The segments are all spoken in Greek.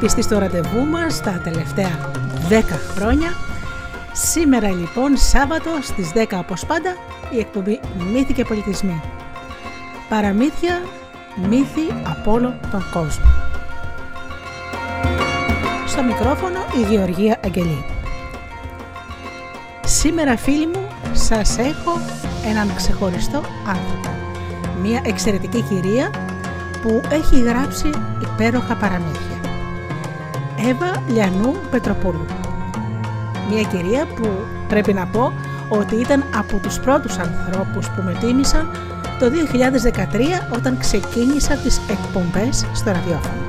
Πιστή στο ραντεβού μας τα τελευταία 10 χρόνια. Σήμερα λοιπόν Σάββατο στις 10 όπως πάντα η εκπομπή Μύθοι και πολιτισμοί. Παραμύθια, μύθοι από όλο τον κόσμο. Στο μικρόφωνο η Γεωργία Αγγελή. Σήμερα φίλοι μου σας έχω έναν ξεχωριστό άνθρωπο. Μια εξαιρετική κυρία που έχει γράψει υπέροχα παραμύθια. Εύα Λιανού Πετροπούλου. Μια κυρία που πρέπει να πω ότι ήταν από τους πρώτους ανθρώπους που με τίμησαν το 2013 όταν ξεκίνησα τις εκπομπές στο ραδιόφωνο.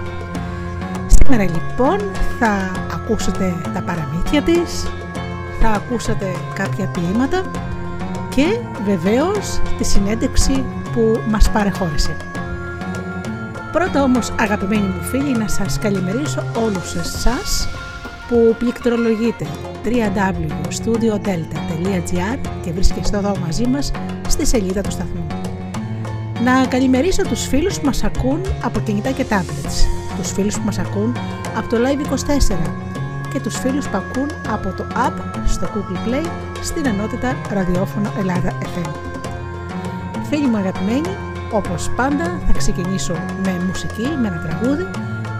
Σήμερα λοιπόν θα ακούσετε τα παραμύθια της, θα ακούσετε κάποια ποίηματα και βεβαίως τη συνέντευξη που μας παρεχώρησε. Πρώτα όμως αγαπημένοι μου φίλοι να σας καλημερίσω όλους εσάς που πληκτρολογείτε www.studiodelta.gr και βρίσκεστε εδώ μαζί μας στη σελίδα του σταθμού. Να καλημερίσω τους φίλους που μας ακούν από κινητά και tablets, τους φίλους που μας ακούν από το Live24 και τους φίλους που ακούν από το app στο Google Play στην ενότητα ραδιόφωνο Ελλάδα FM. Φίλοι μου αγαπημένοι, όπως πάντα θα ξεκινήσω με μουσική, με ένα τραγούδι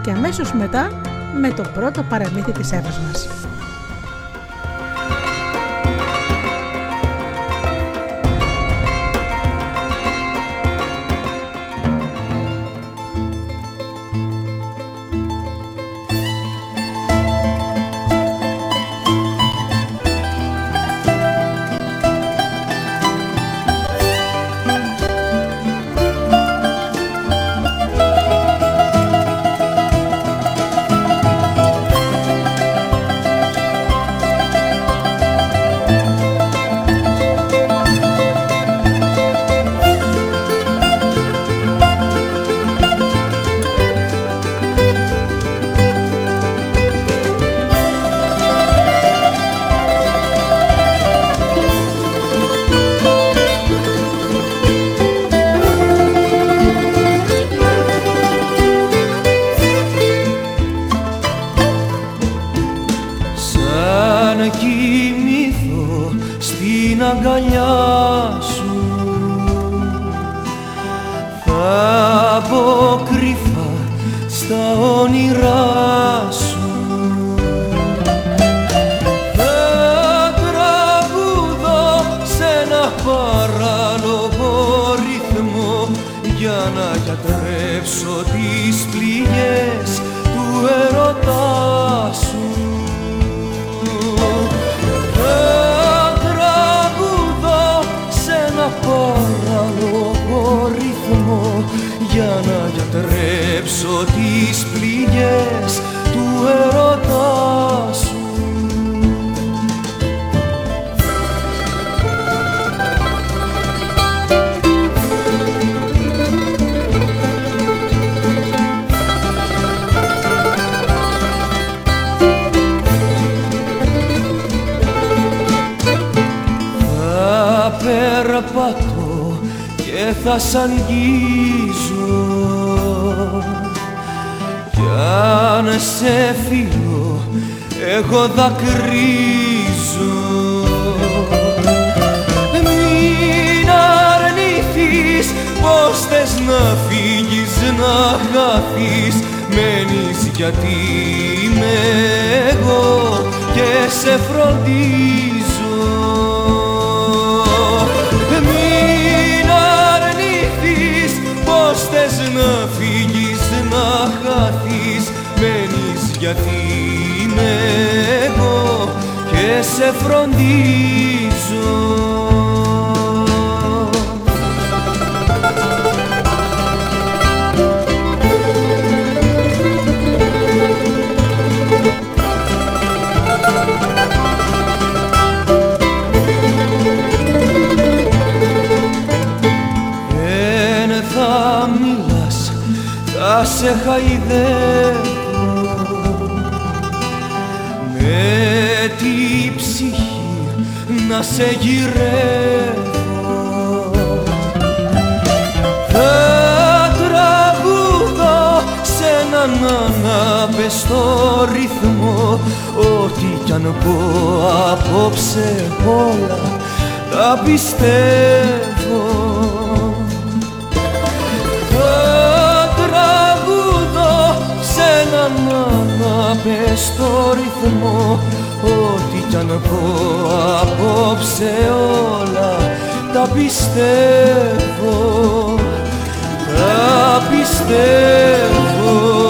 και αμέσως μετά με το πρώτο παραμύθι της Εύας μας. Θα σ' αγγίζω κι αν σε φιλώ εγώ δακρύζω. Μην αρνηθείς πως θες να φύγεις, να χαθείς. Μένεις γιατί είμαι εγώ και σε φροντίζω. Θες να φύγεις, να χαθείς. Μένεις γιατί είμαι εγώ και σε φροντίζω. χαϊδεύω με την ψυχή να σε γυρεύω. Θα τραγουδώ σε έναν αναπεστό ρυθμό, ό,τι κι αν πω απόψε όλα τα πιστεύω. Να πες το ρυθμό, ό,τι κι αν πω απόψε όλα τα πιστεύω, τα πιστεύω.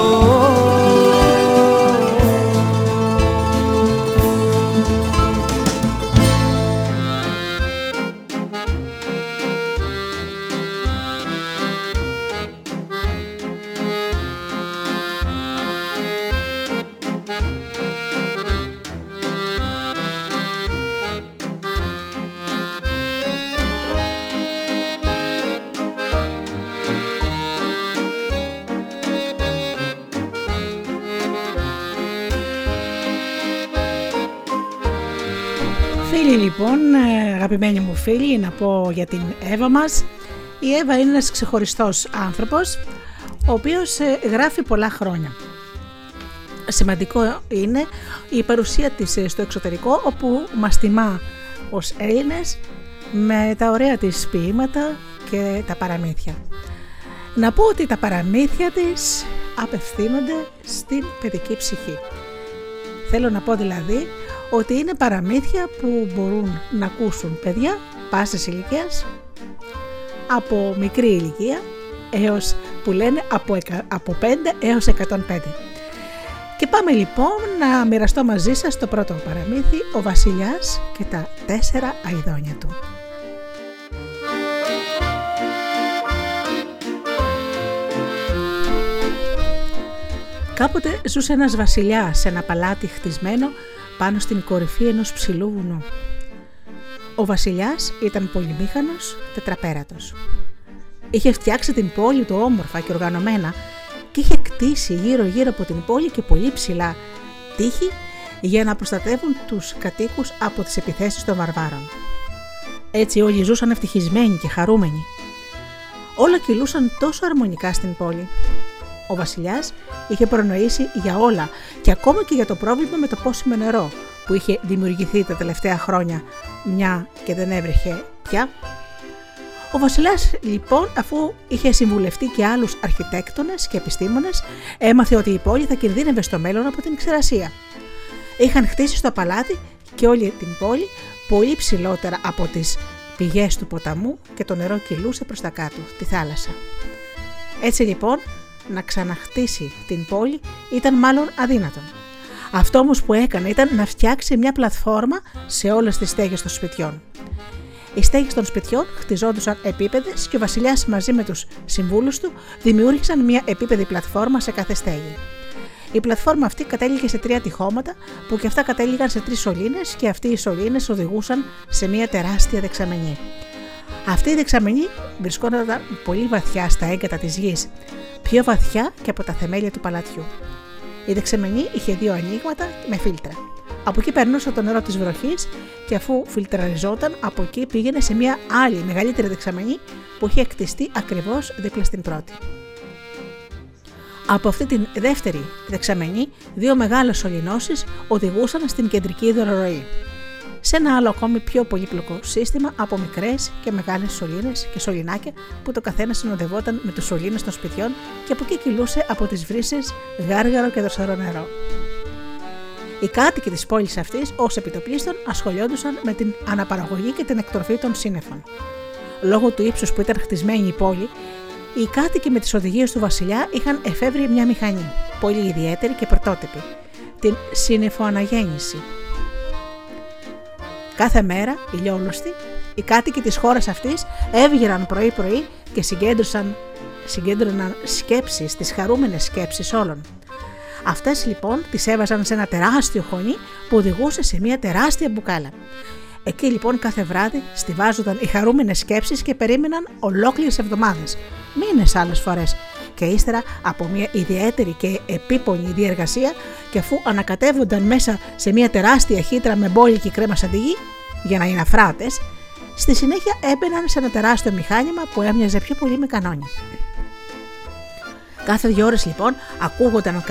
Λοιπόν, αγαπημένοι μου φίλοι, να πω για την Εύα μας. Η Εύα είναι ένας ξεχωριστός άνθρωπος, ο οποίος γράφει πολλά χρόνια. Σημαντικό είναι η παρουσία της στο εξωτερικό, όπου μας τιμά ως Έλληνες με τα ωραία της ποίηματα και τα παραμύθια. Να πω ότι τα παραμύθια της απευθύνονται στην παιδική ψυχή. Θέλω να πω δηλαδή ότι είναι παραμύθια που μπορούν να ακούσουν παιδιά πάσης ηλικίας, από μικρή ηλικία έως που λένε από 5 έως 105. Και πάμε λοιπόν να μοιραστώ μαζί σας το πρώτο παραμύθι, ο βασιλιάς και τα 4 αηδόνια του. Κάποτε ζούσε ένας βασιλιάς σε ένα παλάτι χτισμένο πάνω στην κορυφή ενός ψηλού βουνού. Ο βασιλιάς ήταν πολυμήχανος, τετραπέρατος. Είχε φτιάξει την πόλη του όμορφα και οργανωμένα και είχε κτίσει γύρω-γύρω από την πόλη και πολύ ψηλά τείχη για να προστατεύουν τους κατοίκους από τις επιθέσεις των βαρβάρων. Έτσι όλοι ζούσαν ευτυχισμένοι και χαρούμενοι. Όλα κυλούσαν τόσο αρμονικά στην πόλη. Ο βασιλιάς είχε προνοήσει για όλα και ακόμα και για το πρόβλημα με το πόσιμο νερό που είχε δημιουργηθεί τα τελευταία χρόνια, μια και δεν έβρεχε πια. Ο βασιλιάς λοιπόν, αφού είχε συμβουλευτεί και άλλους αρχιτέκτονες και επιστήμονες, έμαθε ότι η πόλη θα κινδύνευε στο μέλλον από την ξηρασία. Είχαν χτίσει στο παλάτι και όλη την πόλη πολύ ψηλότερα από τις πηγές του ποταμού και το νερό κυλούσε προς τα κάτω, τη θάλασσα. Έτσι λοιπόν, να ξαναχτίσει την πόλη ήταν μάλλον αδύνατον. Αυτό όμως που έκανε ήταν να φτιάξει μια πλατφόρμα σε όλες τις στέγες των σπιτιών. Οι στέγες των σπιτιών χτιζόντουσαν επίπεδες και ο βασιλιάς μαζί με τους συμβούλους του δημιούργησαν μια επίπεδη πλατφόρμα σε κάθε στέγη. Η πλατφόρμα αυτή κατέληγε σε 3 τυχώματα που και αυτά κατέληγαν σε 3 σωλήνες και αυτοί οι σωλήνες οδηγούσαν σε μια τεράστια δεξαμενή. Αυτή η δεξαμενή βρισκόταν πολύ βαθιά στα έγκατα της γης, πιο βαθιά και από τα θεμέλια του παλατιού. Η δεξαμενή είχε 2 ανοίγματα με φίλτρα. Από εκεί περνούσε το νερό της βροχής και αφού φιλτραριζόταν, από εκεί πήγαινε σε μια άλλη μεγαλύτερη δεξαμενή που είχε κτιστεί ακριβώς δίπλα στην πρώτη. Από αυτή την δεύτερη δεξαμενή 2 μεγάλες σωληνώσεις οδηγούσαν στην κεντρική υδροροή. Σε ένα άλλο ακόμη πιο πολύπλοκο σύστημα από μικρές και μεγάλες σωλήνες και σωληνάκια που το καθένα συνοδευόταν με τους σωλήνες των σπιτιών και από εκεί κυλούσε από τις βρύσες γάργαρο και δροσερό νερό. Οι κάτοικοι της πόλης αυτής ως επιτοπλίστων ασχολιόντουσαν με την αναπαραγωγή και την εκτροφή των σύννεφων. Λόγω του ύψους που ήταν χτισμένη η πόλη, οι κάτοικοι με τις οδηγίες του βασιλιά είχαν εφεύρει μια μηχανή, πολύ ιδιαίτερη και πρωτότυπη, την σύννεφοαναγέννηση. Κάθε μέρα, ηλιόλουστοι, οι κάτοικοι της χώρας αυτής έβγαιναν πρωί-πρωί και συγκέντρωναν σκέψεις, τις χαρούμενες σκέψεις όλων. Αυτές λοιπόν τις έβαζαν σε ένα τεράστιο χωνί που οδηγούσε σε μια τεράστια μπουκάλα. Εκεί λοιπόν κάθε βράδυ στιβάζονταν οι χαρούμενες σκέψεις και περίμεναν ολόκληρες εβδομάδες, μήνες άλλες φορές, και ύστερα από μια ιδιαίτερη και επίπονη διεργασία, και αφού ανακατεύονταν μέσα σε μια τεράστια χύτρα με μπόλικη κρέμα σαν τη γη, για να είναι αφράτες, στη συνέχεια έμπαιναν σε ένα τεράστιο μηχάνημα που έμοιαζε πιο πολύ με κανόνια. Κάθε 2 ώρες λοιπόν ακούγονταν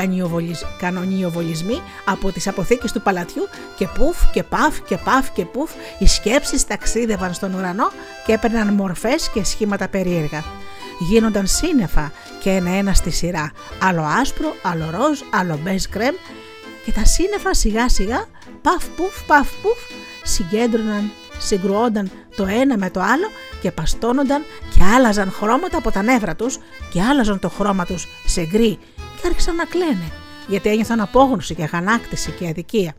κανονιοβολισμοί από τις αποθήκες του παλατιού και πουφ και παφ και παφ και πουφ οι σκέψεις ταξίδευαν στον ουρανό και έπαιρναν μορφές και σχήματα περίεργα. Γίνονταν σύννεφα και ένα-ένα στη σειρά, άλλο άσπρο, άλλο ροζ, άλλο μπέζ κρέμ, και τα σύννεφα σιγά σιγά παφ πουφ παφ πουφ συγκέντρωναν, συγκρουόνταν το ένα με το άλλο και παστώνονταν και άλλαζαν χρώματα από τα νεύρα τους και άλλαζαν το χρώμα τους σε γκρι και άρχισαν να κλαίνε γιατί ένιωθαν απόγνωση και αγανάκτηση και αδικία.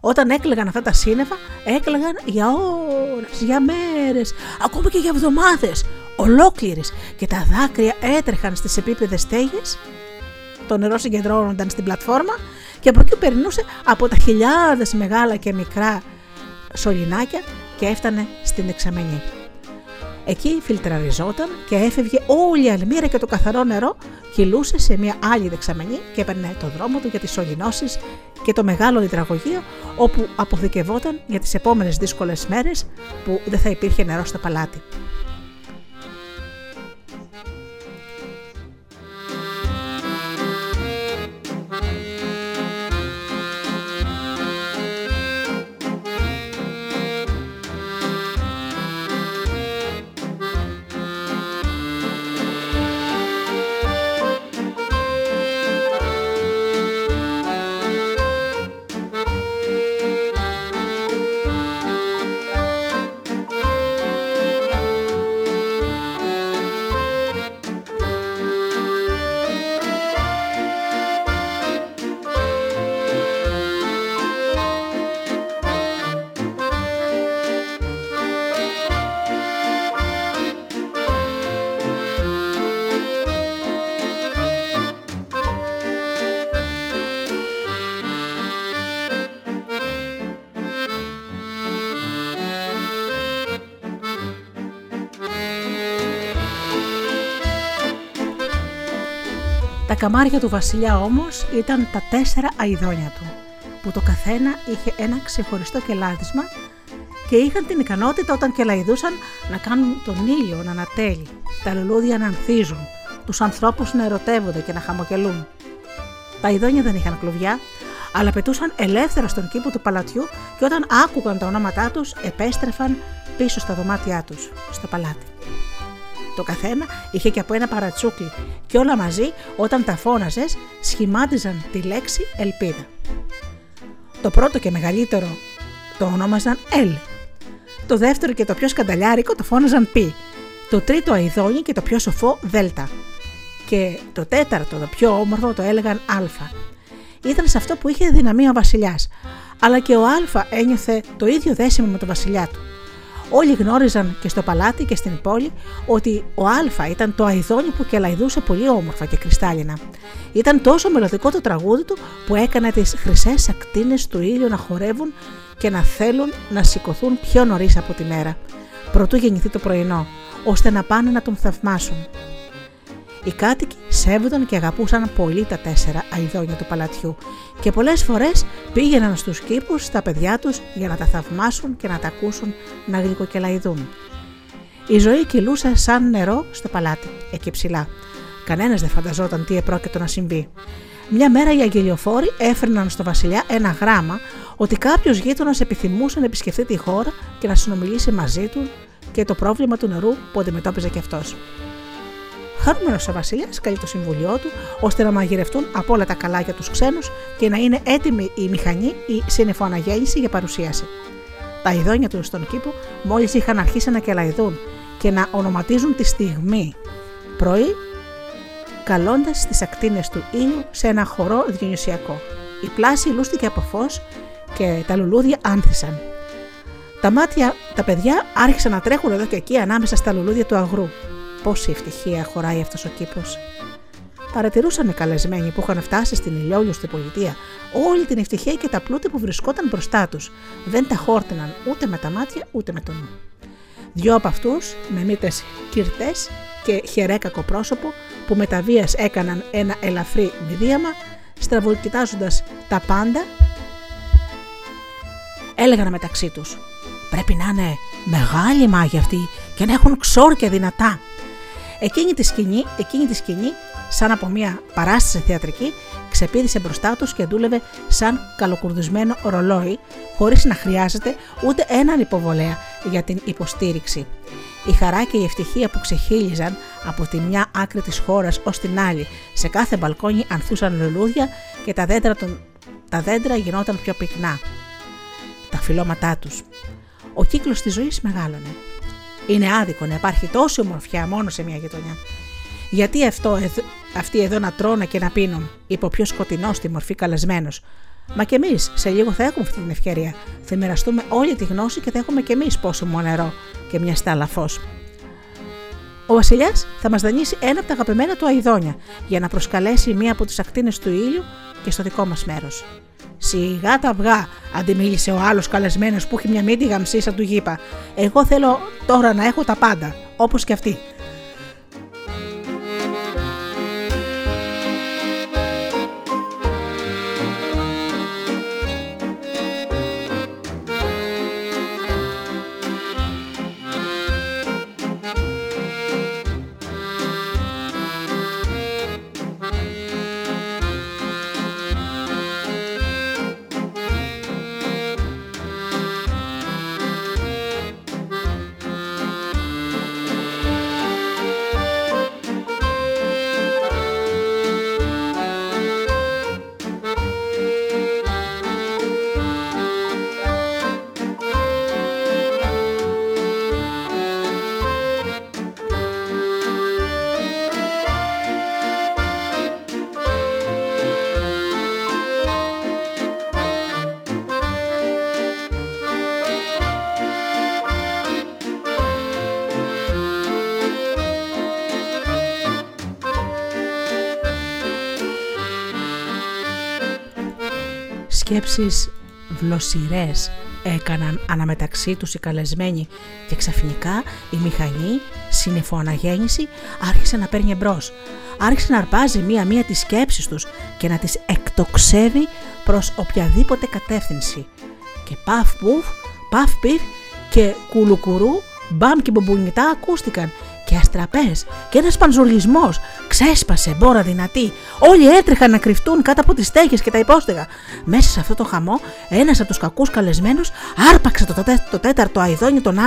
Όταν έκλαιγαν αυτά τα σύννεφα, έκλαιγαν για ώρες, για μέρες, ακόμα και για εβδομάδες ολόκληρες, και τα δάκρυα έτρεχαν στις επίπεδες στέγες. Το νερό συγκεντρώνονταν στην πλατφόρμα και από εκεί περνούσε από τα χιλιάδες μεγάλα και μικρά σωληνάκια και έφτανε στην Δεξαμενή. Εκεί φιλτραριζόταν και έφευγε όλη η αλμύρα και το καθαρό νερό κυλούσε σε μια άλλη Δεξαμενή και έπαιρνε το δρόμο του για τις σωληνώσεις και το μεγάλο υδραγωγείο όπου αποθηκευόταν για τις επόμενες δύσκολες μέρες που δεν θα υπήρχε νερό στο παλάτι. Τα καμάρια του βασιλιά όμως ήταν τα 4 αηδόνια του, που το καθένα είχε ένα ξεχωριστό κελάδισμα και είχαν την ικανότητα όταν κελαηδούσαν να κάνουν τον ήλιο να ανατέλει, τα λουλούδια να ανθίζουν, τους ανθρώπους να ερωτεύονται και να χαμογελούν. Τα αηδόνια δεν είχαν κλουβιά, αλλά πετούσαν ελεύθερα στον κήπο του παλατιού και όταν άκουγαν τα ονόματά τους επέστρεφαν πίσω στα δωμάτια τους, στο παλάτι. Το καθένα είχε και από ένα παρατσούκλι και όλα μαζί όταν τα φώναζες σχημάτιζαν τη λέξη ελπίδα. Το πρώτο και μεγαλύτερο το ονόμαζαν Ελ. Το δεύτερο και το πιο σκανταλιάρικο το φώναζαν Πι. Το τρίτο αηδόνι και το πιο σοφό Δέλτα. Και το τέταρτο, το πιο όμορφο, το έλεγαν Αλφα. Ήταν σε αυτό που είχε δυναμία ο βασιλιάς. Αλλά και ο Αλφα ένιωθε το ίδιο δέσιμο με τον βασιλιά του. Όλοι γνώριζαν και στο παλάτι και στην πόλη ότι ο Α ήταν το αηδόνι που κελαηδούσε πολύ όμορφα και κρυστάλλινα. Ήταν τόσο μελωδικό το τραγούδι του που έκανε τις χρυσές ακτίνες του ήλιου να χορεύουν και να θέλουν να σηκωθούν πιο νωρίς από τη μέρα, προτού γεννηθεί το πρωινό, ώστε να πάνε να τον θαυμάσουν. Οι κάτοικοι σέβονταν και αγαπούσαν πολύ τα 4 αηδόνια του παλατιού και πολλές φορές πήγαιναν στους κήπους στα παιδιά τους για να τα θαυμάσουν και να τα ακούσουν να γλυκοκελαηδούν. Η ζωή κυλούσε σαν νερό στο παλάτι, εκεί ψηλά. Κανένας δεν φανταζόταν τι επρόκειτο να συμβεί. Μια μέρα οι αγγελιοφόροι έφερναν στο βασιλιά ένα γράμμα ότι κάποιος γείτονας επιθυμούσε να επισκεφτεί τη χώρα και να συνομιλήσει μαζί του και το πρόβλημα του νερού που αντιμετώπιζε κι αυτός. Χαρούμενος ο βασιλιάς καλεί το συμβουλίο του ώστε να μαγειρευτούν από όλα τα καλά για τους ξένους και να είναι έτοιμη η μηχανή ή σύννεφο αναγέννηση για παρουσίαση. Τα αηδόνια του στον κήπο μόλις είχαν αρχίσει να κελαηδούν και να ονοματίζουν τη στιγμή πρωί, καλώντας τις ακτίνες του ήλιου σε ένα χορό διονυσιακό. Η πλάση λούστηκε από φως και τα λουλούδια άνθησαν. Τα παιδιά άρχισαν να τρέχουν εδώ και εκεί ανάμεσα στα λουλούδια του αγρού. Πόση ευτυχία χωράει αυτός ο κήπος. Παρατηρούσαν οι καλεσμένοι που είχαν φτάσει στην ηλιόλουστη πολιτεία όλη την ευτυχία και τα πλούτη που βρισκόταν μπροστά τους. Δεν τα χόρτεναν ούτε με τα μάτια ούτε με το νου. Δυο από αυτούς, με μύτες κυρτές και χερέκακο πρόσωπο, που με τα βίας έκαναν ένα ελαφρύ μηδίαμα, στραβοκοιτάζοντας τα πάντα, έλεγαν μεταξύ τους: «Πρέπει να είναι μεγάλοι μάγοι αυτοί και να έχουν ξόρκια δυνατά». Εκείνη τη σκηνή, σαν από μια παράσταση θεατρική, ξεπήδησε μπροστά τους και δούλευε σαν καλοκουρδισμένο ρολόι, χωρίς να χρειάζεται ούτε έναν υποβολέα για την υποστήριξη. Η χαρά και η ευτυχία που ξεχύλιζαν από τη μια άκρη της χώρας ως την άλλη, σε κάθε μπαλκόνι ανθούσαν λουλούδια και τα δέντρα γινόταν πιο πυκνά. Τα φυλλώματά τους. Ο κύκλος της ζωής μεγάλωνε. Είναι άδικο να υπάρχει τόση ομορφιά μόνο σε μια γειτονιά. Γιατί αυτοί εδώ να τρώνε και να πίνουν, είπε ο πιο σκοτεινός στη μορφή καλεσμένος. Μα κι εμείς σε λίγο θα έχουμε αυτή την ευκαιρία. Θα μοιραστούμε όλη τη γνώση και θα έχουμε κι εμείς πόσιμο νερό και μια στάλα φως. Ο βασιλιάς θα μας δανείσει ένα από τα αγαπημένα του αηδόνια για να προσκαλέσει μία από τις ακτίνες του ήλιου και στο δικό μας μέρος. «Σιγά τα αυγά», αντιμίλησε ο άλλος καλεσμένος που είχε μια μύτη γαμψή σαν του γήπα. «Εγώ θέλω τώρα να έχω τα πάντα, όπως και αυτή». Σκέψεις βλοσιρές έκαναν αναμεταξύ τους οι καλεσμένοι και ξαφνικά η μηχανή, σύννεφο αναγέννηση, άρχισε να παίρνει εμπρός. Άρχισε να αρπάζει μία-μία τις σκέψεις τους και να τις εκτοξεύει προς οποιαδήποτε κατεύθυνση. Και παφ-πιφ και κουλουκουρού, μπαμ και μπουμπουνιτά ακούστηκαν και αστραπές και ένας πανζουρλισμός. Ξέσπασε μπόρα δυνατή. Όλοι έτρεχαν να κρυφτούν κάτω από τις στέγες και τα υπόστεγα. Μέσα σε αυτό το χαμό, ένας από τους κακούς καλεσμένους άρπαξε το τέταρτο αηδόνι, τον Α,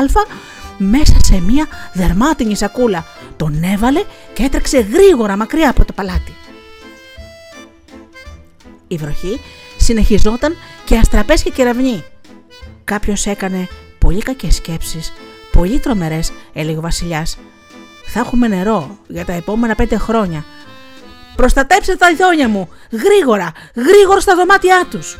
μέσα σε μία δερμάτινη σακούλα. Τον έβαλε και έτρεξε γρήγορα μακριά από το παλάτι. Η βροχή συνεχιζόταν και αστραπές και κεραυνοί. Κάποιος έκανε πολύ κακές σκέψεις, πολύ τρομερές, έλεγε ο βασιλιάς. «Θα έχουμε νερό για τα επόμενα 5 χρόνια. Προστατέψτε τα αηδόνια μου! Γρήγορα! Γρήγορα στα δωμάτια τους!»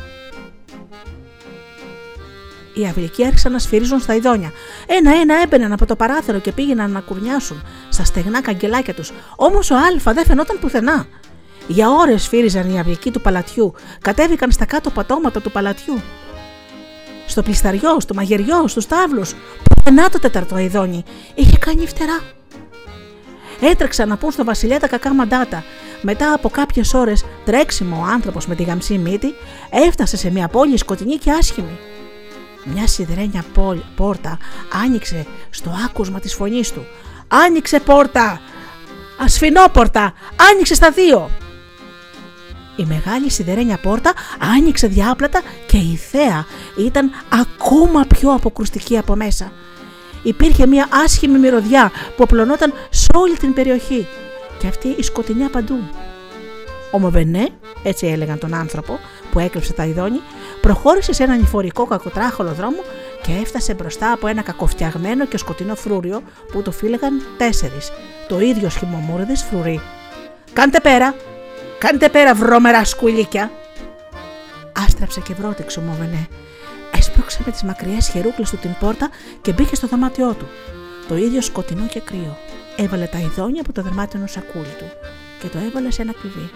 Οι αυλικοί άρχισαν να σφυρίζουν στα αηδόνια. Ένα-ένα έμπαιναν από το παράθυρο και πήγαιναν να κουρνιάσουν στα στεγνά καγκελάκια τους. Όμως ο Α δεν φαινόταν πουθενά. Για ώρες σφύριζαν οι αυλικοί του παλατιού. Κατέβηκαν στα κάτω πατώματα του παλατιού. Στο πλησταριό, στο μαγειριό, στους τάβλους. Πουθενά το τέταρτο αηδόνι. Είχε κάνει φτερά. Έτρεξαν να πούν στο βασιλιά τα κακά μαντάτα. Μετά από κάποιες ώρες τρέξιμο, ο άνθρωπος με τη γαμψή μύτη έφτασε σε μια πόλη σκοτεινή και άσχημη. Μια σιδερένια πόρτα άνοιξε στο άκουσμα της φωνής του. «Άνοιξε πόρτα! Ασφινόπορτα! Άνοιξε στα δύο!» Η μεγάλη σιδερένια πόρτα άνοιξε διάπλατα και η θέα ήταν ακόμα πιο αποκρουστική από μέσα. Υπήρχε μια άσχημη μυρωδιά που απλωνόταν σε όλη την περιοχή και αυτή η σκοτεινιά παντού. Ο Μοβενέ, έτσι έλεγαν τον άνθρωπο που έκλεψε τα αηδόνι, προχώρησε σε έναν υφορικό κακοτράχολο δρόμο και έφτασε μπροστά από ένα κακοφτιαγμένο και σκοτεινό φρούριο που το φύλεγαν 4. Το ίδιο σχημομούρδες φρουρί. «Κάντε πέρα! Κάντε πέρα, βρώμερα σκουλίκια!» Άστραψε και βρώτηξε ο Μοβενέ. Έσπρωξε με τις μακριές χερούκλες του την πόρτα και μπήκε στο δωμάτιό του. Το ίδιο σκοτεινό και κρύο. Έβαλε τα αηδόνια από το δερμάτινο σακούλι του και το έβαλε σε ένα κλουβί.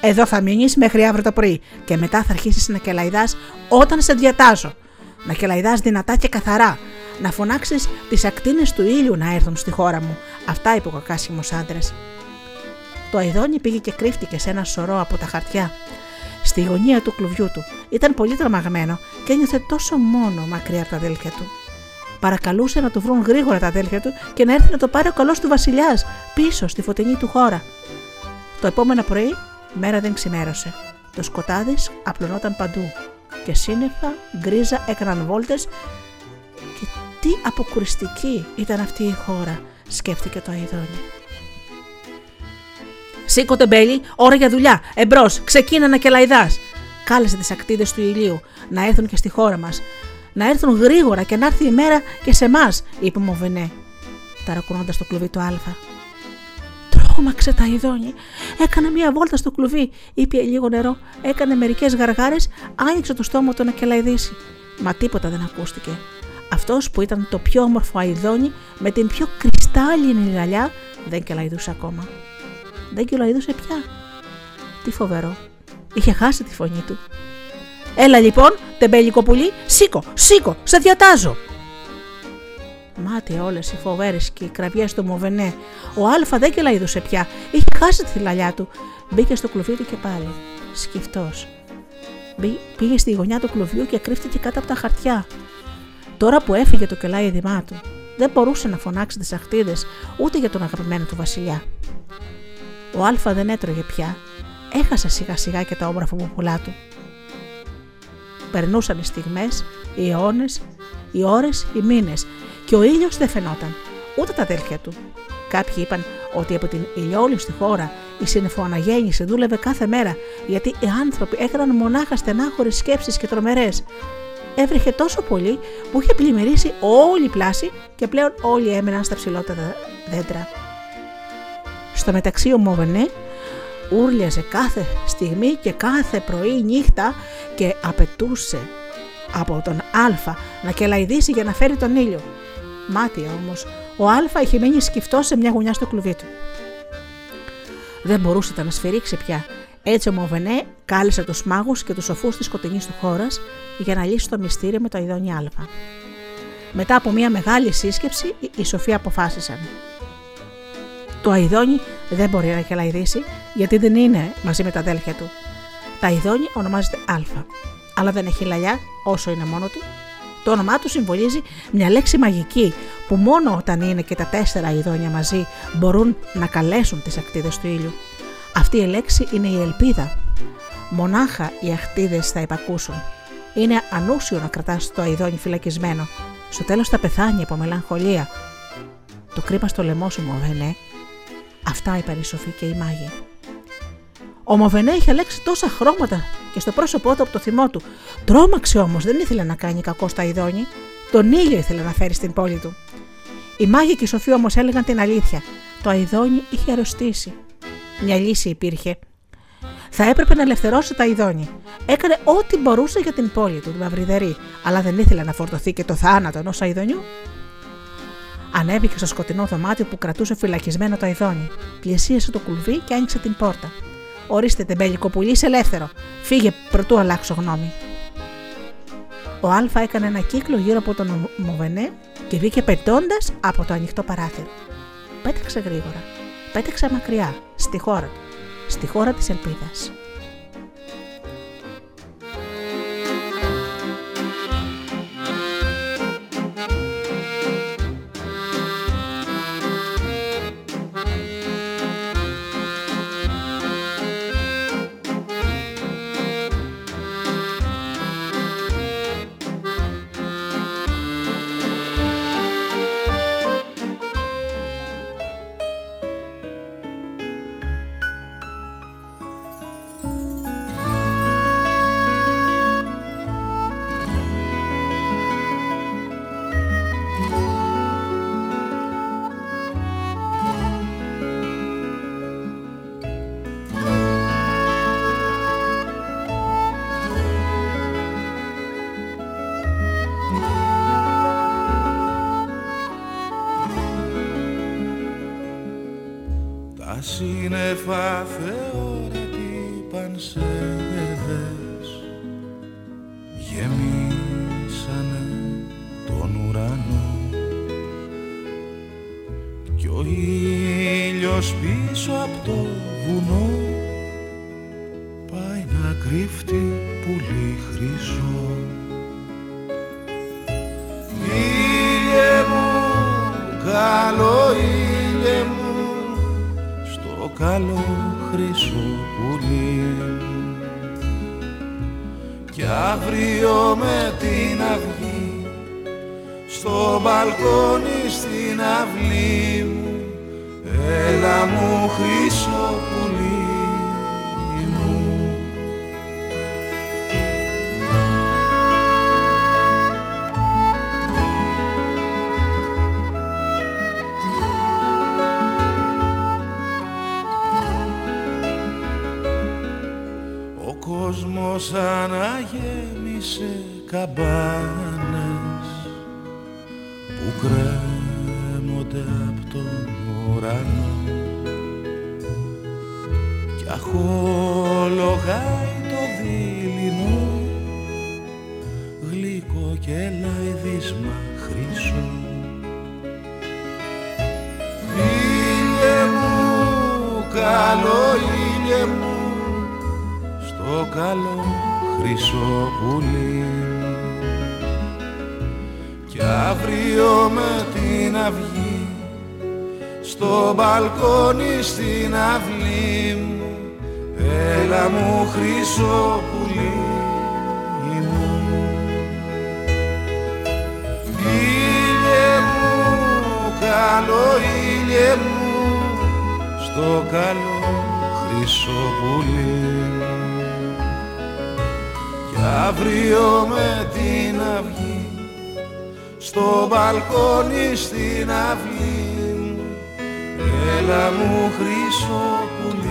«Εδώ θα μείνεις μέχρι αύριο το πρωί και μετά θα αρχίσεις να κελαϊδάς όταν σε διατάζω. Να κελαϊδάς δυνατά και καθαρά. να φωνάξεις τις ακτίνες του ήλιου να έρθουν στη χώρα μου», αυτά είπε ο κακάσιμος άντρας. Το αηδόνι πήγε και κρύφτηκε σε ένα σωρό από τα χαρτιά στη γωνία του κλουβιού του. Ήταν πολύ τρομαγμένο και ένιωθε τόσο μόνο μακριά από τα αδέλφια του. Παρακαλούσε να του βρουν γρήγορα τα αδέλφια του και να έρθει να το πάρει ο καλός του βασιλιάς πίσω στη φωτεινή του χώρα. Το επόμενο πρωί η μέρα δεν ξημέρωσε. Το σκοτάδι απλωνόταν παντού και σύννεφα γκρίζα έκαναν βόλτες. Και τι αποκουριστική ήταν αυτή η χώρα, σκέφτηκε το αηδόνι. «Σήκωτε Μπέλη, ώρα για δουλειά, εμπρός, ξεκίνα να κελαϊδάς!» Κάλεσε τις ακτίδες του ηλίου να έρθουν και στη χώρα μας. «Να έρθουν γρήγορα και να έρθει η μέρα και σε μας», είπε Μοβενέ, ταρακουνώντας το κλουβί του Αλφα. Τρόμαξε τα αηδόνι, έκανε μία βόλτα στο κλουβί, ήπιε λίγο νερό, έκανε μερικές γαργάρες, άνοιξε το στόμα του να κελαϊδίσει. Μα τίποτα δεν ακούστηκε. Αυτός που ήταν το πιο όμορφο αηδόνι με την πιο κρυστάλλινη γυαλιά δεν κελαϊδούσε ακόμα. Δεν κελαϊδούσε πια. Τι φοβερό. Είχε χάσει τη φωνή του. «Έλα λοιπόν, τεμπέλικο πουλί, σήκω, σε διατάζω!» Μάτι όλες οι φοβέρες και οι κραυγές του Μοβενέ. Ο Αλφα δεν κελαϊδούσε πια. Είχε χάσει τη λαλιά του. Μπήκε στο κλουβί του και πάλι. Σκυφτός. Πήγε στη γωνιά του κλουβιού και κρύφτηκε κάτω από τα χαρτιά. Τώρα που έφυγε το κελάιδημά του, δεν μπορούσε να φωνάξει τις ακτίδες ούτε για τον αγαπημένο του βασιλιά. Ο Αλφα δεν έτρωγε πια. Έχασε σιγά σιγά και τα όμορφα πουπουλά του. Περνούσαν οι στιγμές, οι αιώνες, οι ώρες, οι μήνες και ο ήλιος δεν φαινόταν, ούτε τα αδέλφια του. Κάποιοι είπαν ότι από την ηλιόλουστη χώρα η συννεφοαναγέννηση δούλευε κάθε μέρα, γιατί οι άνθρωποι έκαναν μονάχα στενάχωρες σκέψεις και τρομερές. Έβρεχε τόσο πολύ που είχε πλημμυρίσει όλη η πλάση και πλέον όλοι έμεναν στα ψηλότερα δέντρα. Στο μεταξύ ο Μοβενέ ούρλιαζε κάθε στιγμή και κάθε πρωί νύχτα και απαιτούσε από τον Αλφα να κελαηδήσει για να φέρει τον ήλιο. Μάτια όμως, ο Αλφα είχε μείνει σκυφτός σε μια γωνιά στο κλουβί του. Δεν μπορούσε να σφυρίξει πια. Έτσι ο Μοβενέ κάλεσε τους μάγους και τους σοφούς της σκοτεινής του χώρας για να λύσει το μυστήριο με το αηδόνι Αλφα. Μετά από μια μεγάλη σύσκεψη, οι σοφοί αποφάσισαν. Το αηδόνι δεν μπορεί να κελαηδήσει, γιατί δεν είναι μαζί με τα αδέλφια του. Τα αηδόνι ονομάζεται Αλφα, αλλά δεν έχει λαλιά όσο είναι μόνο του. Το όνομά του συμβολίζει μια λέξη μαγική που μόνο όταν είναι και τα τέσσερα αηδόνια μαζί μπορούν να καλέσουν τις ακτίδες του ήλιου. Αυτή η λέξη είναι η ελπίδα. Μονάχα οι ακτίδες θα υπακούσουν. Είναι ανούσιο να κρατάς το αηδόνι φυλακισμένο. Στο τέλος θα πεθάνει από μελαγχολία. Το κρύπα στο λαιμό σου, Μοβενέ. Αυτά είπαν οι σοφοί και οι μάγοι. Ο Μοβενέ είχε αλλάξει τόσα χρώματα και στο πρόσωπό του από το θυμό του. Τρόμαξε όμως, δεν ήθελε να κάνει κακό στα αηδόνι. Τον ήλιο ήθελε να φέρει στην πόλη του. Οι μάγοι και οι σοφοί όμως έλεγαν την αλήθεια. Το αηδόνι είχε αρρωστήσει. Μια λύση υπήρχε. Θα έπρεπε να ελευθερώσει τα αηδόνι. Έκανε ό,τι μπορούσε για την πόλη του, την Μαυριδερή, αλλά δεν ήθελε να φορτωθεί και το θάνατο ενός αηδονιού. Ανέβηκε στο σκοτεινό δωμάτιο που κρατούσε φυλακισμένο το αηδόνι. Πλησίασε το κουλβί και άνοιξε την πόρτα. «Ορίστε, τεμπέλικο πουλί, είσαι ελεύθερο. Φύγε προτού αλλάξω γνώμη». Ο Αλφα έκανε ένα κύκλο γύρω από τον Μοβενέ και βγήκε πετώντας από το ανοιχτό παράθυρο. Πέταξε γρήγορα. Πέταξε μακριά, στη χώρα του. Στη χώρα της ελπίδας. Σύννεφα θεόρατη πανσέδες γεμίσανε τον ουρανό. Ο ήλιος πίσω απ' το βουνό πάει να κρύφτει πουλί χρυσό. Ήλιε μου, καλό ήλιε μου, στο καλό χρυσό πουλί. Κι αύριο με την αυγή στο μπαλκόνι στην αυλή μου, έλα μου χρυσό πουλί. Ο κόσμος αναγέμισε καμπάνες που κρέμονται απ' τον ουρανό κι αχολογάει το δειλινό γλυκό και λαϊδίσμα χρυσό. Ήλιε μου, καλό ήλιε μου, το καλό χρυσό πουλί. Κι αύριο με την αυγή στο μπαλκόνι στην αυλή μου, έλα μου χρυσό πουλί μου. Ήλιε μου, καλό ήλιε μου, στο καλό χρυσό πουλί. Αύριο με την αυγή στο μπαλκόνι στην αυλή μου, έλα μου χρυσό πουλί.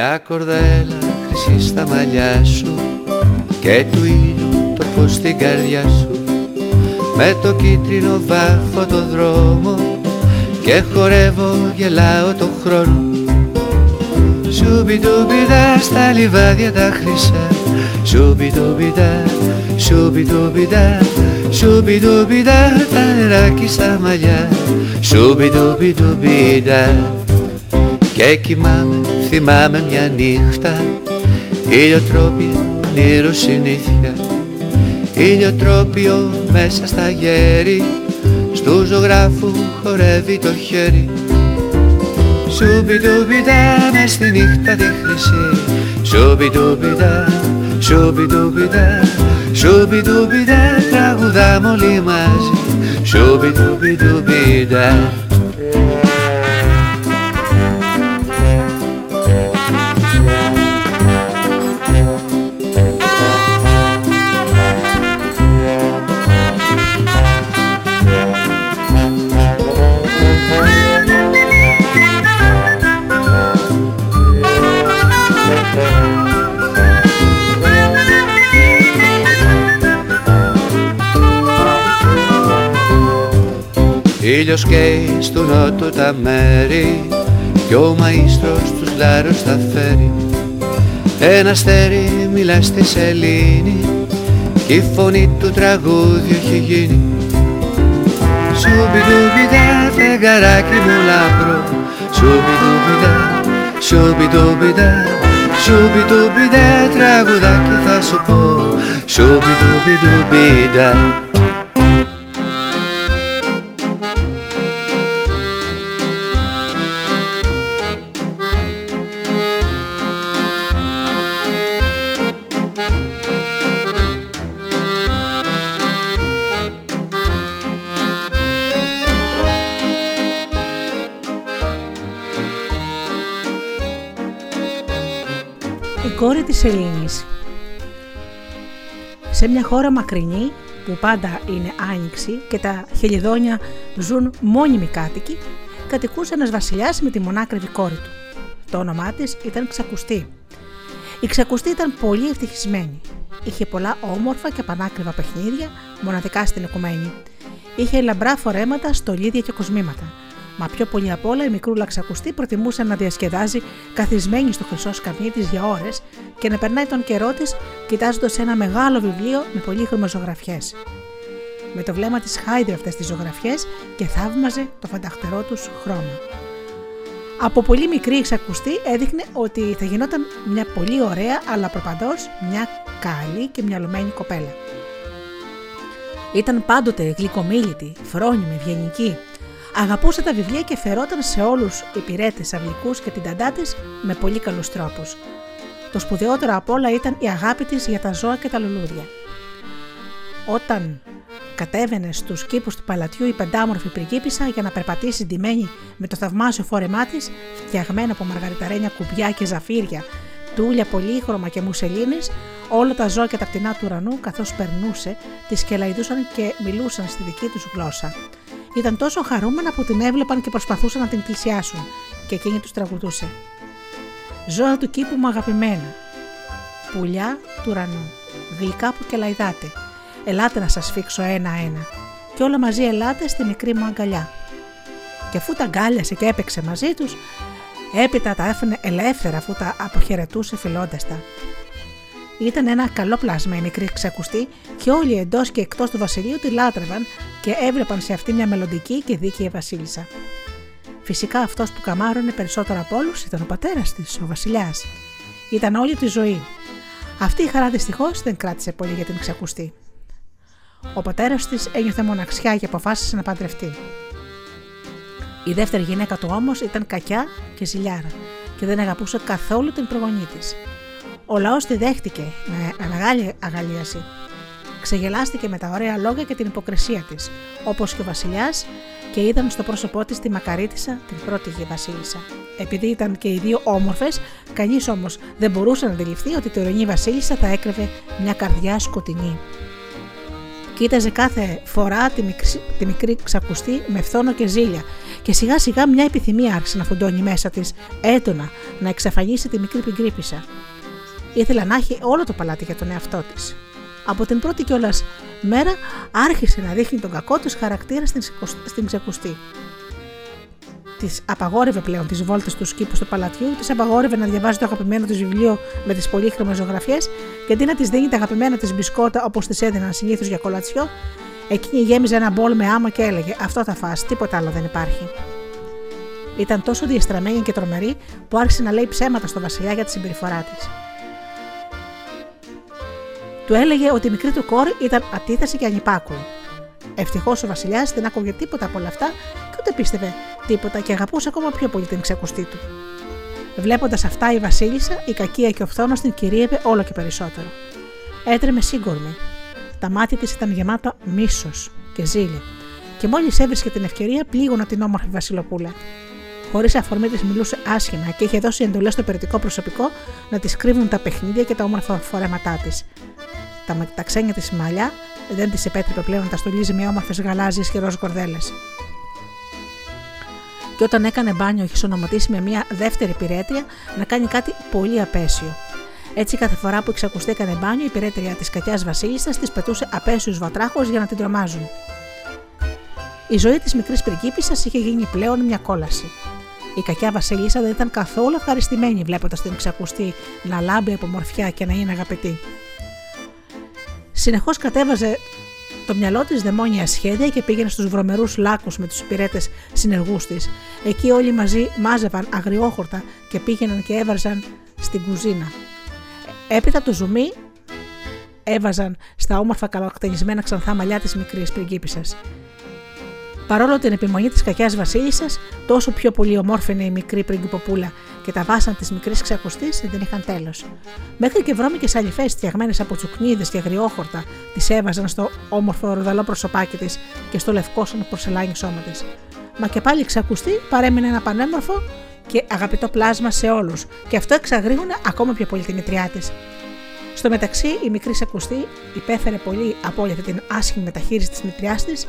Μια κορδέλα χρυσή στα μαλλιά σου και του ήλιου το φως στην καρδιά σου, με το κίτρινο βάφω το δρόμο και χορεύω, γελάω τον χρόνο. Σουμπιτουμπιτά στα λιβάδια τα χρυσά, σουμπιτουμπιτά, σουμπιτουμπιτά, σουμπιτουμπιτά τα νεράκι στα μαλλιά, σουμπιτουμπιτουμπιτά. Και κοιμάμαι, θυμάμαι μια νύχτα, ηλιοτρόπιο όνειρο συνήθεια, ηλιοτρόπιο μέσα στα γέρη, στου ζωγράφου χορεύει το χέρι. Σουμπιτουμπιτά μες στη νύχτα τη χρυσή, σουμπιτουμπιτά, σουμπιτουμπιτά, σουμπιτουμπιτά τραγουδάμε όλοι μαζί, σουμπιτουμπιτουμπιτά. Ήλιος καίει στου νότου τα μέρη κι ο μαΐστρος τους λάρους τα φέρει. Ένα αστέρι μιλά στη σελήνη κι η φωνή του τραγούδιου έχει γίνει. Σουμπιτουμπιτά φεγγαράκι μου λαμπρό, σουμπιτουμπιτά, σουμπιτουμπιτά, σουμπιτουμπιτά τραγουδάκι θα σου πω, σουμπιτουμπιτουμπιτά. Κόρη της Ελλήνης. Σε μια χώρα μακρινή που πάντα είναι άνοιξη και τα χελιδόνια ζουν μόνιμοι κάτοικοι, κατοικούσε ένας βασιλιάς με τη μονάκριβη κόρη του. Το όνομά της ήταν Ξακουστή. Η Ξακουστή ήταν πολύ ευτυχισμένη. Είχε πολλά όμορφα και πανάκριβα παιχνίδια, μοναδικά στην οικουμένη. Είχε λαμπρά φορέματα, στολίδια και κοσμήματα. Μα πιο πολύ απ' όλα η μικρούλα Ξακουστή προτιμούσε να διασκεδάζει καθισμένη στο χρυσό σκαμνί της για ώρες και να περνάει τον καιρό της κοιτάζοντας ένα μεγάλο βιβλίο με πολύχρωμες ζωγραφιές. Με το βλέμμα της χάιδευε αυτές τις ζωγραφιές και θαύμαζε το φανταχτερό τους χρώμα. Από πολύ μικρή η Ξακουστή έδειχνε ότι θα γινόταν μια πολύ ωραία αλλά προπαντός μια καλή και μυαλωμένη κοπέλα. Ήταν πάντοτε γλυκομίλητη, φρόνιμη, ευγενική. Αγαπούσε τα βιβλία και φερόταν σε όλους υπηρέτες, αυλικούς και την ταντά της με πολύ καλούς τρόπους. Το σπουδαιότερο απ' όλα ήταν η αγάπη της για τα ζώα και τα λουλούδια. Όταν κατέβαινε στους κήπους του παλατιού η πεντάμορφη πριγκίπισσα για να περπατήσει ντυμένη με το θαυμάσιο φόρεμά της, φτιαγμένο από μαργαριταρένια κουμπιά και ζαφύρια, τούλια πολύχρωμα και μουσελίνες, όλα τα ζώα και τα πτηνά του ουρανού καθώς περνούσε, τις κελαϊδούσαν και μιλούσαν στη δική τους γλώσσα. Ήταν τόσο χαρούμενα που την έβλεπαν και προσπαθούσαν να την πλησιάσουν, και εκείνη τους τραγουδούσε. Ζώα του κήπου μου αγαπημένα, πουλιά του ουρανού, γλυκά που κελαϊδάτε, ελάτε να σας σφίξω ένα-ένα, και όλα μαζί ελάτε στη μικρή μου αγκαλιά. Και αφού τα αγκάλιασε και έπαιξε μαζί τους, έπειτα τα έφερνε ελεύθερα αφού τα αποχαιρετούσε φιλώντας τα. Ήταν ένα καλό πλάσμα η μικρή Ξακουστή και όλοι εντός και εκτός του βασιλείου τη λάτρευαν και έβλεπαν σε αυτή μια μελλοντική και δίκαιη βασίλισσα. Φυσικά αυτός που καμάρωνε περισσότερο από όλους ήταν ο πατέρας της, ο βασιλιάς. Ήταν όλη τη ζωή. Αυτή η χαρά δυστυχώς δεν κράτησε πολύ για την Ξακουστή. Ο πατέρας της ένιωθε μοναξιά και αποφάσισε να παντρευτεί. Η δεύτερη γυναίκα του όμως ήταν κακιά και ζηλιάρα και δεν αγαπούσε καθόλου την προγονή της. Ο λαός τη δέχτηκε με μεγάλη αγαλίαση. Ξεγελάστηκε με τα ωραία λόγια και την υποκρισία της, όπως και ο βασιλιάς, και είδαν στο πρόσωπό της τη μακαρίτισσα, την πρότυγη βασίλισσα. Επειδή ήταν και οι δύο όμορφες, κανείς όμως δεν μπορούσε να αντιληφθεί ότι τη ουρανή βασίλισσα θα έκρυβε μια καρδιά σκοτεινή. Κοίταζε κάθε φορά τη μικρή Ξακουστή με φθόνο και ζήλια και σιγά σιγά μια επιθυμία άρχισε να φουντώνει μέσα της, έντονα, να εξαφανίσει τη μικρή πριγκίπισσα. Ήθελα να έχει όλο το παλάτι για τον εαυτό της. Από την πρώτη κιόλας μέρα άρχισε να δείχνει τον κακό της χαρακτήρα στην Ξακουστή. Της απαγόρευε πλέον τις βόλτες στους κήπους του παλατιού, της απαγόρευε να διαβάζει το αγαπημένο της βιβλίο με τις πολύχρωμες ζωγραφιές και αντί να της δίνει τα αγαπημένα της μπισκότα όπως της έδιναν συνήθως για κολατσιό, εκείνη γέμιζε ένα μπολ με άμα και έλεγε «Αυτό θα φας, τίποτα άλλο δεν υπάρχει». Ήταν τόσο διεστραμμένη και τρομερή που άρχισε να λέει ψέματα στο βασιλιά για τη συμπεριφορά της. Του έλεγε ότι η μικρή του κόρη ήταν ατίθαση και ανυπάκουη. Ευτυχώς ο βασιλιάς δεν άκουγε τίποτα από όλα αυτά και ούτε πίστευε τίποτα και αγαπούσε ακόμα πιο πολύ την Ξακουστή του. Βλέποντας αυτά, η βασίλισσα, η κακία και ο φθόνος την κυρίευε όλο και περισσότερο. Έτρεμε σύγκορμη. Τα μάτια της ήταν γεμάτα μίσος και ζήλια, και μόλις έβρισκε την ευκαιρία πλήγωνα την όμορφη βασιλοπούλα. Χωρίς αφορμή της μιλούσε άσχημα και είχε δώσει εντολές στο περιττικό προσωπικό να της κρύβουν τα παιχνίδια και τα όμορφα φορέματά της. Τα ξένια της μαλλιά δεν της επέτρεπε πλέον να τα στολίζει με όμορφες γαλάζιες και ροζ κορδέλες. Και όταν έκανε μπάνιο, είχε ονοματίσει με μια δεύτερη υπηρέτρια να κάνει κάτι πολύ απέσιο. Έτσι, κάθε φορά που εξακουστήκανε μπάνιο, η υπηρέτρια της κακιάς βασίλισσας της πετούσε απέσιους βατράχους για να την τρομάζουν. Η ζωή της μικρής πριγκίπισσας είχε γίνει πλέον μια κόλαση. Η κακιά βασίλισσα δεν ήταν καθόλου ευχαριστημένη βλέποντας την Ξακουστή να λάμπει από μορφιά και να είναι αγαπητή. Συνεχώς κατέβαζε το μυαλό της δαιμόνια σχέδια και πήγαινε στους βρωμερούς λάκους με τους υπηρέτες συνεργούς της. Εκεί όλοι μαζί μάζευαν αγριόχορτα και πήγαιναν και έβαζαν στην κουζίνα. Έπειτα το ζουμί έβαζαν στα όμορφα καλοκτενισμένα ξανθά μαλλιά της μικρής πριγκίπισσας. Παρόλο την επιμονή της κακιάς βασίλισσας, τόσο πιο πολύ ομόρφαινε η μικρή πριγκιποπούλα και τα βάσανα της μικρής Ξακουστής δεν είχαν τέλος. Μέχρι και βρώμικες αλυφές φτιαγμένες από τσουκνίδες και αγριόχορτα τις έβαζαν στο όμορφο ροδαλό προσωπάκι της και στο λευκόσωνο πορσελάνι σώμα της. Μα και πάλι η Ξακουστή παρέμεινε ένα πανέμορφο και αγαπητό πλάσμα σε όλους, και αυτό εξαγρήγωνε ακόμα πιο πολύ τη μητριά της. Στο μεταξύ, η μικρή Ξακουστή υπέφερε πολύ από όλη αυτή την άσχημη μεταχείριση της μητριάς της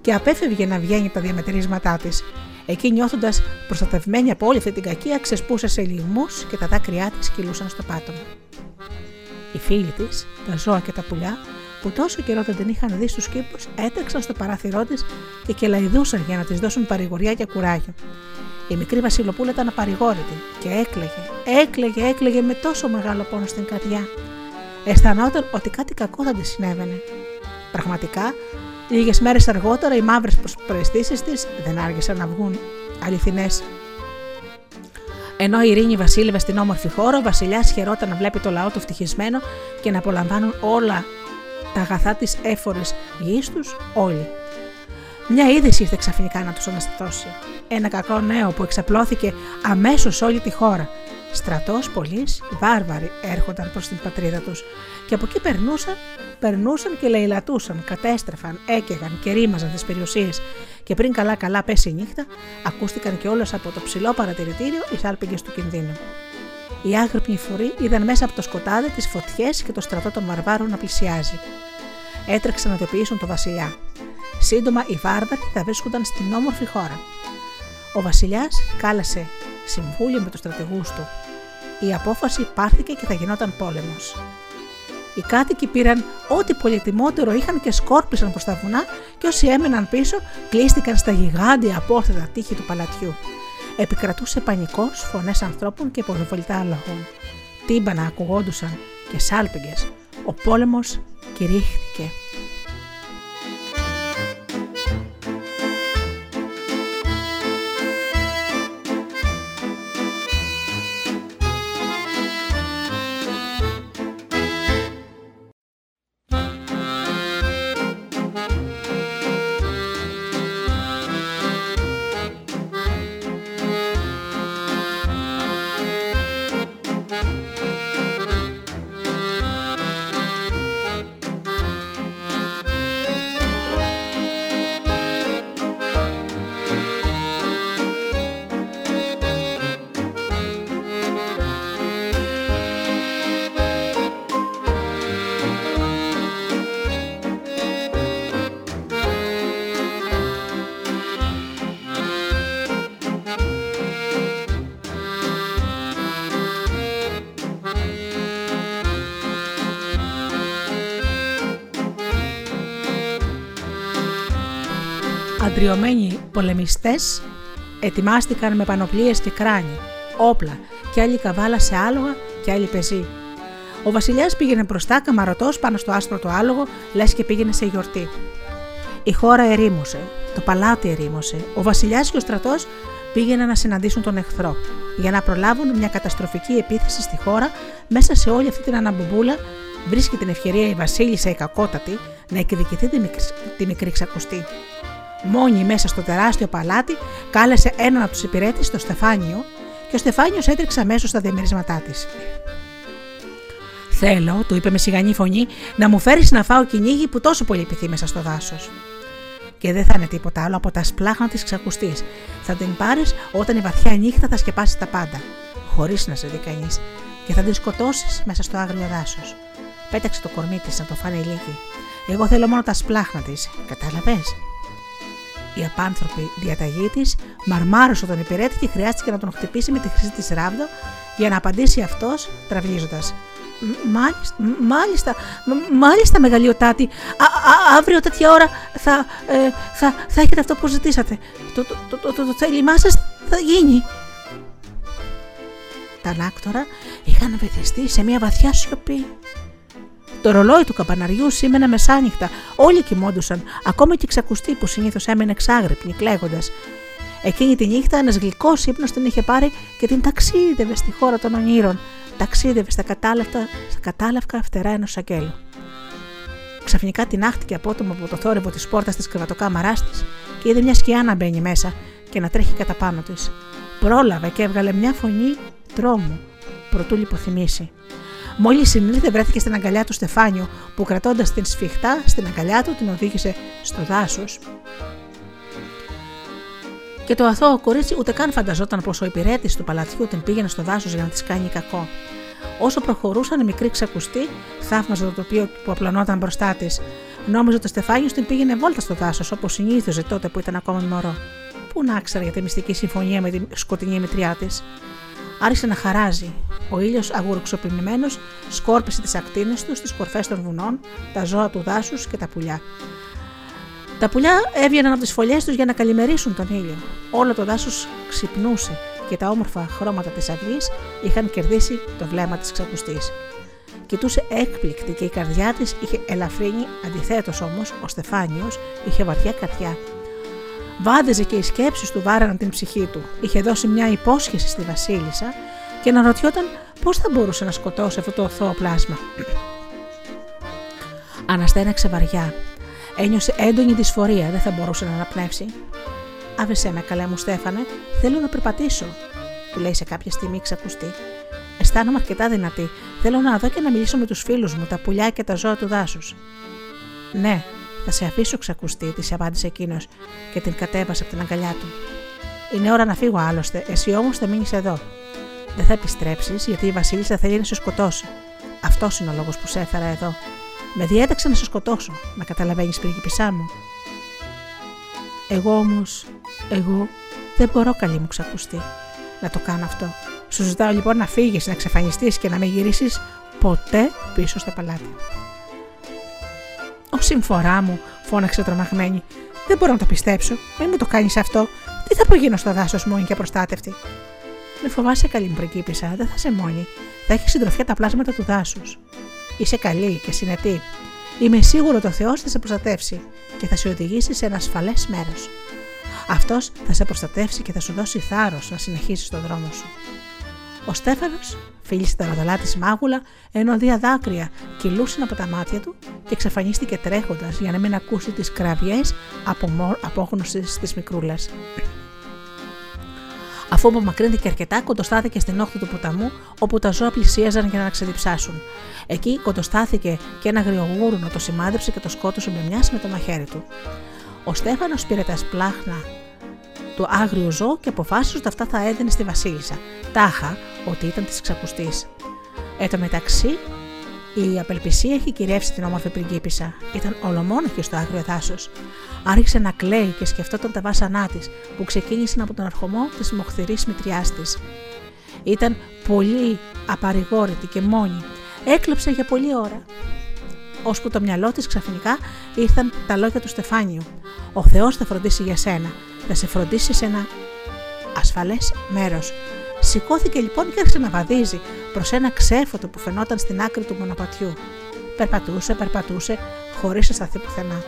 και απέφευγε να βγαίνει τα διαμετρίσματά της. Εκεί, νιώθοντας προστατευμένη από όλη αυτή την κακία, ξεσπούσε σε λυγμούς και τα δάκρυά της κυλούσαν στο πάτωμα. Οι φίλοι της, τα ζώα και τα πουλιά, που τόσο καιρό δεν την είχαν δει στους κήπους, έτρεξαν στο παράθυρό της και κελαηδούσαν για να της δώσουν παρηγοριά και κουράγιο. Η μικρή Βασιλοπούλα ήταν απαρηγόρητη και έκλαιγε με τόσο μεγάλο πόνο στην καρδιά. Αισθανόταν ότι κάτι κακό θα της συνέβαινε. Πραγματικά, λίγες μέρες αργότερα οι μαύρες προαισθήσεις της δεν άργησαν να βγουν αληθινές. Ενώ η Ειρήνη βασίλευε στην όμορφη χώρα, ο βασιλιάς χαιρόταν να βλέπει το λαό του ευτυχισμένο και να απολαμβάνουν όλα τα αγαθά της έφορης γης τους όλοι. Μια είδηση ήρθε ξαφνικά να τους αναστατώσει. Ένα κακό νέο που εξαπλώθηκε αμέσως σε όλη τη χώρα. Στρατός, πολίς, βάρβαροι έρχονταν προς την πατρίδα τους και από εκεί περνούσαν και λαιλατούσαν, κατέστρεφαν, έκαιγαν και ρήμαζαν τις περιουσίες και πριν καλά πέσει η νύχτα ακούστηκαν και όλες από το ψηλό παρατηρητήριο οι σάλπιγγες του κινδύνου. Οι άγρυπνοι φοροί είδαν μέσα από το σκοτάδι τις φωτιές και το στρατό των βαρβάρων να πλησιάζει. Έτρεξαν να ειδοποιήσουν τον βασιλιά. Σύντομα οι βάρβαροι θα βρίσκονταν στην όμορφη χώρα. Ο βασιλιάς κάλασε συμβούλιο με τους στρατηγούς του. Η απόφαση πάρθηκε και θα γινόταν πόλεμος. Οι κάτοικοι πήραν ό,τι πολυτιμότερο είχαν και σκόρπισαν προς τα βουνά και όσοι έμεναν πίσω κλείστηκαν στα γιγάντια απόρθητα τείχη του παλατιού. Επικρατούσε πανικός, φωνές ανθρώπων και ποδοβολητά αλλαγών. Τύμπανα ακουγόντουσαν και σάλπιγγες. Ο πόλεμος κηρύχθηκε. Αντριωμένοι πολεμιστές ετοιμάστηκαν με πανοπλίες και κράνη, όπλα και άλλη καβάλα σε άλογα και άλλη πεζή. Ο βασιλιάς πήγαινε μπροστά καμαρωτός πάνω στο άσπρο το άλογο, λες και πήγαινε σε γιορτή. Η χώρα ερήμωσε, το παλάτι ερήμωσε, ο βασιλιάς και ο στρατός πήγαιναν να συναντήσουν τον εχθρό για να προλάβουν μια καταστροφική επίθεση στη χώρα. Μέσα σε όλη αυτή την αναμπομπούλα βρίσκει την ευκαιρία η βασίλισσα η κακότατη να εκδικηθεί τη μικρή Ξακουστή. Μόνη μέσα στο τεράστιο παλάτι κάλεσε έναν από τους υπηρέτες, τον Στεφάνιο, και ο Στεφάνιος έτρεξε αμέσως στα διαμερίσματά της. «Θέλω», του είπε με σιγανή φωνή, «να μου φέρεις να φάω κυνήγι που τόσο πολύ πηθεί μέσα στο δάσος. Και δεν θα είναι τίποτα άλλο από τα σπλάχνα της Ξακουστής. Θα την πάρεις όταν η βαθιά νύχτα θα σκεπάσει τα πάντα, χωρίς να σε δει κανείς, και θα την σκοτώσεις μέσα στο άγριο δάσος. Πέταξε το κορμί της να το φάνε λίγοι. Εγώ θέλω μόνο τα σπλάχνα της, κατάλαβες?» Η απάνθρωπη διαταγή της μαρμάρωσε τον υπηρέτη και χρειάστηκε να τον χτυπήσει με τη χρυσή της ράβδο για να απαντήσει αυτός τραυλίζοντας. «Μάλιστα, μεγαλειοτάτη, αύριο τέτοια ώρα θα έχετε αυτό που ζητήσατε. Το θέλημά σας θα γίνει». Τα ανάκτορα είχαν βυθιστεί σε μια βαθιά σιωπή. Το ρολόι του καμπαναριού σήμαινε μεσάνυχτα, όλοι κοιμόντουσαν, ακόμα και η Ξακουστή που συνήθως έμενε εξάγρυπνη, κλαίγοντας. Εκείνη τη νύχτα ένας γλυκός ύπνος την είχε πάρει και την ταξίδευε στη χώρα των ονείρων, ταξίδευε στα κατάλευκα φτερά ενός σακέλου. Ξαφνικά τινάχτηκε απότομα από το θόρυβο της πόρτας της κρεβατοκάμαράς της και είδε μια σκιά να μπαίνει μέσα και να τρέχει κατά πάνω της. Πρόλαβε και έβγαλε μια φωνή τρόμου, προτού λιποθυμήσει. Μόλις συνήλθε, βρέθηκε στην αγκαλιά του Στεφάνιου, που κρατώντας την σφιχτά στην αγκαλιά του την οδήγησε στο δάσος. Και το αθώο κορίτσι ούτε καν φανταζόταν πως ο υπηρέτης του παλατιού την πήγαινε στο δάσος για να της κάνει κακό. Όσο προχωρούσαν, η μικρή Ξακουστή θαύμαζε το τοπίο που απλωνόταν μπροστά της. Νόμιζε ότι ο Στεφάνιος την πήγαινε βόλτα στο δάσος, όπως συνήθιζε τότε που ήταν ακόμα μωρό. Πού να ήξερε για τη μυστική συμφωνία με τη σκοτεινή μητριά της. άρχισε να χαράζει. Ο ήλιος, αγουροξοπλημμένος, σκόρπισε τις ακτίνες του, τις κορφές των βουνών, τα ζώα του δάσους και τα πουλιά. Τα πουλιά έβγαιναν από τις φωλιές τους για να καλημερίσουν τον ήλιο. Όλο το δάσος ξυπνούσε και τα όμορφα χρώματα της αυγής είχαν κερδίσει το βλέμμα της Ξακουστής. Κοιτούσε έκπληκτη και η καρδιά της είχε ελαφρύνει, αντιθέτως όμως ο Στεφάνιος είχε βαριά καρδιά. Βάδιζε και οι σκέψεις του βάραναν την ψυχή του. Είχε δώσει μια υπόσχεση στη βασίλισσα και αναρωτιόταν πώς θα μπορούσε να σκοτώσει αυτό το οθώο πλάσμα. Αναστέναξε βαριά. Ένιωσε έντονη δυσφορία, δεν θα μπορούσε να αναπνεύσει. «Άφησέ με, καλέ μου Στέφανε, θέλω να περπατήσω», του λέει σε κάποια στιγμή η Ξακουστή. «Αισθάνομαι αρκετά δυνατή. Θέλω να δω και να μιλήσω με τους φίλους μου, τα πουλιά και τα ζώα του δάσους». «Ναι, θα σε αφήσω, Ξακουστή», της απάντησε εκείνος και την κατέβασε από την αγκαλιά του. «Είναι ώρα να φύγω άλλωστε, εσύ όμως θα μείνεις εδώ. Δεν θα επιστρέψεις, γιατί η βασίλισσα θέλει να σε σκοτώσει. Αυτός είναι ο λόγος που σε έφερα εδώ. Με διέταξε να σε σκοτώσω, να καταλαβαίνεις, πριγκίπισσά μου». Εγώ δεν μπορώ, καλή μου Ξακουστή, να το κάνω αυτό. Σου ζητάω λοιπόν να φύγεις, να εξαφανιστείς και να με γυρίσεις ποτέ πίσω στο παλάτι. «Ω συμφορά μου», φώναξε τρομαγμένη, «δεν μπορώ να το πιστέψω, μην μου το κάνεις αυτό. Τι θα απογίνω στο δάσος μόνη και απροστάτευτη». «Με φοβάσαι, καλή μου πριγκίπισσα, δεν θα σε μόνη. Θα έχεις συντροφιά τα πλάσματα του δάσους. Είσαι καλή και συνετή. Είμαι σίγουρο το Θεός θα σε προστατεύσει και θα σε οδηγήσει σε ένα ασφαλές μέρος. Αυτός θα σε προστατεύσει και θα σου δώσει θάρρος να συνεχίσεις τον δρόμο σου». Ο Στέφανος φίλησε τα ροδαλά της μάγουλα, ενώ δύο δάκρυα κυλούσαν από τα μάτια του και εξαφανίστηκε τρέχοντας για να μην ακούσει τις κραυγές απόγνωσης της μικρούλας. Αφού απομακρύνθηκε αρκετά, κοντοστάθηκε στην όχθη του ποταμού, όπου τα ζώα πλησίαζαν για να ξεδιψάσουν. Εκεί κοντοστάθηκε και ένα γριογούρουνο το σημάδεψε και το σκότωσε με μιας με το μαχαίρι του. Ο Στέφανος πήρε τα σπλάχνα του άγριου ζώου και αποφάσισε ότι αυτά θα έδινε στη βασίλισσα, τάχα ότι ήταν της Ξακουστής. Εν τω μεταξύ, η απελπισία είχε κυριεύσει την όμορφη πριγκίπισσα. Ήταν ολομόναχη στο άγριο δάσος. Άρχισε να κλαίει και σκεφτόταν τα βάσανά της, που ξεκίνησαν από τον αρχομό της μοχθηρής μητριάς της. Ήταν πολύ απαρηγόρητη και μόνη. Έκλαψε για πολλή ώρα, ώσπου το μυαλό της ξαφνικά ήρθαν τα λόγια του Στεφάνιου. «Ο Θεός θα φροντίσει για σένα, θα σε φροντίσει σε ένα ασφαλές μέρος». Σηκώθηκε λοιπόν και άρχισε να βαδίζει προς ένα ξέφωτο που φαινόταν στην άκρη του μονοπατιού. Περπατούσε, χωρίς να σταθεί πουθενά.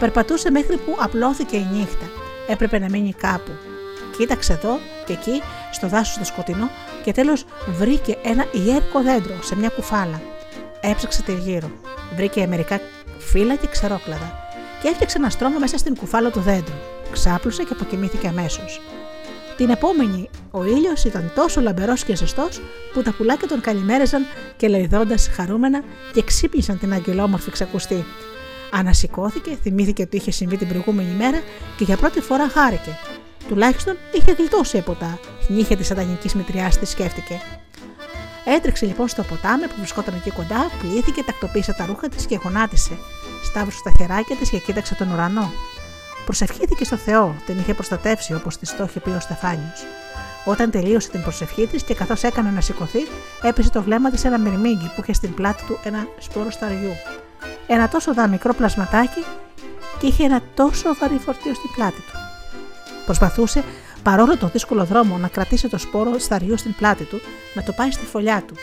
Περπατούσε μέχρι που απλώθηκε η νύχτα. Έπρεπε να μείνει κάπου. Κοίταξε εδώ και εκεί, στο δάσος το σκοτεινό, και τέλος βρήκε ένα ιέρκο δέντρο σε μια κουφάλα. Έψαξε τη γύρω. Βρήκε μερικά φύλλα και ξερόκλαδα. Και έφτιαξε ένα στρώμα μέσα στην κουφάλα του δέντρου. Ξάπλωσε και αποκοιμήθηκε αμέσως. Την επόμενη, ο ήλιος ήταν τόσο λαμπερός και ζεστός που τα πουλάκια τον καλημέρεζαν και λοειδώντας χαρούμενα και ξύπνησαν την αγγελόμορφη Ξακουστή. Ανασηκώθηκε, θυμήθηκε ότι είχε συμβεί την προηγούμενη μέρα και για πρώτη φορά χάρηκε. Τουλάχιστον είχε γλιτώσει από τα νύχια της ανταγνικής μητριάς της, σκέφτηκε. Έτρεξε λοιπόν στο ποτάμι που βρισκόταν εκεί κοντά, πλύθηκε, τακτοποίησε τα ρούχα της και γονάτισε. Σταύρωσε τα χεράκια της και κοίταξε τον ουρανό. Προσευχήθηκε στο Θεό, την είχε προστατεύσει όπως της το είχε πει ο Στεφάνιος. Όταν τελείωσε την προσευχή της και καθώς έκανε να σηκωθεί, έπεσε το βλέμμα της ένα μυρμήγκι που είχε στην πλάτη του ένα σπόρο σταριού. Ένα τόσο μικρό πλασματάκι και είχε ένα τόσο βαρύ φορτίο στην πλάτη του. Προσπαθούσε, παρόλο τον δύσκολο δρόμο, να κρατήσει το σπόρο σταριού στην πλάτη του, να το πάει στη φωλιά του.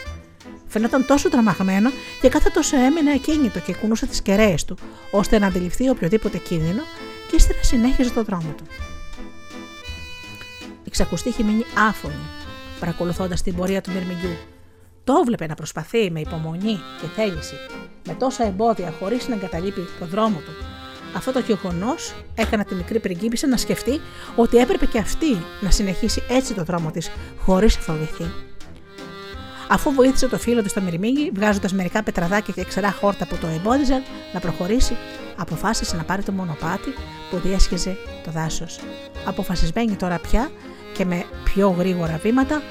Φαινόταν τόσο τρομαγμένο και κάθε τόσο έμενε ακίνητο και κουνούσε τις κεραίες του, ώστε να αντιληφθεί οποιοδήποτε κίνδυνο. Και ύστερα συνέχιζε τον δρόμο του. Η Ξακουστή είχε μείνει άφωνη, παρακολουθώντας την πορεία του μυρμηγκιού. Το βλέπε να προσπαθεί με υπομονή και θέληση, με τόσα εμπόδια, χωρίς να εγκαταλείπει τον δρόμο του. Αυτό το γεγονός έκανε τη μικρή πριγκίπισσα να σκεφτεί ότι έπρεπε και αυτή να συνεχίσει έτσι τον δρόμο της, χωρίς να φοβηθεί. Αφού βοήθησε το φίλο του στο μυρμήγκι, βγάζοντας μερικά πετραδάκια και ξερά χόρτα που το εμπόδιζαν να προχωρήσει, αποφάσισε να πάρει το μονοπάτι που διέσχιζε το δάσος. Αποφασισμένη τώρα πια και με πιο γρήγορα βήματα,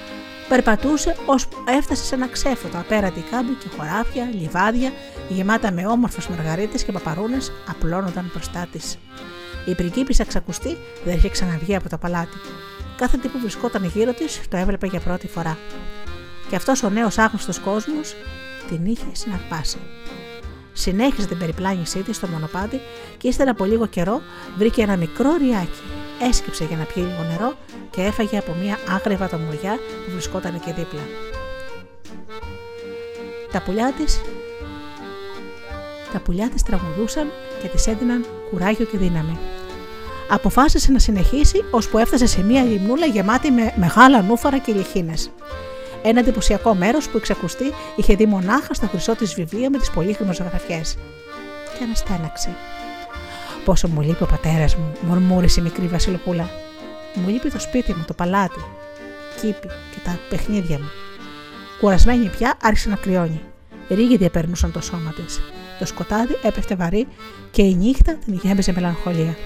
περπατούσε ώσπου έφτασε σε ένα ξέφωτο απέραντη κάμπη και χωράφια, λιβάδια, γεμάτα με όμορφες μαργαρίτες και παπαρούνες απλώνονταν μπροστά της. Η πριγκίπισσα Ξακουστή δεν είχε ξαναβγεί από το παλάτι. Κάθε τι που βρισκόταν γύρω της το έβλεπε για πρώτη φορά. Και αυτός ο νέος άγνωστος κόσμος την είχε συναρπάσει. Συνέχισε την περιπλάνησή της στο μονοπάτι και ύστερα από λίγο καιρό βρήκε ένα μικρό ριάκι. Έσκυψε για να πιει λίγο νερό και έφαγε από μια άγρια ταμουριά που βρισκόταν εκεί δίπλα. Τα πουλιά της τραγουδούσαν και της έδιναν κουράγιο και δύναμη. Αποφάσισε να συνεχίσει ώσπου έφτασε σε μια λιμνούλα γεμάτη με μεγάλα νούφαρα και λιχίνες. Ένα εντυπωσιακό μέρος που η Ξακουστή είχε δει μονάχα στα χρυσό της βιβλία με τις πολύχρωμες ζωγραφιές. Και αναστέναξε. «Πόσο μου λείπει ο πατέρας μου», μουρμούρισε η μικρή Βασιλοπούλα. «Μου λείπει το σπίτι μου, το παλάτι, κήπη και τα παιχνίδια μου». Κουρασμένη πια άρχισε να κρυώνει. Ρίγοι διαπερνούσαν το σώμα της. Το σκοτάδι έπεφτε βαρύ και η νύχτα την γέμιζε μελαγχολία.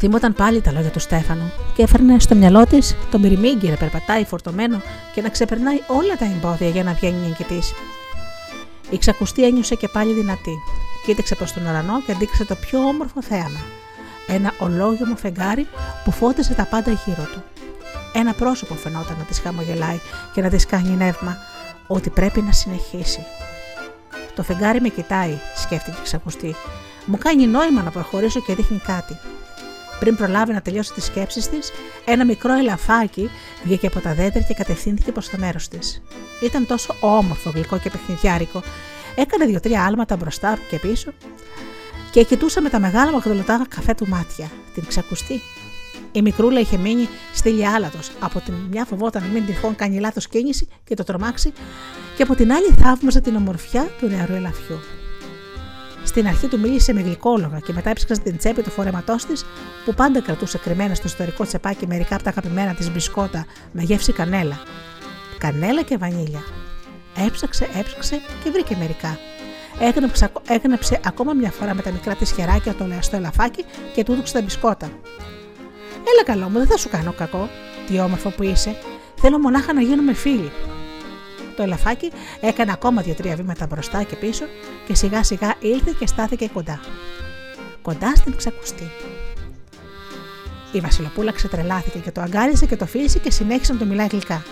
Θυμόταν πάλι τα λόγια του Στέφανου και έφερνε στο μυαλό της τον μυρμήγκι να περπατάει φορτωμένο και να ξεπερνάει όλα τα εμπόδια για να βγαίνει νικητής. Η Ξακουστή ένιωσε και πάλι δυνατή. Κοίταξε προς τον ουρανό και αντίκρισε το πιο όμορφο θέαμα. Ένα ολόγιομο φεγγάρι που φώτιζε τα πάντα γύρω του. Ένα πρόσωπο φαινόταν να της χαμογελάει και να της κάνει νεύμα ότι πρέπει να συνεχίσει. «Το φεγγάρι με κοιτάει», σκέφτηκε η Ξακουστή. «Μου κάνει νόημα να προχωρήσω και δείχνει κάτι». Πριν προλάβει να τελειώσει τις σκέψεις της, ένα μικρό ελαφάκι βγήκε από τα δέντρα και κατευθύνθηκε προς το μέρος της. Ήταν τόσο όμορφο, γλυκό και παιχνιδιάρικο. Έκανε 2-3 άλματα μπροστά και πίσω και κοιτούσε με τα μεγάλα μαγδολωτά καφέ του μάτια. Την Ξακουστή. Η μικρούλα είχε μείνει στήλια άλατος. Από τη μια φοβόταν να μην τυχόν κάνει λάθος κίνηση και το τρομάξει, και από την άλλη θαύμαζε την ομορφιά του νεαρού ελαφιού. Στην αρχή του μίλησε με γλυκόλογα και μετά έψαξε την τσέπη του φορέματός της, που πάντα κρατούσε κρυμμένα στο ιστορικό τσεπάκι μερικά από τα αγαπημένα της μπισκότα με γεύση κανέλα. Κανέλα και βανίλια. Έψαξε και βρήκε μερικά. Έγνεψε ακόμα μια φορά με τα μικρά της χεράκια το λεαστό ελαφάκι και του έδωξε τα μπισκότα. «Έλα, καλό μου, δεν θα σου κάνω κακό. Τι όμορφο που είσαι. Θέλω μονάχα να γίνουμε φίλοι». Το ελαφάκι έκανε ακόμα 2-3 βήματα μπροστά και πίσω και σιγά σιγά ήλθε και στάθηκε κοντά. Κοντά στην Ξακουστή. Η Βασιλοπούλα ξετρελάθηκε και το αγκάλισε και το φίλησε και συνέχισε να του μιλάει γλυκά.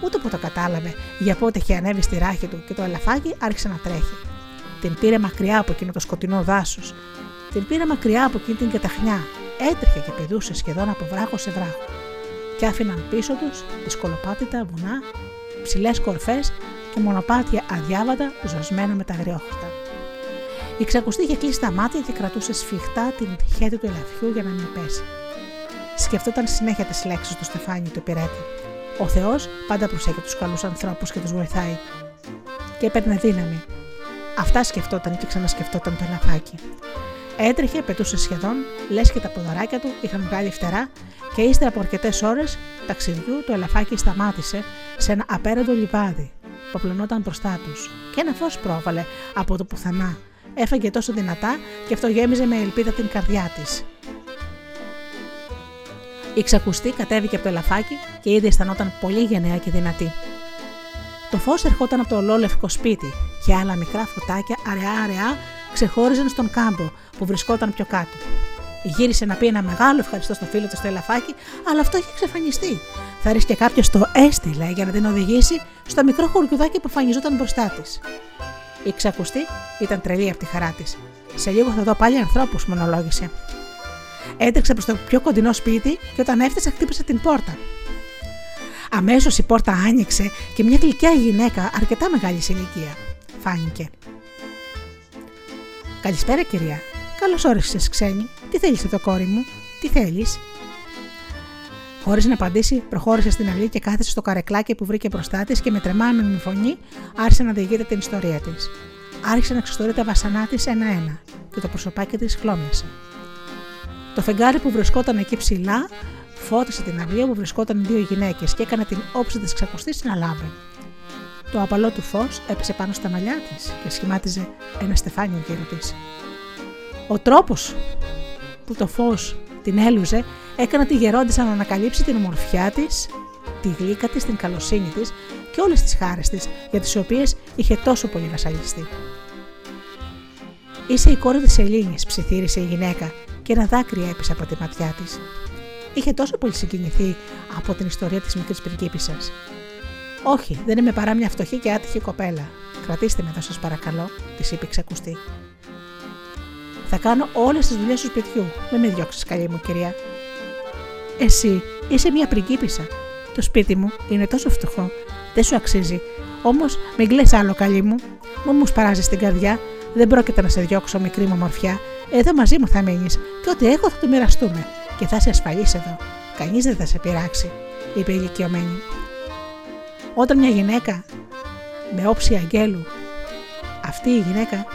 Ούτε που το κατάλαβε για πότε είχε ανέβει στη ράχη του και το ελαφάκι άρχισε να τρέχει. Την πήρε μακριά από εκείνο το σκοτεινό δάσος. Την πήρε μακριά από εκείνη την καταχνιά. Έτρεχε και πηδούσε σχεδόν από βράχο σε βράχο. Και άφηναν πίσω τους δυσκολοπάτητα βουνά, ψηλές κορφές και μονοπάτια αδιάβατα ζωσμένα με τα αγριόχορτα. Η Ξακουστή είχε κλείσει τα μάτια και κρατούσε σφιχτά την χέτη του ελαφιού για να μην πέσει. Σκεφτόταν συνέχεια τις λέξεις του Στεφάνιου του υπηρέτη. Ο Θεός πάντα προσέχει τους καλούς ανθρώπους και τους βοηθάει. Και έπαιρνε δύναμη. Αυτά σκεφτόταν και ξανασκεφτόταν το ελαφάκι. Έτρεχε, πετούσε σχεδόν, λες και τα ποδαράκια του είχαν βγάλει φτερά, και ύστερα από αρκετές ώρες ταξιδιού το ελαφάκι σταμάτησε σε ένα απέραντο λιβάδι που πλωνόταν μπροστά τους, και ένα φως πρόβαλε από το πουθενά. Έφαγε τόσο δυνατά και αυτό γέμιζε με ελπίδα την καρδιά της. Η Ξακουστή κατέβηκε από το ελαφάκι και ήδη αισθανόταν πολύ γενναία και δυνατή. Το φως ερχόταν από το ολόλευκο σπίτι και άλλα μικρά φωτάκια αραιά-αραιά ξεχώριζαν στον κάμπο που βρισκόταν πιο κάτω. Γύρισε να πει ένα μεγάλο ευχαριστώ στο φίλο του στο ελαφάκι, αλλά αυτό είχε εξαφανιστεί. Θα ρίσκε κάποιος το έστειλε για να την οδηγήσει στο μικρό χωριουδάκι που εμφανιζόταν μπροστά της. Η Ξακουστή ήταν τρελή από τη χαρά της. «Σε λίγο θα δω πάλι ανθρώπους», μονολόγησε. Έτρεξε προς το πιο κοντινό σπίτι και όταν έφτασε χτύπησε την πόρτα. Αμέσως η πόρτα άνοιξε και μια γλυκιά γυναίκα αρκετά μεγάλη σε ηλικία φάνηκε. «Καλησπέρα, κυρία. Καλώς όρισες, ξένη. Τι θέλεις εδώ, κόρη μου, τι θέλεις?» Χωρίς να απαντήσει, προχώρησε στην αυλή και κάθισε στο καρεκλάκι που βρήκε μπροστά της και με τρεμάμενη φωνή άρχισε να διηγείται την ιστορία της. Άρχισε να ξεστορεί τα βασανά της ένα-ένα και το προσωπάκι της χλώμιασε. Το φεγγάρι που βρισκόταν εκεί ψηλά φώτισε την αυλή που βρισκόταν οι δύο γυναίκες και έκανε την όψη της Ξακουστής να λάβει. Το απαλό του φως έπεσε πάνω στα μαλλιά της και σχημάτιζε ένα στεφάνιο γύρω της. Ο τρόπος που το φως την έλουζε έκανε τη γερόντισσα να ανακαλύψει την ομορφιά της, τη γλύκα της, την καλοσύνη της και όλες τις χάρες της για τις οποίες είχε τόσο πολύ βασανιστεί. «Είσαι η κόρη της Ελλήνης», ψιθύρισε η γυναίκα και ένα δάκρυ έπεσε από τη ματιά της. είχε τόσο πολύ συγκινηθεί από την ιστορία της μικρής πριγκίπισσας. «Όχι, δεν είμαι παρά μια φτωχή και άτυχη κοπέλα. Κρατήστε με εδώ σας παρακαλώ», της είπε η Ξακουστή. «Θα κάνω όλες τις δουλειές του σπιτιού. Μην με διώξεις, καλή μου κυρία». «Εσύ είσαι μια πριγκίπισσα. Το σπίτι μου είναι τόσο φτωχό. Δεν σου αξίζει. Όμως μην κλαις άλλο, καλή μου. Μην μου σπαράζεις την καρδιά. Δεν πρόκειται να σε διώξω, μικρή μου ομορφιά. Εδώ μαζί μου θα μείνεις και ό,τι έχω θα το μοιραστούμε. Και θα σε ασφαλείς εδώ. Κανείς δεν θα σε πειράξει», είπε η ηλικιωμένη. Όταν μια γυναίκα με όψη αγγέλου, αυτή η γυναίκα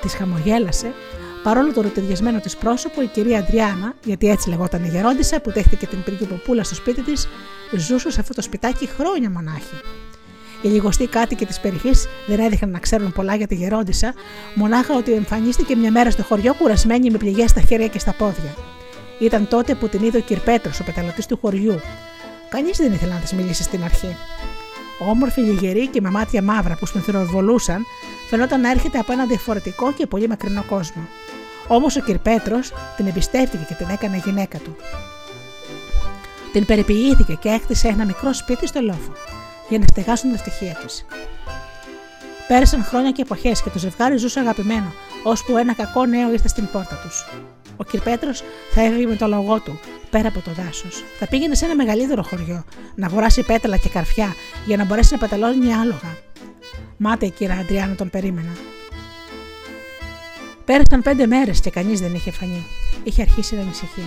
της χαμογέλασε, παρόλο το ρωτηριασμένο της πρόσωπο, η κυρία Αντριάννα, γιατί έτσι λεγόταν η γερόντισσα που δέχτηκε την πριγκιποπούλα στο σπίτι της, ζούσε σε αυτό το σπιτάκι χρόνια μονάχη. Οι λιγοστοί κάτοικοι της περιοχής δεν έδειχναν να ξέρουν πολλά για τη γερόντισσα, μονάχα ότι εμφανίστηκε μια μέρα στο χωριό κουρασμένη με πληγές στα χέρια και στα πόδια. Ήταν τότε που την είδε ο Κυρπέτρος, ο πεταλωτής του χωριού. Κανείς δεν ήθελε να της μιλήσει στην αρχή. Όμορφη, λιγερή και με μάτια μαύρα που σπινθυροβολούσαν, φαινόταν να έρχεται από ένα διαφορετικό και πολύ μακρινό κόσμο. Όμως ο Κυρπέτρος την εμπιστεύτηκε και την έκανε γυναίκα του. Την περιποιήθηκε και έκτισε ένα μικρό σπίτι στο λόφο για να στεγάσουν την ευτυχία της. Πέρασαν χρόνια και εποχές και το ζευγάρι ζούσε αγαπημένο, ώσπου ένα κακό νέο ήρθε στην πόρτα τους. Ο Κυρπέτρος θα έφυγε με το λαγό του πέρα από το δάσος. Θα πήγαινε σε ένα μεγαλύτερο χωριό να αγοράσει πέταλα και καρφιά για να μπορέσει να πεταλώνει άλογα. Μάταια η κυρία Αντριάννα τον περίμενα. Πέρασαν 5 μέρες και κανείς δεν είχε φανεί. Είχε αρχίσει να ανησυχεί.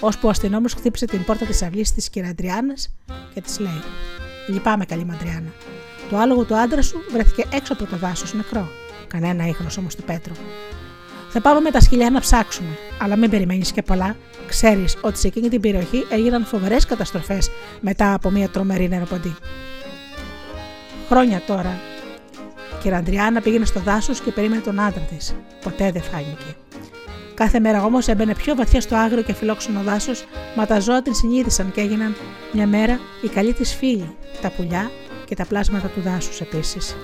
Ώσπου ο αστυνόμος χτύπησε την πόρτα της αυλής της κυρία Αντριάννας και της λέει: «Λυπάμαι, καλή μου Αντριάννα. Το άλογο του άντρα σου βρέθηκε έξω από το δάσος νεκρό. Κανένα ίχνος όμως του Πέτρου. Θα πάμε με τα σκυλιά να ψάξουμε, αλλά μην περιμένεις και πολλά. Ξέρεις ότι σε εκείνη την περιοχή έγιναν φοβερές καταστροφές μετά από μια τρομερή νεροποντή». Χρόνια τώρα η κυρία Αντριάννα πήγαινε στο δάσος και περίμενε τον άντρα της. Ποτέ δεν φάνηκε. Κάθε μέρα όμως έμπαινε πιο βαθιά στο άγριο και φιλόξενο δάσος, μα τα ζώα την συνείδησαν και έγιναν μια μέρα οι καλοί της φίλοι, τα πουλιά και τα πλάσματα του δάσους επίσης.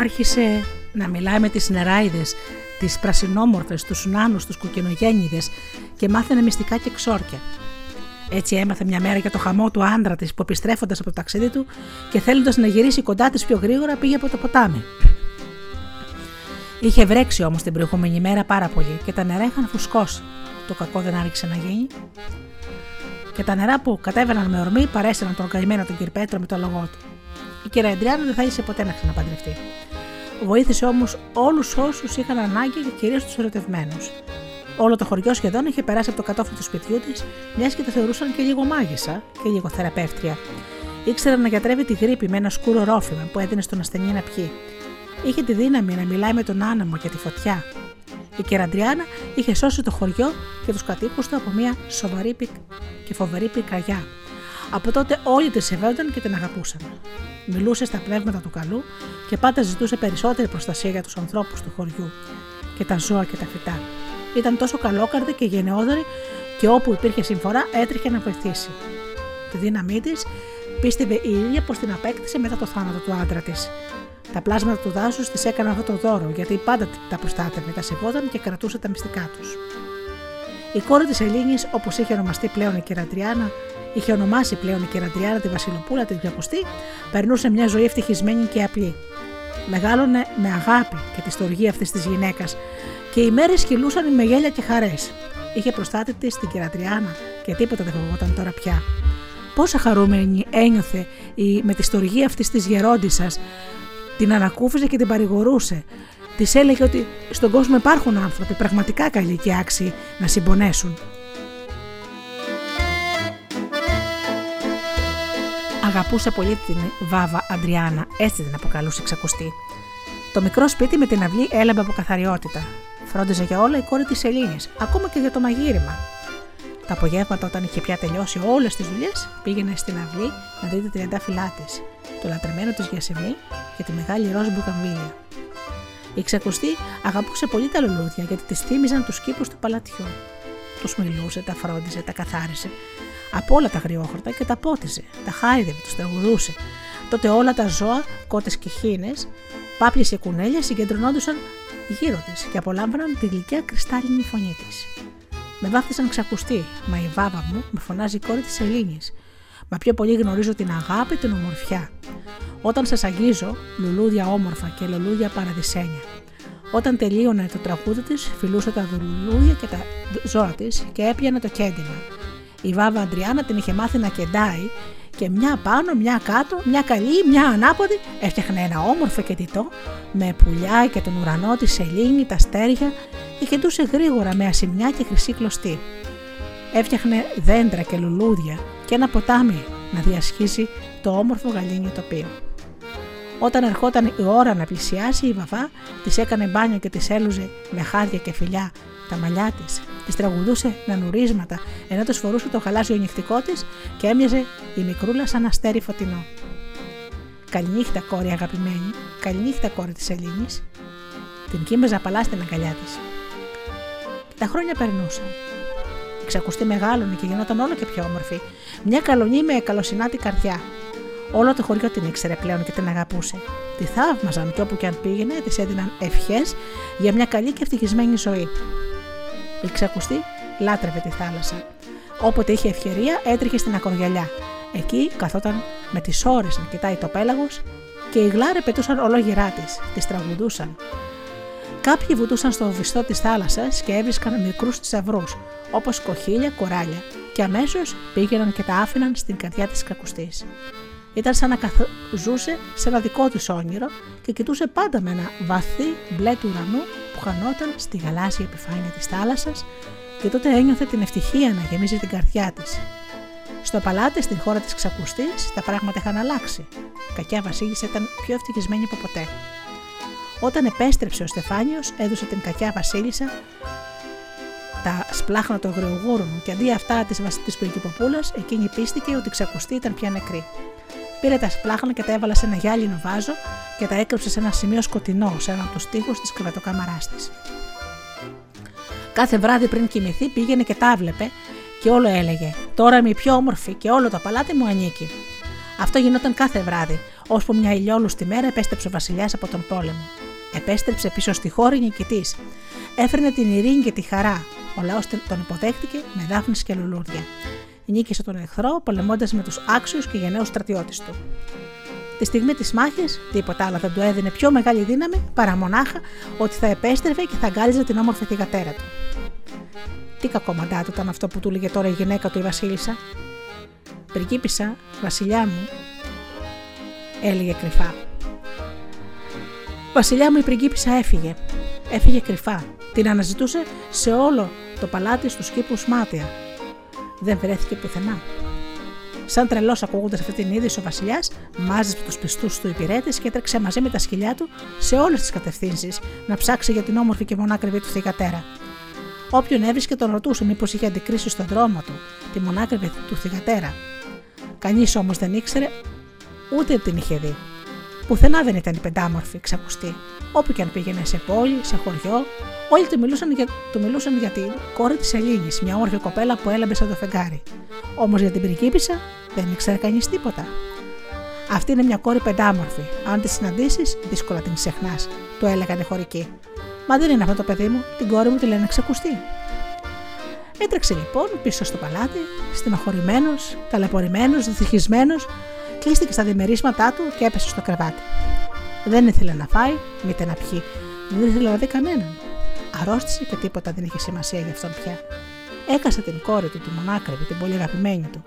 Άρχισε να μιλάει με τις νεράιδες, τις πρασινόμορφες, τους νάνους, τους κουκκινογέννηδες και μάθαινε μυστικά και ξόρκια. Έτσι έμαθε μια μέρα για το χαμό του άντρα της που, επιστρέφοντας από το ταξίδι του και θέλοντας να γυρίσει κοντά της πιο γρήγορα, πήγε από το ποτάμι. Είχε βρέξει όμως την προηγούμενη μέρα πάρα πολύ και τα νερά είχαν φουσκώσει. Το κακό δεν άρχισε να γίνει. Και τα νερά που κατέβαιναν με ορμή παρέσαιναν τον καημένο τον Κυρπέτρο με το λογό του. Η κυρία Αντριάννα δεν θα ήθελε ποτέ να ξαναπαντρευτεί. Βοήθησε όμως όλους όσους είχαν ανάγκη και κυρίως τους ερωτευμένους. Όλο το χωριό σχεδόν είχε περάσει από το κατόφλι του σπιτιού της, μιας και τα θεωρούσαν και λίγο μάγισσα και λίγο θεραπεύτρια. Ήξερε να γιατρεύει τη γρίπη με ένα σκούρο ρόφημα που έδινε στον ασθενή να πιει. Είχε τη δύναμη να μιλάει με τον άνεμο και τη φωτιά. Η Κεραντριάνα είχε σώσει το χωριό και τους κατοίκους του από μια σοβαρή και φοβερή πυρκαγιά. Από τότε όλοι τη σεβόταν και την αγαπούσαν. Μιλούσε στα πνεύματα του καλού και πάντα ζητούσε περισσότερη προστασία για τους ανθρώπους του χωριού και τα ζώα και τα φυτά. Ήταν τόσο καλόκαρδη και γενναιόδωρη και όπου υπήρχε συμφορά έτρεχε να βοηθήσει. Τη δύναμή της πίστευε η ίδια πως την απέκτησε μετά το θάνατο του άντρα της. Τα πλάσματα του δάσους της έκαναν αυτό το δώρο, γιατί πάντα τα προστάτευε, τα σεβόταν και κρατούσε τα μυστικά τους. Η κόρη της Ελλήνης, όπως είχε ονομαστεί πλέον η Κεραντριάνα, είχε ονομάσει πλέον η Κεραντριάνα τη Βασιλοπούλα την Ξακουστή, περνούσε μια ζωή ευτυχισμένη και απλή. Μεγάλωνε με αγάπη και τη στοργή αυτής της γυναίκας και οι μέρες κυλούσαν με γέλια και χαρές. Είχε προστάτη της την Κεραντριάνα και τίποτα δεν φοβόταν τώρα πια. Πόσα χαρούμενη ένιωθε με τη στοργή αυτής της γερόντισσας, την ανακούφιζε και την παρηγορούσε. Της έλεγε ότι στον κόσμο υπάρχουν άνθρωποι πραγματικά καλοί και άξιοι να συμπονέσουν. Αγαπούσε πολύ την Βάβα Αντριάνα, έτσι την αποκαλούσε Ξακουστή. Το μικρό σπίτι με την αυλή έλαμπε από καθαριότητα. Φρόντιζε για όλα η κόρη της Ελλήνης, ακόμα και για το μαγείρεμα. Τα απογεύματα, όταν είχε πια τελειώσει όλες τις δουλειές, πήγαινε στην αυλή να δει τη τριαντάφυλλά της, το λατρεμένο της γιασεμί και τη μεγάλη ροζ μπουκαμβίλια. Η Ξακουστή αγαπούσε πολύ τα λουλούδια γιατί της θύμιζαν τους κήπους του παλατιού. Τους μιλούσε, τα φρόντιζε, τα καθάρισε. Από όλα τα αγριόχορτα και τα πότιζε, τα χάιδευε, τους τραγουδούσε. Τότε όλα τα ζώα, κότες και χήνες, πάπιες και κουνέλια συγκεντρωνόντουσαν γύρω της και απολάμβαναν τη γλυκιά κρυστάλλινη φωνή της. Με βάφτισαν Ξακουστή, μα η βάβα μου με φωνάζει η κόρη της Ελλήνης. Μα πιο πολύ γνωρίζω την αγάπη, την ομορφιά. Όταν σας αγγίζω, λουλούδια όμορφα και λουλούδια παραδεισένια. Όταν τελείωνε το τραγούδι της, φιλούσε τα λουλούδια και τα ζώα της και έπιανε το κέντημα. Η βάβα Αντριάνα την είχε μάθει να κεντάει και μια πάνω, μια κάτω, μια καλή, μια ανάποδη έφτιαχνε ένα όμορφο κεντητό με πουλιά και τον ουρανό, τη σελήνη, τα στέρια και κεντούσε γρήγορα με ασημιά και χρυσή κλωστή. Έφτιαχνε δέντρα και λουλούδια και ένα ποτάμι να διασχίσει το όμορφο γαλήνιο τοπίο. Όταν ερχόταν η ώρα να πλησιάσει, η βαβά της έκανε μπάνιο και της έλουζε με χάδια και φιλιά τα μαλλιά της, της τραγουδούσε με νουρίσματα ενώ της φορούσε το γαλάζιο νυχτικό της και έμοιαζε η μικρούλα σαν αστέρι φωτεινό. Καληνύχτα, κόρη αγαπημένη, καληνύχτα, κόρη της Ελλήνης. Την κοίμεζα απαλά στην αγκαλιά της. Τα χρόνια περνούσαν. Η Ξακουστή μεγάλωνε και γινόταν όλο και πιο όμορφη, μια καλονή με καλοσυνάτη καρδιά. Όλο το χωριό την ήξερε πλέον και την αγαπούσε. Τη θαύμαζαν και όπου και αν πήγαινε, της έδιναν ευχές για μια καλή και ευτυχισμένη ζωή. Η Ξακουστή λάτρευε τη θάλασσα. Όποτε είχε ευκαιρία, έτρεχε στην ακρογιαλιά. Εκεί καθόταν με τις ώρες να κοιτάει το πέλαγος και οι γλάρε πετούσαν ολόγυρά της, τις τραγουδούσαν. Κάποιοι βουτούσαν στο βυθό της θάλασσας και έβρισκαν μικρούς θησαυρούς, όπως κοχύλια, κοράλια, και αμέσως πήγαιναν και τα άφηναν στην καρδιά της Ξακουστής. Ήταν σαν να ζούσε σε ένα δικό της όνειρο και κοιτούσε πάντα με ένα βαθύ μπλε του ουρανού που χανόταν στη γαλάζια επιφάνεια της θάλασσας και τότε ένιωθε την ευτυχία να γεμίζει την καρδιά της. Στο παλάτι, στην χώρα της Ξακουστής, τα πράγματα είχαν αλλάξει. Κακιά βασίλισσα ήταν πιο ευτυχισμένη από ποτέ. Όταν επέστρεψε ο Στεφάνιος, έδωσε την κακιά βασίλισσα τα σπλάχνα των αγριογούρων και αντί αυτά της πυργικοπούλας, εκείνη πίστηκε ότι η Ξακουστή ήταν πια νεκρή. Πήρε τα σπλάχνα και τα έβαλε σε ένα γυάλινο βάζο και τα έκρυψε σε ένα σημείο σκοτεινό, σε έναν από τους τοίχους της κρεβατοκάμαράς της. Κάθε βράδυ πριν κοιμηθεί πήγαινε και τα έβλεπε και όλο έλεγε: «Τώρα είμαι η πιο όμορφη και όλο το παλάτι μου ανήκει». Αυτό γινόταν κάθε βράδυ, ώσπου μια ηλιόλουστη μέρα επέστρεψε ο βασιλιάς από τον πόλεμο. Επέστρεψε πίσω στη χώρα νικητής. Έφερνε την ειρήνη και τη χαρά. Ο λαός τον υποδέχτηκε με δάφνες και λουλούδια. Νίκησε τον εχθρό, πολεμώντας με τους άξιους και γενναίους στρατιώτες του. Τη στιγμή της μάχης, τίποτα άλλο δεν του έδινε πιο μεγάλη δύναμη παρά μονάχα ότι θα επέστρεφε και θα αγκάλιζε την όμορφη θυγατέρα του. Τι κακομαντά του ήταν αυτό που του λέγε τώρα η γυναίκα του, η βασίλισσα. «Πριγκίπισσα, βασιλιά μου», έλεγε κρυφά. «Βασιλιά μου, η πριγκίπισσα έφυγε». Έφυγε κρυφά. Την αναζητούσε σε όλο το παλάτι, στους κήπους μάτια. Δεν βρέθηκε πουθενά. Σαν τρελός ακούγοντας αυτή την είδηση, ο βασιλιάς μάζεψε τους πιστούς του υπηρέτες και έτρεξε μαζί με τα σκυλιά του σε όλες τις κατευθύνσεις να ψάξει για την όμορφη και μονάκριβη του θυγατέρα. Όποιον έβρισκε τον ρωτούσε μήπως είχε αντικρίσει στον δρόμο του τη μονάκριβη του θυγατέρα. Κανείς όμως δεν ήξερε, ούτε την είχε δει. Πουθενά δεν ήταν η πεντάμορφη Ξακουστή. Όπου και αν πήγαινε, σε πόλη, σε χωριό, όλοι του μιλούσαν για την κόρη της Ελλήνης, μια όμορφη κοπέλα που έλαμπε σαν το φεγγάρι. Όμως για την πριγκίπισσα δεν ήξερε κανείς τίποτα. Αυτή είναι μια κόρη πεντάμορφη. Αν τη συναντήσεις, δύσκολα την ξεχνάς, του έλεγαν οι χωρικοί. Μα δεν είναι αυτό το παιδί μου, την κόρη μου τη λένε Ξακουστή. Έτρεξε λοιπόν πίσω στο παλάτι, στενοχωρημένος, ταλαιπωρημένος, δυστυχισμένος. Κλείστηκε στα διμερίσματά του και έπεσε στο κρεβάτι. Δεν ήθελε να φάει, μήτε να πιει, δεν ήθελε να δει κανέναν. Αρρώστησε και τίποτα δεν είχε σημασία για αυτόν πια. Έχασε την κόρη του, τη μονάκριβη, την πολύ αγαπημένη του.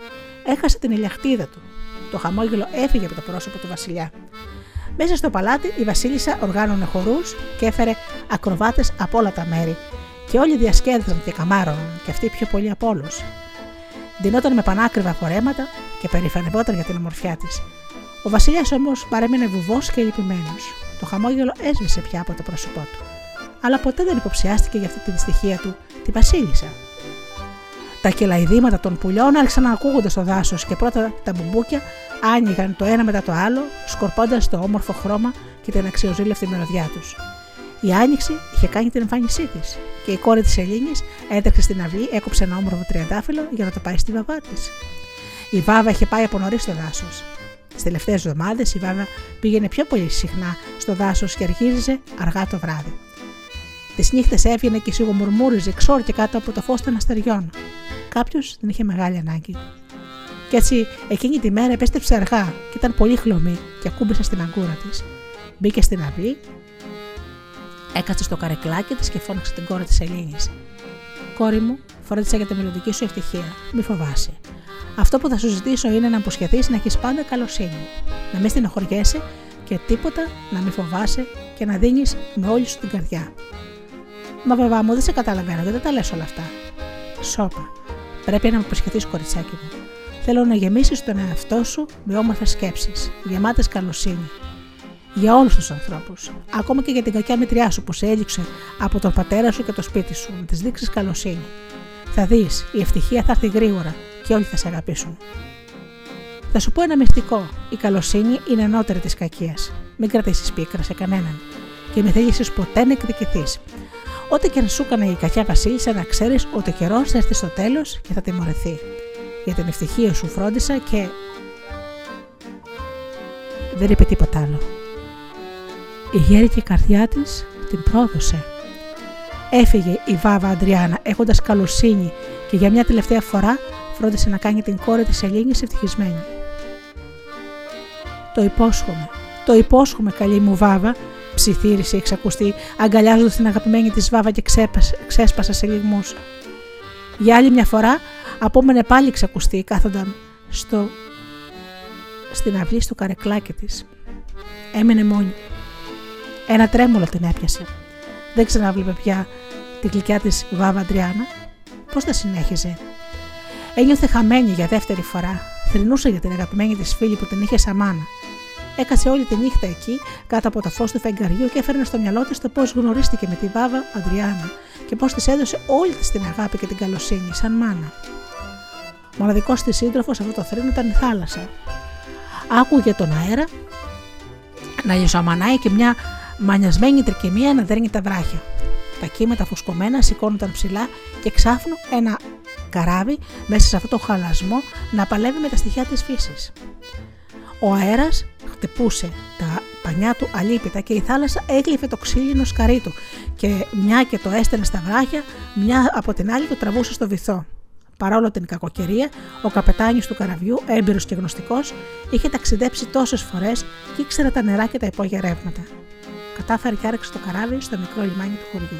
Έχασε την ηλιαχτίδα του. Το χαμόγελο έφυγε από το πρόσωπο του βασιλιά. Μέσα στο παλάτι η βασίλισσα οργάνωνε χορούς και έφερε ακροβάτες από όλα τα μέρη. Και όλοι διασκέδαζαν και καμάρωναν, και αυτοί πιο πολύ από όλους. Ντυνόταν με πανάκριβα φορέματα και περηφανευόταν για την ομορφιά της. Ο βασιλιάς όμως παρέμεινε βουβός και λυπημένος. Το χαμόγελο έσβησε πια από το πρόσωπό του. Αλλά ποτέ δεν υποψιάστηκε για αυτή τη δυστυχία του τη βασίλισσα. Τα κελαηδήματα των πουλιών άρχισαν να ακούγονται στο δάσος και πρώτα τα μπουμπούκια άνοιγαν το ένα μετά το άλλο, σκορπώντας το όμορφο χρώμα και την αξιοζήλευτη μυρωδιά τους. Η άνοιξη είχε κάνει την εμφάνισή της και η κόρη της Ελλήνης έτρεξε στην αυλή, έκοψε ένα όμορφο τριαντάφυλλο για να το πάει στη βαβά της. Η βάβα είχε πάει από νωρίς στο δάσος. Τις τελευταίες εβδομάδες η βάβα πήγαινε πιο πολύ συχνά στο δάσος και αργύριζε αργά το βράδυ. Τις νύχτες έβγαινε και σιγομουρμούριζε εξόρ και κάτω από το φως των αστεριών. Κάποιος την είχε μεγάλη ανάγκη. Κι έτσι εκείνη τη μέρα επέστρεψε αργά και ήταν πολύ χλωμή και ακούμπησε στην αγκούρα της. Μπήκε στην αυλή. Έκατσε στο καρεκλάκι της και φώναξε την κόρη της Ελλήνης. «Κόρη μου, φρόντισα για τη μελλοντική σου ευτυχία. Μη φοβάσαι. Αυτό που θα σου ζητήσω είναι να αποσχεθείς να έχεις πάντα καλοσύνη, να μην στενοχωριέσαι και τίποτα να μη φοβάσαι και να δίνεις με όλη σου την καρδιά». «Μα βαβά μου, δεν σε καταλαβαίνω, γιατί δεν τα λες όλα αυτά». «Σώπα. Πρέπει να με αποσχεθείς, κοριτσάκι μου. Θέλω να γεμίσεις τον εαυτό σου με όμορφες σκέψεις, γεμάτες καλοσύνη. Για όλους τους ανθρώπους, ακόμα και για την κακιά μητριά σου που σε έλειξε από τον πατέρα σου και το σπίτι σου, να της δείξεις καλοσύνη. Θα δεις, η ευτυχία θα έρθει γρήγορα και όλοι θα σε αγαπήσουν. Θα σου πω ένα μυστικό. Η καλοσύνη είναι ανώτερη της κακίας. Μην κρατήσεις πίκρα σε κανέναν και μην θέλεις ποτέ να εκδικηθείς. Ό,τι και αν σου έκανε η κακιά βασίλισσα, να ξέρεις ότι ο καιρός θα έρθει στο τέλος και θα τιμωρηθεί. Για την ευτυχία σου φρόντισα και...» Δεν είπε τίποτα άλλο. Η γέρικη καρδιά της την πρόδωσε. Έφυγε η βάβα Αντριάννα έχοντας καλοσύνη και για μια τελευταία φορά φρόντισε να κάνει την κόρη της Ελλήνης ευτυχισμένη. Το υπόσχομαι καλή μου βάβα, ψιθύρισε η Ξακουστή αγκαλιάζοντας την αγαπημένη της βάβα και ξέσπασε σε λυγμούς. Για άλλη μια φορά απόμενε πάλι η Ξακουστή κάθονταν στην αυλή στο καρεκλάκι της. Έμενε μόνη. Ένα τρέμολο την έπιασε. Δεν ξαναβλέπε πια την γλυκιά της βάβα Αντριάννα. Πώς θα συνέχιζε? Ένιωθε χαμένη για δεύτερη φορά. Θρηνούσε για την αγαπημένη της φίλη που την είχε σαν μάνα. Έκασε όλη τη νύχτα εκεί, κάτω από το φως του φεγγαριού και έφερνε στο μυαλό της το πώς γνωρίστηκε με τη βάβα Αντριάννα και πώς της έδωσε όλη της την αγάπη και την καλοσύνη σαν μάνα. Μοναδικός της σύντροφος αυτό το θρήνο ήταν η θάλασσα. Άκουγε τον αέρα να λιωσαμανάει και μια μανιασμένη τρικυμία να δέρνει τα βράχια. Τα κύματα φουσκωμένα σηκώνονταν ψηλά και ξάφνου ένα καράβι μέσα σε αυτό το χαλασμό να παλεύει με τα στοιχεία της φύσης. Ο αέρας χτυπούσε τα πανιά του αλίπητα και η θάλασσα έγλυφε το ξύλινο σκαρί του και μια και το έστενε στα βράχια, μια από την άλλη το τραβούσε στο βυθό. Παρόλο την κακοκαιρία, ο καπετάνιος του καραβιού, έμπειρος και γνωστικός, είχε ταξιδέψει τόσες φορές και ήξερε τα νερά και τα υπόγεια ρεύματα. Κατάφερε και άρεξε το καράβι στο μικρό λιμάνι του χωριού.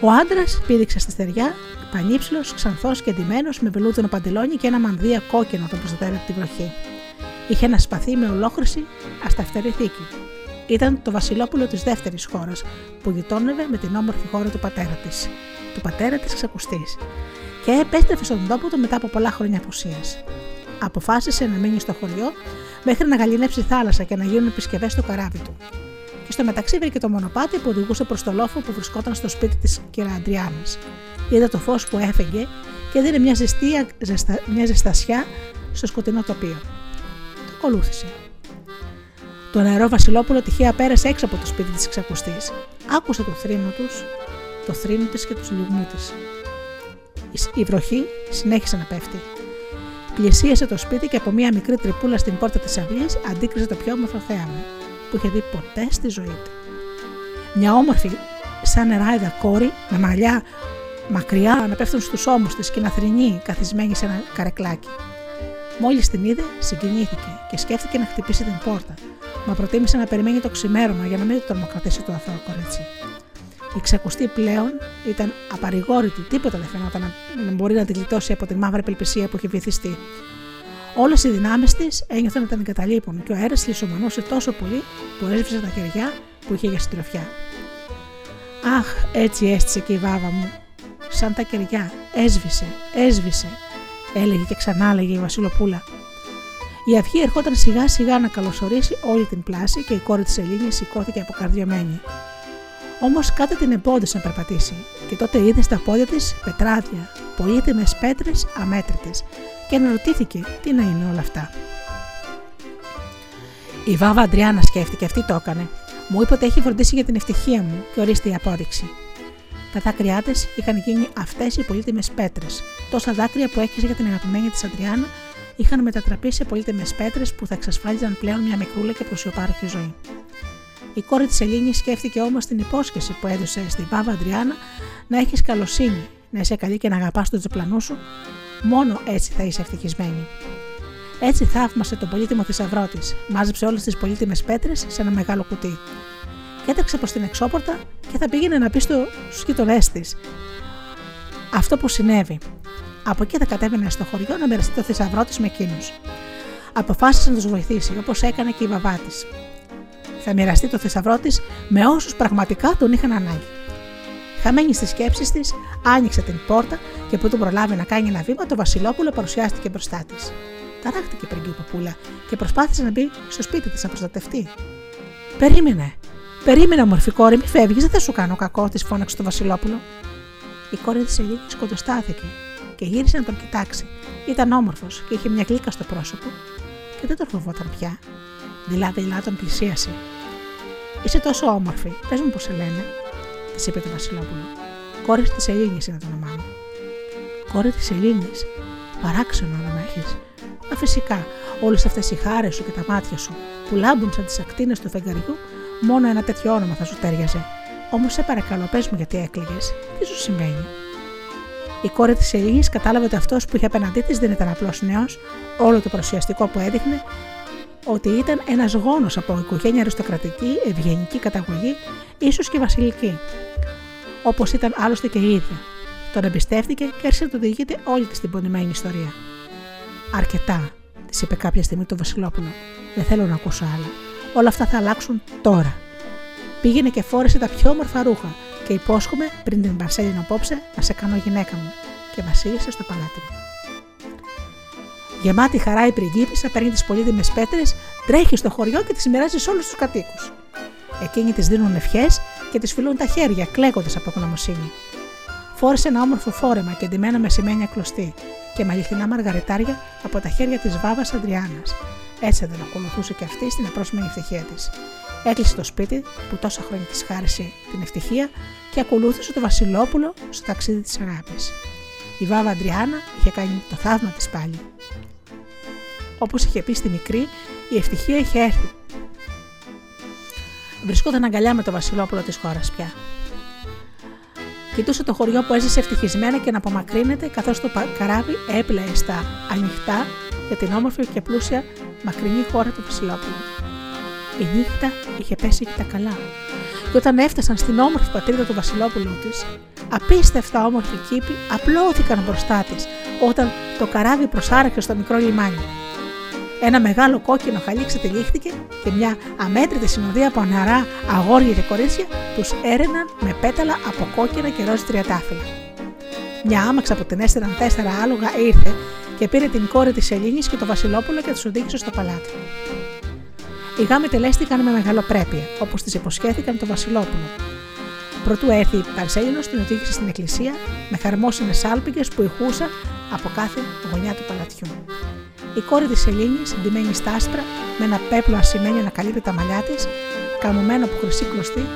Ο άντρας πήδηξε στη στεριά, πανύψηλος, ξανθός και ντυμένος, με βελούδινο παντελόνι και ένα μανδύα κόκκινο τον προστατεύει από τη βροχή. Είχε ένα σπαθί με ολόχρυση ασταυτερή θήκη. Ήταν το βασιλόπουλο της δεύτερης χώρας, που γειτόνευε με την όμορφη χώρα του πατέρα της Ξακουστής, και επέστρεφε στον τόπο του μετά από πολλά χρόνια απουσίας. Αποφάσισε να μείνει στο χωριό μέχρι να γαλινέψει η θάλασσα και να γίνουν επισκευές στο καράβι του. Και στο μεταξύ βρήκε το μονοπάτι που οδηγούσε προς το λόφο που βρισκόταν στο σπίτι της κυρία Αντριάνας. Είδα το φως που έφεγε και έδινε μια ζεστασιά στο σκοτεινό τοπίο. Το ακολούθησε. Το νερό Βασιλόπουλο τυχαία πέρασε έξω από το σπίτι της Ξακουστής. Άκουσε το θρήνο της και τους λιγμούς της. Η βροχή συνέχισε να πέφτει. Πλησίασε το σπίτι και από μια μικρή τρυπούλα στην πόρτα της αυλής αντίκριζε το πιο όμορφο θέαμα που είχε δει ποτέ στη ζωή του. Μια όμορφη, σαν νεράιδα κόρη, με μαλλιά μακριά να πέφτουν στους ώμους της και να θρηνεί καθισμένη σε ένα καρεκλάκι. Μόλις την είδε, συγκινήθηκε και σκέφτηκε να χτυπήσει την πόρτα, μα προτίμησε να περιμένει το ξημέρωμα για να μην τρομοκρατήσει το αθώο κορίτσι. Η Ξακουστή πλέον ήταν απαρηγόρητη, τίποτα δεν φαινόταν να μπορεί να τη γλιτώσει από την μαύρη απελπισία που είχε βυθιστεί. Όλες οι δυνάμεις της ένιωθαν να την εγκαταλείπουν και ο αέρας λησομανούσε τόσο πολύ που έσβησε τα χεριά που είχε για συντροφιά. Αχ, έτσι έστησε και η βάβα μου. Σαν τα κεριά, έσβησε, έλεγε και ξανά έλεγε η Βασιλοπούλα. Η αυγή ερχόταν σιγά σιγά να καλωσορίσει όλη την πλάση και η κόρη της Ελλήνης σηκώθηκε αποκαρδιωμένη. Όμως κάτι την εμπόδισε να περπατήσει και τότε είδε στα πόδια της πετράδια, πολύτιμες πέτρες αμέτρητες και αναρωτήθηκε τι να είναι όλα αυτά. Η βάβα Αντριάννα σκέφτηκε, αυτή το έκανε. Μου είπε ότι έχει φροντίσει για την ευτυχία μου και ορίστε η απόδειξη. Τα δάκρυά της είχαν γίνει αυτές οι πολύτιμες πέτρες. Τόσα δάκρυα που έχιζε για την αγαπημένη της Αντριάννα είχαν μετατραπεί σε πολύτιμες πέτρες που θα εξασφάλιζαν πλέον μια μικρούλα και προσιοπάρχη ζωή. Η κόρη της Ελλήνης σκέφτηκε όμως την υπόσχεση που έδωσε στην βάβα Αντριάννα να έχεις καλοσύνη, να είσαι καλή και να αγαπάς τον διπλανό σου, μόνο έτσι θα είσαι ευτυχισμένη. Έτσι θαύμασε τον πολύτιμο θησαυρό της, μάζεψε όλες τις πολύτιμες πέτρες σε ένα μεγάλο κουτί. Κέταξε προς την εξώπορτα και θα πήγαινε να πει στους γείτονές της αυτό που συνέβη. Από εκεί θα κατέβαινε στο χωριό να μοιραστεί το θησαυρό της με εκείνους. Αποφάσισε να τους βοηθήσει, όπως έκανε και η βαβά της. Θα μοιραστεί το θησαυρό της με όσους πραγματικά τον είχαν ανάγκη. Χαμένη στις σκέψεις της, άνοιξε την πόρτα και που τον προλάβει να κάνει ένα βήμα, το Βασιλόπουλο παρουσιάστηκε μπροστά της. Ταράχτηκε πριν και η παπούλα και προσπάθησε να μπει στο σπίτι της να προστατευτεί. Περίμενε, όμορφη κόρη, μη φεύγεις, δεν θα σου κάνω κακό, της φώναξε το Βασιλόπουλο. Η κόρη της Ελλήνης σκοτωστάθηκε και γύρισε να τον κοιτάξει. Ήταν όμορφος και είχε μια γλύκα στο πρόσωπο και δεν τον φοβόταν πια. Δειλά-δειλά τον πλησίασε. Είσαι τόσο όμορφη, πες μου πώς σε λένε, της είπε το Βασιλόπουλο. Κόρη της Ελλήνης είναι το όνομά μου. Κόρη της Ελλήνης, παράξενο όνομα έχεις. Μα φυσικά, όλες αυτές οι χάρες σου και τα μάτια σου που λάμπουν σαν τις ακτίνες του φεγγαριού, μόνο ένα τέτοιο όνομα θα σου τέριαζε. Όμως σε παρακαλώ, πες μου γιατί έκλαιγες, τι σου συμβαίνει. Η κόρη της Ελλήνης κατάλαβε ότι αυτός που είχε απέναντί της δεν ήταν απλός νέος, όλο το παρουσιαστικό που έδειχνε. Ότι ήταν ένας γόνος από οικογένεια αριστοκρατική, ευγενική καταγωγή, ίσως και βασιλική. Όπως ήταν άλλωστε και η ίδια. Τον εμπιστεύτηκε και άρχισε να του διηγείται όλη τη την πονημένη ιστορία. Αρκετά, της είπε κάποια στιγμή το Βασιλόπουλο. Δεν θέλω να ακούσω άλλα. Όλα αυτά θα αλλάξουν τώρα. Πήγαινε και φόρεσε τα πιο όμορφα ρούχα και υπόσχομαι πριν την Παρσέλινο απόψε να σε κάνω γυναίκα μου. Και βασίλισσα στο παλάτι μου. Γεμάτη χαρά η πριγκίπισσα παίρνει τις πολύτιμες πέτρες, τρέχει στο χωριό και τις μοιράζει σε όλους τους κατοίκους. Εκείνοι της δίνουν ευχές και της φιλούν τα χέρια, κλαίγοντας από ευγνωμοσύνη. Φόρεσε ένα όμορφο φόρεμα και ντυμένα με σημαίνια κλωστή και με αληθινά μαργαριτάρια από τα χέρια της βάβας Αντριάννας. Έτσι δεν ακολουθούσε και αυτή στην απρόσμενη ευτυχία της. Έκλεισε το σπίτι που τόσα χρόνια της χάρισε την ευτυχία και ακολούθησε το Βασιλόπουλο στο ταξίδι της αγάπης. Η βάβα Αντριάννα είχε κάνει το θαύμα της πάλι. Όπως είχε πει στη μικρή, η ευτυχία είχε έρθει. Βρισκόταν αγκαλιά με το Βασιλόπουλο της χώρας πια. Κοιτούσε το χωριό που έζησε ευτυχισμένα και να απομακρύνεται, καθώς το καράβι έπλεε στα ανοιχτά για την όμορφη και πλούσια μακρινή χώρα του Βασιλόπουλου. Η νύχτα είχε πέσει και τα καλά. Και όταν έφτασαν στην όμορφη πατρίδα του Βασιλόπουλου της, απίστευτα όμορφοι κήποι απλώθηκαν μπροστά της, όταν το καράβι προσάραξε στο μικρό λιμάνι. Ένα μεγάλο κόκκινο χαλί ξετυλίχθηκε και μια αμέτρητη συνοδεία από νεαρά αγόρια και κορίτσια τους έρεναν με πέταλα από κόκκινα και ροζ τριαντάφυλλα. Μια άμαξα που την έστειλαν 4 άλογα ήρθε και πήρε την κόρη της Ελλήνης και το βασιλόπουλο και τους οδήγησε στο παλάτι. Οι γάμοι τελέστηκαν με μεγαλοπρέπεια, όπως τις υποσχέθηκαν το βασιλόπουλο. Προτού έρθει η Παρσέλινος, την οδήγησε στην εκκλησία με χαρμόσυνες άλπιγγες που ηχούσαν από κάθε γωνιά του παλατιού. Η κόρη της Ελλήνης, ντυμένη στα άσπρα, με ένα πέπλο ασημένιο να καλύπτει τα μαλλιά της, καμωμένο από χρυσή κλωστή,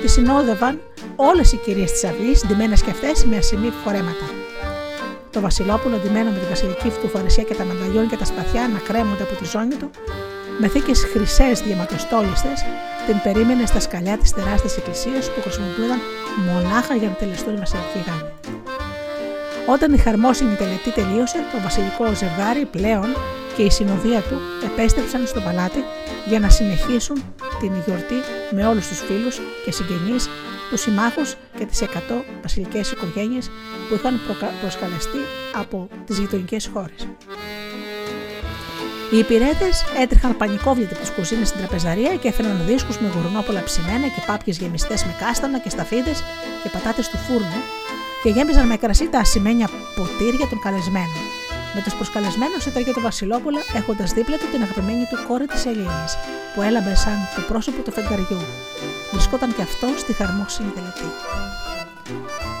τη συνόδευαν όλες οι κυρίες της αυλής, ντυμένες και αυτές με ασημή φορέματα. Το βασιλόπουλο, ντυμένο με τη βασιλική φτουφορεσία και τα μανταλιών και τα σπαθιά να κρέμονται από τη ζώνη του, με θήκες χρυσές διαματοστόλιστες, την περίμενε στα σκαλιά της τεράστιας εκκλησίας που χρησιμοποιούνταν μονάχα για να τελεστούν βασιλικοί γάμοι. Όταν η χαρμόσυνη τελετή τελείωσε, το βασιλικό ζευγάρι πλέον και η συνοδεία του επέστρεψαν στο παλάτι για να συνεχίσουν την γιορτή με όλους τους φίλους και συγγενείς, τους συμμάχους και τις 100 βασιλικές οικογένειες που είχαν προσκαλεστεί από τις γειτονικές χώρες. Οι υπηρέτες έτρεχαν πανικόβλητοι από τις κουζίνες στην τραπεζαρία και έφεραν δίσκους με γουρνόπολα ψημένα και πάπιες γεμιστές με κάστανα και σταφίδες και πατάτες του φούρνου και γέμιζαν με κρασί τα ασημένια ποτήρια των καλεσμένων. Με τους προσκαλεσμένους έτρεχε το βασιλόπουλο έχοντας δίπλα του την αγαπημένη του κόρη της Ελλήνης, που έλαμπε σαν το πρόσωπο του φεγγαριού. Βρισκόταν και αυτό στη χαρμόσυνη τελετή.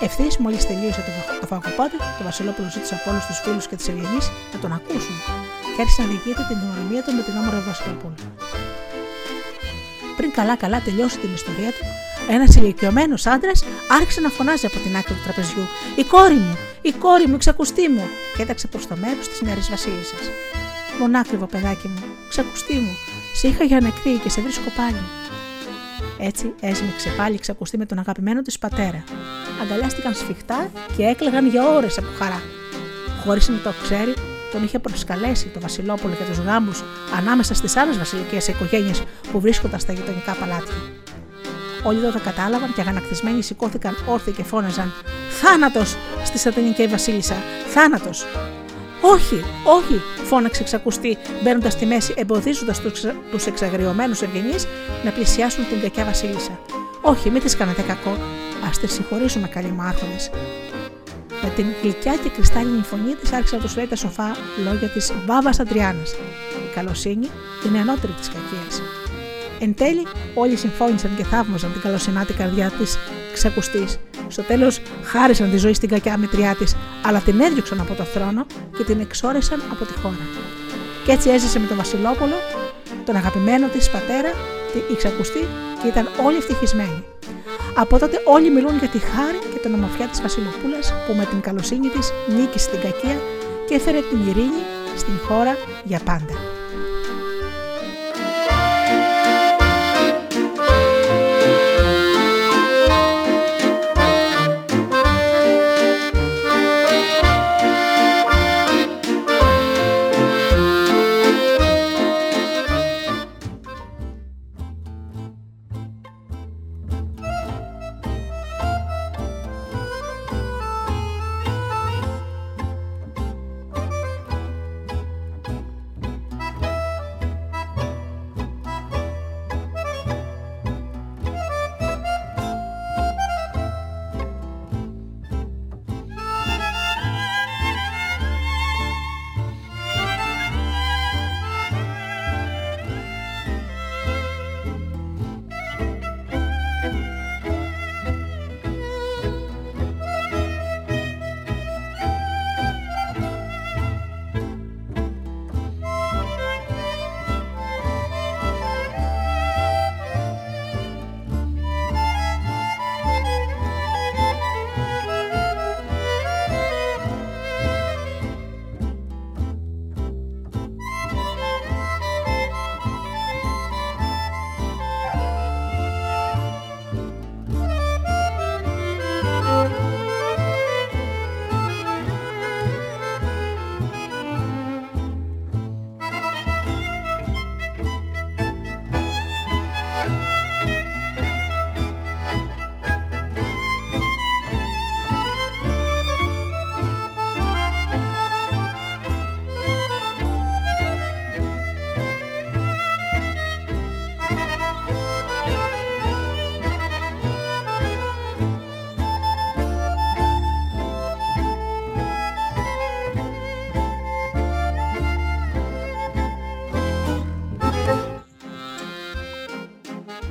Ευθύς, μόλις τελείωσε το φαγοπάτι, το βασιλόπουλο ζήτησε από όλους τους φίλους και της Ελληνής να τον ακούσουν και άρχισε να διηγείται την γνωριμία του με την όμορφη Βασιλοπούλου. Πριν καλά-καλά τελειώσει την ιστορία του, ένας ηλικιωμένος άντρας άρχισε να φωνάζει από την άκρη του τραπεζιού: «Η κόρη μου, η κόρη μου, η Ξακουστή μου!» και έταξε προς το μέρος της νεαρής βασίλισσας. «Μονάκριβο παιδάκι μου, Ξακουστή μου, σε είχα για νεκρή και σε βρίσκω πάλι». Έτσι έσμιξε πάλι Ξακουστή με τον αγαπημένο της πατέρα. Αγκαλιάστηκαν σφιχτά και έκλαιγαν για ώρες από χαρά. Χωρίς να το ξέρει, τον είχε προσκαλέσει το βασιλόπουλο για τους γάμους ανάμεσα στις άλλες βασιλικές οικογένειες που βρίσκονταν στα γειτονικά παλάτια. Όλοι τότε κατάλαβαν και αγανακτισμένοι σηκώθηκαν όρθιοι και φώναζαν: «Θάνατος στη σατανική βασίλισσα! Θάνατος!» «Όχι, όχι», φώναξε Ξακουστή, μπαίνοντας στη μέση, εμποδίζοντας τους εξαγριωμένους ευγενείς να πλησιάσουν την κακιά βασίλισσα. «Όχι, μην της κάνετε κακό. Ας τη συγχωρήσουμε, καλοί μου άρχοντες». Με την γλυκιά και κρυστάλλινη φωνή της άρχισε να τους λέει τα σοφά λόγια της Βάβας Αντριάνας. Η καλοσύνη είναι ανώτερη της κακίας. Εν τέλει, όλοι συμφώνησαν και θαύμαζαν την καλοσυνάτη καρδιά της Ξακουστής. Στο τέλος, χάρισαν τη ζωή στην κακιά μητριά της, αλλά την έδιωξαν από το θρόνο και την εξόρεσαν από τη χώρα. Κι έτσι έζησε με τον βασιλόπουλο, τον αγαπημένο της πατέρα, η Ξακουστή, και ήταν όλοι ευτυχισμένοι. Από τότε όλοι μιλούν για τη χάρη και την ομορφιά της βασιλοπούλας που με την καλοσύνη της νίκησε την κακία και έφερε την ειρήνη στην χώρα για πάντα.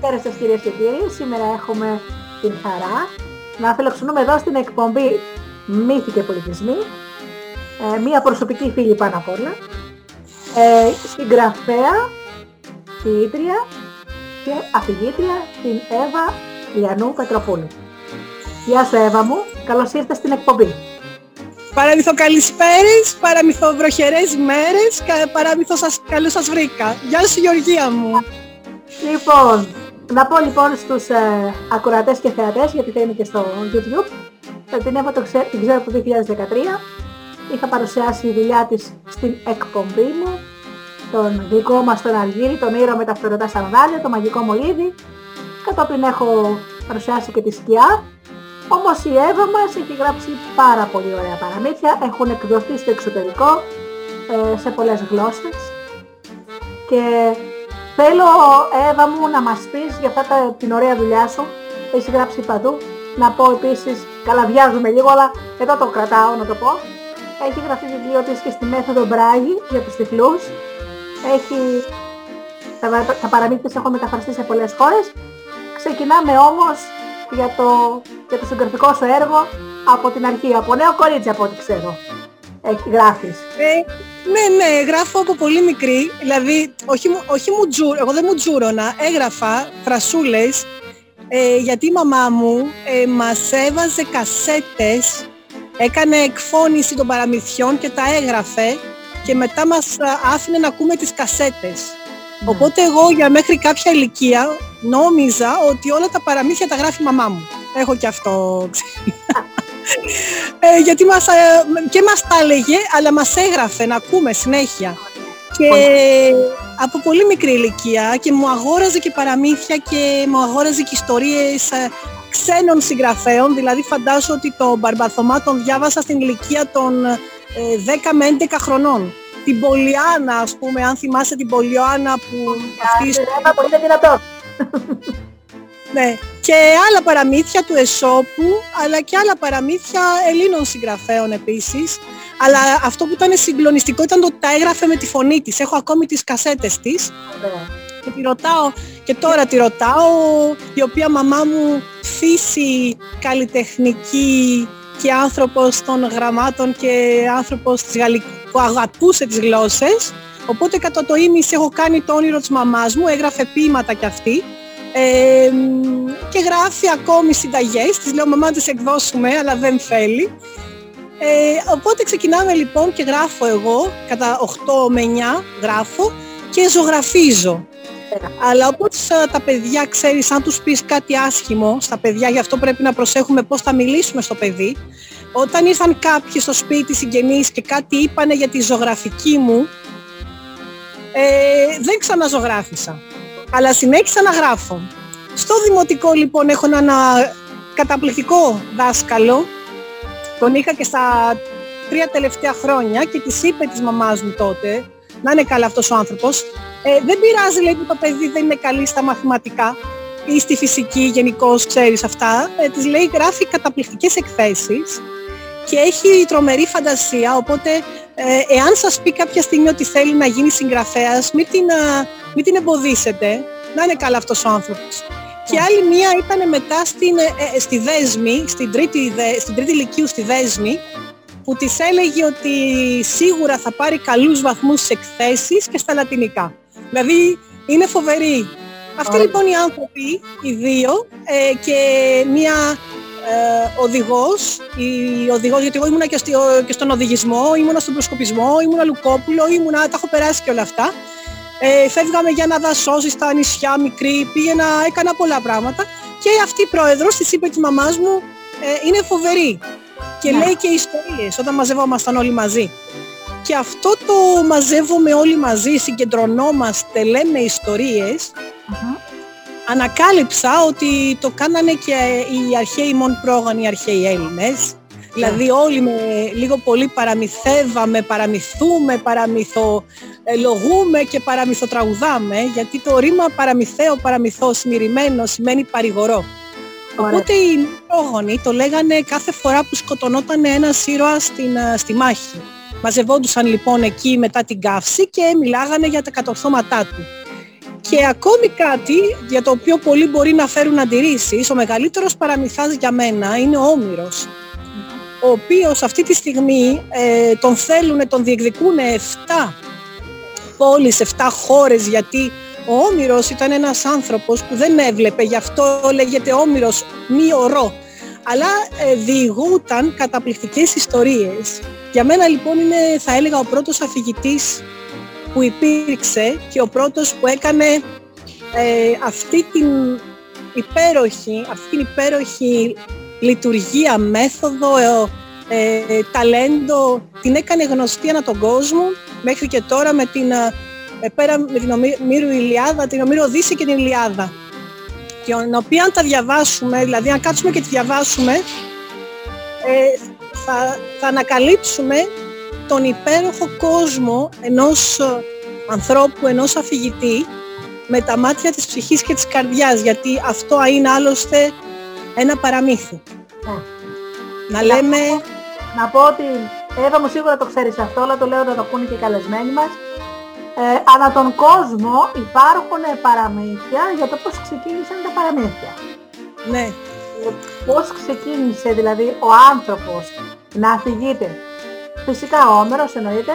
Καλησπέρα σας κυρίες και κύριοι. Σήμερα έχουμε την χαρά να φιλοξενούμε εδώ στην εκπομπή Μύθοι και πολιτισμοί μία προσωπική φίλη πάνω απ' όλα, συγγραφέα, ποιήτρια και αφηγήτρια, την Εύα Λιανού Πετροπούλου. Γεια σου Εύα μου, καλώς ήρθες στην εκπομπή. Παραμυθο καλησπέρες, παραμυθο βροχερές ημέρες, παραμυθο σας, καλώς σας βρήκα. Γεια σου Γεωργία μου. Λοιπόν, να πω λοιπόν στους ακροατές και θεατές, γιατί θα είναι και στο YouTube, την Εύα την ξέρω από το 2013, είχα παρουσιάσει τη δουλειά της στην εκπομπή μου, τον δικό μας τον Αργύρη, τον ήρωα με τα φτερωτά σανδάλια, το Μαγικό Μολύβι, κατόπιν έχω παρουσιάσει και τη σκιά. Όμως η Εύα μας έχει γράψει πάρα πολύ ωραία παραμύθια, έχουν εκδοθεί στο εξωτερικό, σε πολλές γλώσσες. Και θέλω Εύα μου να μας πεις για αυτά την ωραία δουλειά σου, έχεις γράψει παντού. Να πω επίσης, καλά βιάζομαι λίγο αλλά εδώ το κρατάω να το πω, έχει γραφτεί βιβλίο της και στη μέθοδο Μπράγη για τους τυφλούς, τα παραμύθια έχουν μεταφραστεί σε πολλές χώρες. Ξεκινάμε όμως για το συγγραφικό σου έργο από την αρχή, από νέο κορίτσι από ό,τι ξέρω. Γράφεις. Ναι, γράφω από πολύ μικρή, δηλαδή εγώ δεν μου τζούρωνα, έγραφα φρασούλες, γιατί η μαμά μου μας έβαζε κασέτες, έκανε εκφώνηση των παραμυθιών και τα έγραφε και μετά μας άφηνε να ακούμε τις κασέτες. Οπότε εγώ για μέχρι κάποια ηλικία νόμιζα ότι όλα τα παραμύθια τα γράφει η μαμά μου. Έχω και αυτό, γιατί μας τα έλεγε, αλλά μας έγραφε να ακούμε συνέχεια. Και από πολύ μικρή ηλικία και μου αγόραζε και παραμύθια και μου αγόραζε και ιστορίες ξένων συγγραφέων. Δηλαδή φαντάζω ότι τον Μπαρμπα-Θωμά τον διάβασα στην ηλικία των 10 με 11 χρονών. Την Πολιάννα, ας πούμε, αν θυμάσαι την Πολιάννα που αυτή... πολύ δυνατό. Ναι, και άλλα παραμύθια του Εσώπου, αλλά και άλλα παραμύθια Ελλήνων συγγραφέων επίσης. Αλλά αυτό που ήταν συγκλονιστικό ήταν το ότι τα έγραφε με τη φωνή της. Έχω ακόμη τις κασέτες της. Και τώρα τη ρωτάω, η οποία μαμά μου φύση καλλιτεχνική και άνθρωπος των γραμμάτων και άνθρωπος της γαλλικής, που αγαπούσε τις γλώσσες, οπότε κατά το ίμιση έχω κάνει το όνειρο της μαμάς μου, έγραφε ποίηματα κι αυτή και γράφει ακόμη συνταγές, της λέω μαμά να τις εκδώσουμε, αλλά δεν θέλει. Οπότε ξεκινάμε λοιπόν και γράφω εγώ, κατά 8 με 9 γράφω και ζωγραφίζω. Αλλά όπως τα παιδιά ξέρεις, αν τους πεις κάτι άσχημο στα παιδιά, γι' αυτό πρέπει να προσέχουμε πώς θα μιλήσουμε στο παιδί. Όταν ήρθαν κάποιοι στο σπίτι συγγενείς και κάτι είπανε για τη ζωγραφική μου, δεν ξαναζωγράφησα, αλλά συνέχισα να γράφω. Στο δημοτικό λοιπόν έχω έναν καταπληκτικό δάσκαλο, τον είχα και στα 3 τελευταία χρόνια και της είπε της μαμάς μου τότε, να είναι καλά αυτός ο άνθρωπος, δεν πειράζει λέει που το παιδί δεν είναι καλή στα μαθηματικά ή στη φυσική γενικώς, ξέρεις αυτά, της λέει γράφει καταπληκτικές εκθέσεις και έχει τρομερή φαντασία, οπότε εάν σας πει κάποια στιγμή ότι θέλει να γίνει συγγραφέας, μην την εμποδίσετε, να είναι καλά αυτός ο άνθρωπος. Και άλλη μία ήταν μετά στη Δέσμη, στην τρίτη ηλικίου στη Δέσμη, που της έλεγε ότι σίγουρα θα πάρει καλούς βαθμούς στις εκθέσεις και στα λατινικά. Δηλαδή είναι φοβερή. Αυτοί λοιπόν οι άνθρωποι, οι δύο, και μία οδηγός, γιατί εγώ ήμουνα και στον οδηγισμό, ήμουνα στον προσκοπισμό, ήμουνα Λουκόπουλο, τα έχω περάσει και όλα αυτά. Φεύγαμε για να δασώσει στα νησιά μικρή, πήγαινα, έκανα πολλά πράγματα και αυτή η πρόεδρος της είπε της μαμάς μου, είναι φοβερή. Και λέει και ιστορίες όταν μαζεύομασταν όλοι μαζί. Και αυτό το μαζεύουμε όλοι μαζί, συγκεντρωνόμαστε, λέμε ιστορίες. Ανακάλυψα ότι το κάνανε και οι αρχαίοι μον πρόγονοι, οι αρχαίοι Έλληνες. Δηλαδή όλοι με λίγο πολύ παραμυθεύαμε, παραμυθούμε, παραμυθολογούμε και παραμυθοτραγουδάμε, γιατί το ρήμα παραμυθαίο, παραμυθό, συμμυρημένο σημαίνει παρηγορό. Οπότε οι πρόγονοι το λέγανε κάθε φορά που σκοτωνόταν ένας ήρωας στη μάχη. Μαζευόντουσαν λοιπόν εκεί μετά την καύση και μιλάγανε για τα κατορθώματά του. Και ακόμη κάτι για το οποίο πολλοί μπορεί να φέρουν αντιρρήσεις, ο μεγαλύτερος παραμυθάς για μένα είναι ο Όμηρος, ο οποίος αυτή τη στιγμή τον θέλουν, τον διεκδικούν 7 πόλεις, 7 χώρες, γιατί ο Όμηρος ήταν ένας άνθρωπος που δεν έβλεπε, γι' αυτό λέγεται Όμηρος μη ορό, αλλά διηγούταν καταπληκτικές ιστορίες. Για μένα λοιπόν είναι, θα έλεγα, ο πρώτος αφηγητής που υπήρξε και ο πρώτος που έκανε αυτή την υπέροχη λειτουργία, μέθοδο, ταλέντο, την έκανε γνωστή ανά τον κόσμο, μέχρι και τώρα με την, πέρα με την Ομήρο Οδύσσια και την Ιλιάδα, την οποία αν τα διαβάσουμε, δηλαδή αν κάτσουμε και τη διαβάσουμε, θα ανακαλύψουμε τον υπέροχο κόσμο ενός ανθρώπου, ενός αφηγητή με τα μάτια της ψυχής και της καρδιάς, γιατί αυτό είναι άλλωστε ένα παραμύθι. Ναι. Να πω ότι, Εύα μου, σίγουρα το ξέρεις αυτό, αλλά το λέω να το πούνε και οι καλεσμένοι μας. Ανά τον κόσμο υπάρχουν παραμύθια για το πώς ξεκίνησαν τα παραμύθια. Ναι. Πώς ξεκίνησε δηλαδή ο άνθρωπος να αφηγείται. Φυσικά ο Όμηρος εννοείται.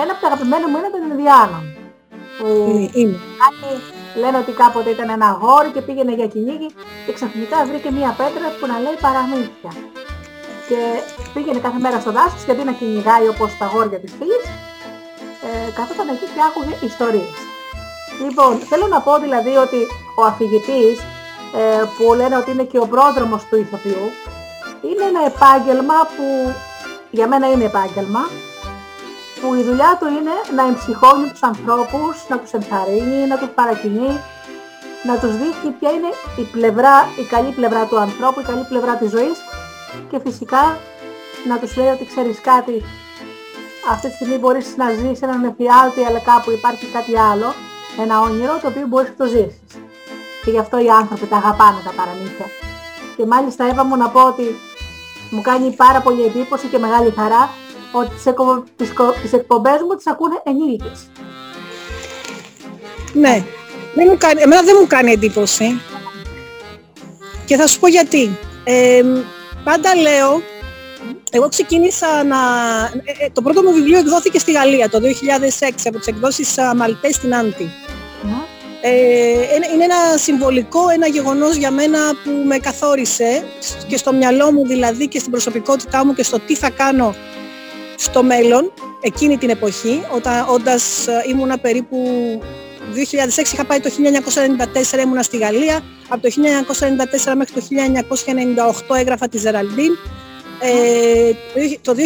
Ένα από τα αγαπημένα μου είναι των Ινδιάνων. Άλλοι λένε ότι κάποτε ήταν ένα αγόρι και πήγαινε για κυνήγι και ξαφνικά βρήκε μία πέτρα που να λέει παραμύθια. Και πήγαινε κάθε μέρα στο δάσος γιατί να κυνηγάει όπως τα αγόρια της φύλης. Καθόταν εκεί και άκουγε ιστορίες. Λοιπόν, θέλω να πω δηλαδή ότι ο αφηγητής, που λένε ότι είναι και ο πρόδρομος του ηθοποιού, είναι ένα επάγγελμα που για μένα είναι επάγγελμα, που η δουλειά του είναι να εμψυχώνει τους ανθρώπους, να τους ενθαρρύνει, να τους παρακινεί, να τους δείχνει ποια είναι η καλή πλευρά του ανθρώπου, η καλή πλευρά της ζωής, και φυσικά να τους λέει ότι ξέρεις κάτι, αυτή τη στιγμή μπορείς να ζεις έναν εφιάλτη, αλλά κάπου υπάρχει κάτι άλλο, ένα όνειρο το οποίο μπορείς να το ζήσεις. Και γι' αυτό οι άνθρωποι τα αγαπάνε τα παραμύθια. Και μάλιστα, Εύα μου, να πω ότι μου κάνει πάρα πολύ εντύπωση και μεγάλη χαρά ότι τις εκπομπές μου τις ακούνε ενήλικες. Ναι, εμένα δεν μου κάνει εντύπωση. Και θα σου πω γιατί. Πάντα λέω, εγώ ξεκίνησα να... Το πρώτο μου βιβλίο εκδόθηκε στη Γαλλία το 2006 από τις εκδόσεις Μαλτές στην Άντη. Είναι ένα συμβολικό, ένα γεγονός για μένα που με καθόρισε και στο μυαλό μου δηλαδή και στην προσωπικότητά μου και στο τι θα κάνω στο μέλλον εκείνη την εποχή, όντας ήμουνα περίπου... 2006 είχα πάει, το 1994 ήμουνα στη Γαλλία, από το 1994 μέχρι το 1998 έγραφα τη Ζεραλντίν. Το 2006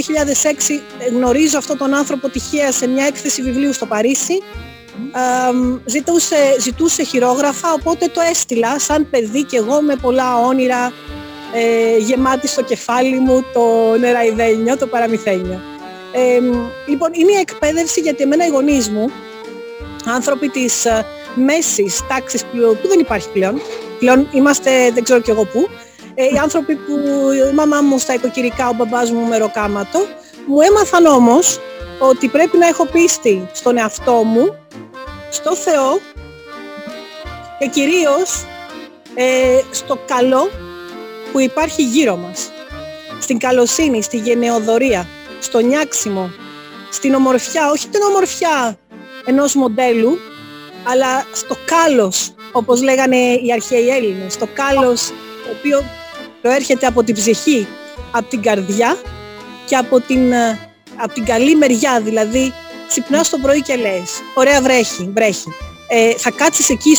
γνωρίζω αυτόν τον άνθρωπο τυχαία σε μια έκθεση βιβλίου στο Παρίσι. Ζητούσε χειρόγραφα, οπότε το έστειλα σαν παιδί και εγώ με πολλά όνειρα, γεμάτη στο κεφάλι μου το νεραϊδένιο, το παραμυθένιο. Λοιπόν, είναι η εκπαίδευση, γιατί εμένα οι γονείς μου, άνθρωποι της μέσης τάξης που δεν υπάρχει πλέον είμαστε δεν ξέρω κι εγώ πού, οι άνθρωποι που η μαμά μου στα οικοκυρικά, ο μπαμπάς μου μεροκάματο, μου έμαθαν όμως ότι πρέπει να έχω πίστη στον εαυτό μου, στο Θεό και κυρίως στο καλό που υπάρχει γύρω μας, στην καλοσύνη, στη γενεοδωρία, στο νιάξιμο, στην ομορφιά, όχι την ομορφιά ενός μοντέλου, αλλά στο κάλος, όπως λέγανε οι αρχαίοι Έλληνες, το κάλος το οποίο προέρχεται από την ψυχή, από την καρδιά και από την καλή μεριά, δηλαδή ξυπνάς το πρωί και λες ωραία, βρέχει, θα κάτσεις εκεί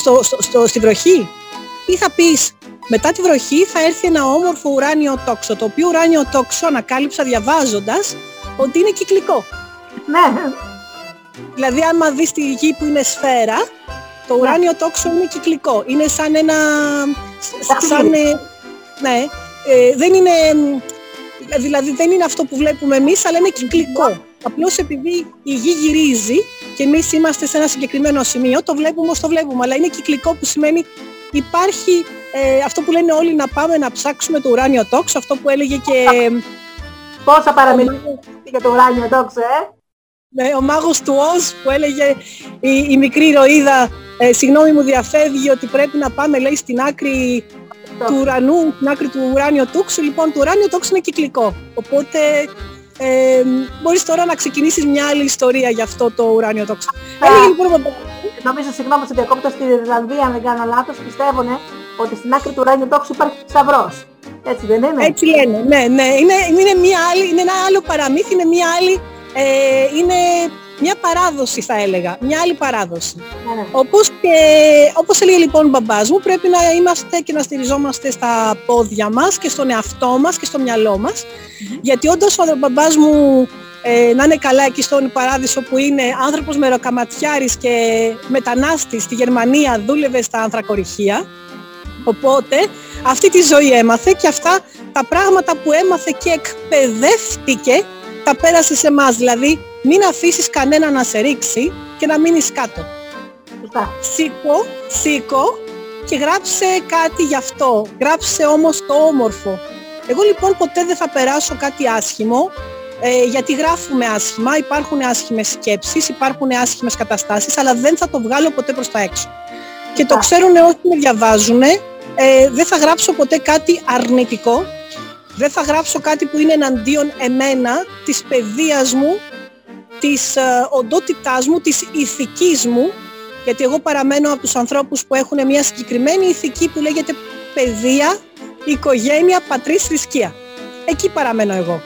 στη βροχή, ή θα πεις μετά τη βροχή θα έρθει ένα όμορφο ουράνιο τόξο, το οποίο ουράνιο τόξο ανακάλυψα διαβάζοντας ότι είναι κυκλικό. Ναι. Δηλαδή, άμα δεις τη γη που είναι σφαίρα, το ουράνιο τόξο είναι κυκλικό. Είναι σαν ένα... ναι. Δεν είναι αυτό που βλέπουμε εμείς, αλλά είναι κυκλικό. Απλώς επειδή η γη γυρίζει και εμείς είμαστε σε ένα συγκεκριμένο σημείο, το βλέπουμε ως το βλέπουμε. Αλλά είναι κυκλικό, που σημαίνει υπάρχει αυτό που λένε όλοι, να πάμε να ψάξουμε το ουράνιο τόξο, αυτό που έλεγε και... Πόσα παραμιλούν για το ουράνιο τόξο, ο μάγος του Οζ, που έλεγε η μικρή ηρωίδα Συγγνώμη μου διαφεύγει ότι πρέπει να πάμε, λέει, στην άκρη του ουρανού, στην άκρη του ουράνιου τόξου. Λοιπόν, το ουράνιο τόξου είναι κυκλικό. Οπότε μπορείς τώρα να ξεκινήσεις μια άλλη ιστορία για αυτό το ουράνιο τόξο. Νομίζω, συγγνώμη, σε διακόπτω, στην Ιρλανδία, αν δεν κάνω λάθος, πιστεύουνε ότι στην άκρη του ουράνιου τόξου υπάρχει σταυρός. Έτσι δεν είναι? Έτσι λένε, ναι. Είναι ένα άλλο παραμύθι, είναι μια άλλη... είναι μια παράδοση, θα έλεγα. Μια άλλη παράδοση. Ναι. Όπως έλεγε λοιπόν ο μπαμπάς μου, πρέπει να είμαστε και να στηριζόμαστε στα πόδια μας και στον εαυτό μας και στο μυαλό μας. Mm-hmm. Γιατί όντως ο μπαμπάς μου... να είναι καλά εκεί στον παράδεισο που είναι, άνθρωπος μεροκαματιάρης και μετανάστης στη Γερμανία, δούλευε στα ανθρακοριχεία. Οπότε αυτή τη ζωή έμαθε και αυτά τα πράγματα που έμαθε και εκπαιδεύτηκε τα πέρασε σε εμάς. Δηλαδή μην αφήσεις κανένα να σε ρίξει και να μείνεις κάτω. Σήκω και γράψε κάτι γι' αυτό. Γράψε όμως το όμορφο. Εγώ λοιπόν ποτέ δεν θα περάσω κάτι άσχημο. Γιατί γράφουμε άσχημα, υπάρχουν άσχημες σκέψεις, υπάρχουν άσχημες καταστάσεις, αλλά δεν θα το βγάλω ποτέ προς τα έξω. Και το ξέρουν όσοι με διαβάζουν, δεν θα γράψω ποτέ κάτι αρνητικό, δεν θα γράψω κάτι που είναι εναντίον εμένα, της παιδείας μου, της οντότητάς μου, της ηθικής μου, γιατί εγώ παραμένω από τους ανθρώπους που έχουν μια συγκεκριμένη ηθική που λέγεται παιδεία, οικογένεια, πατρίς, θρησκεία. Εκεί παραμένω εγώ.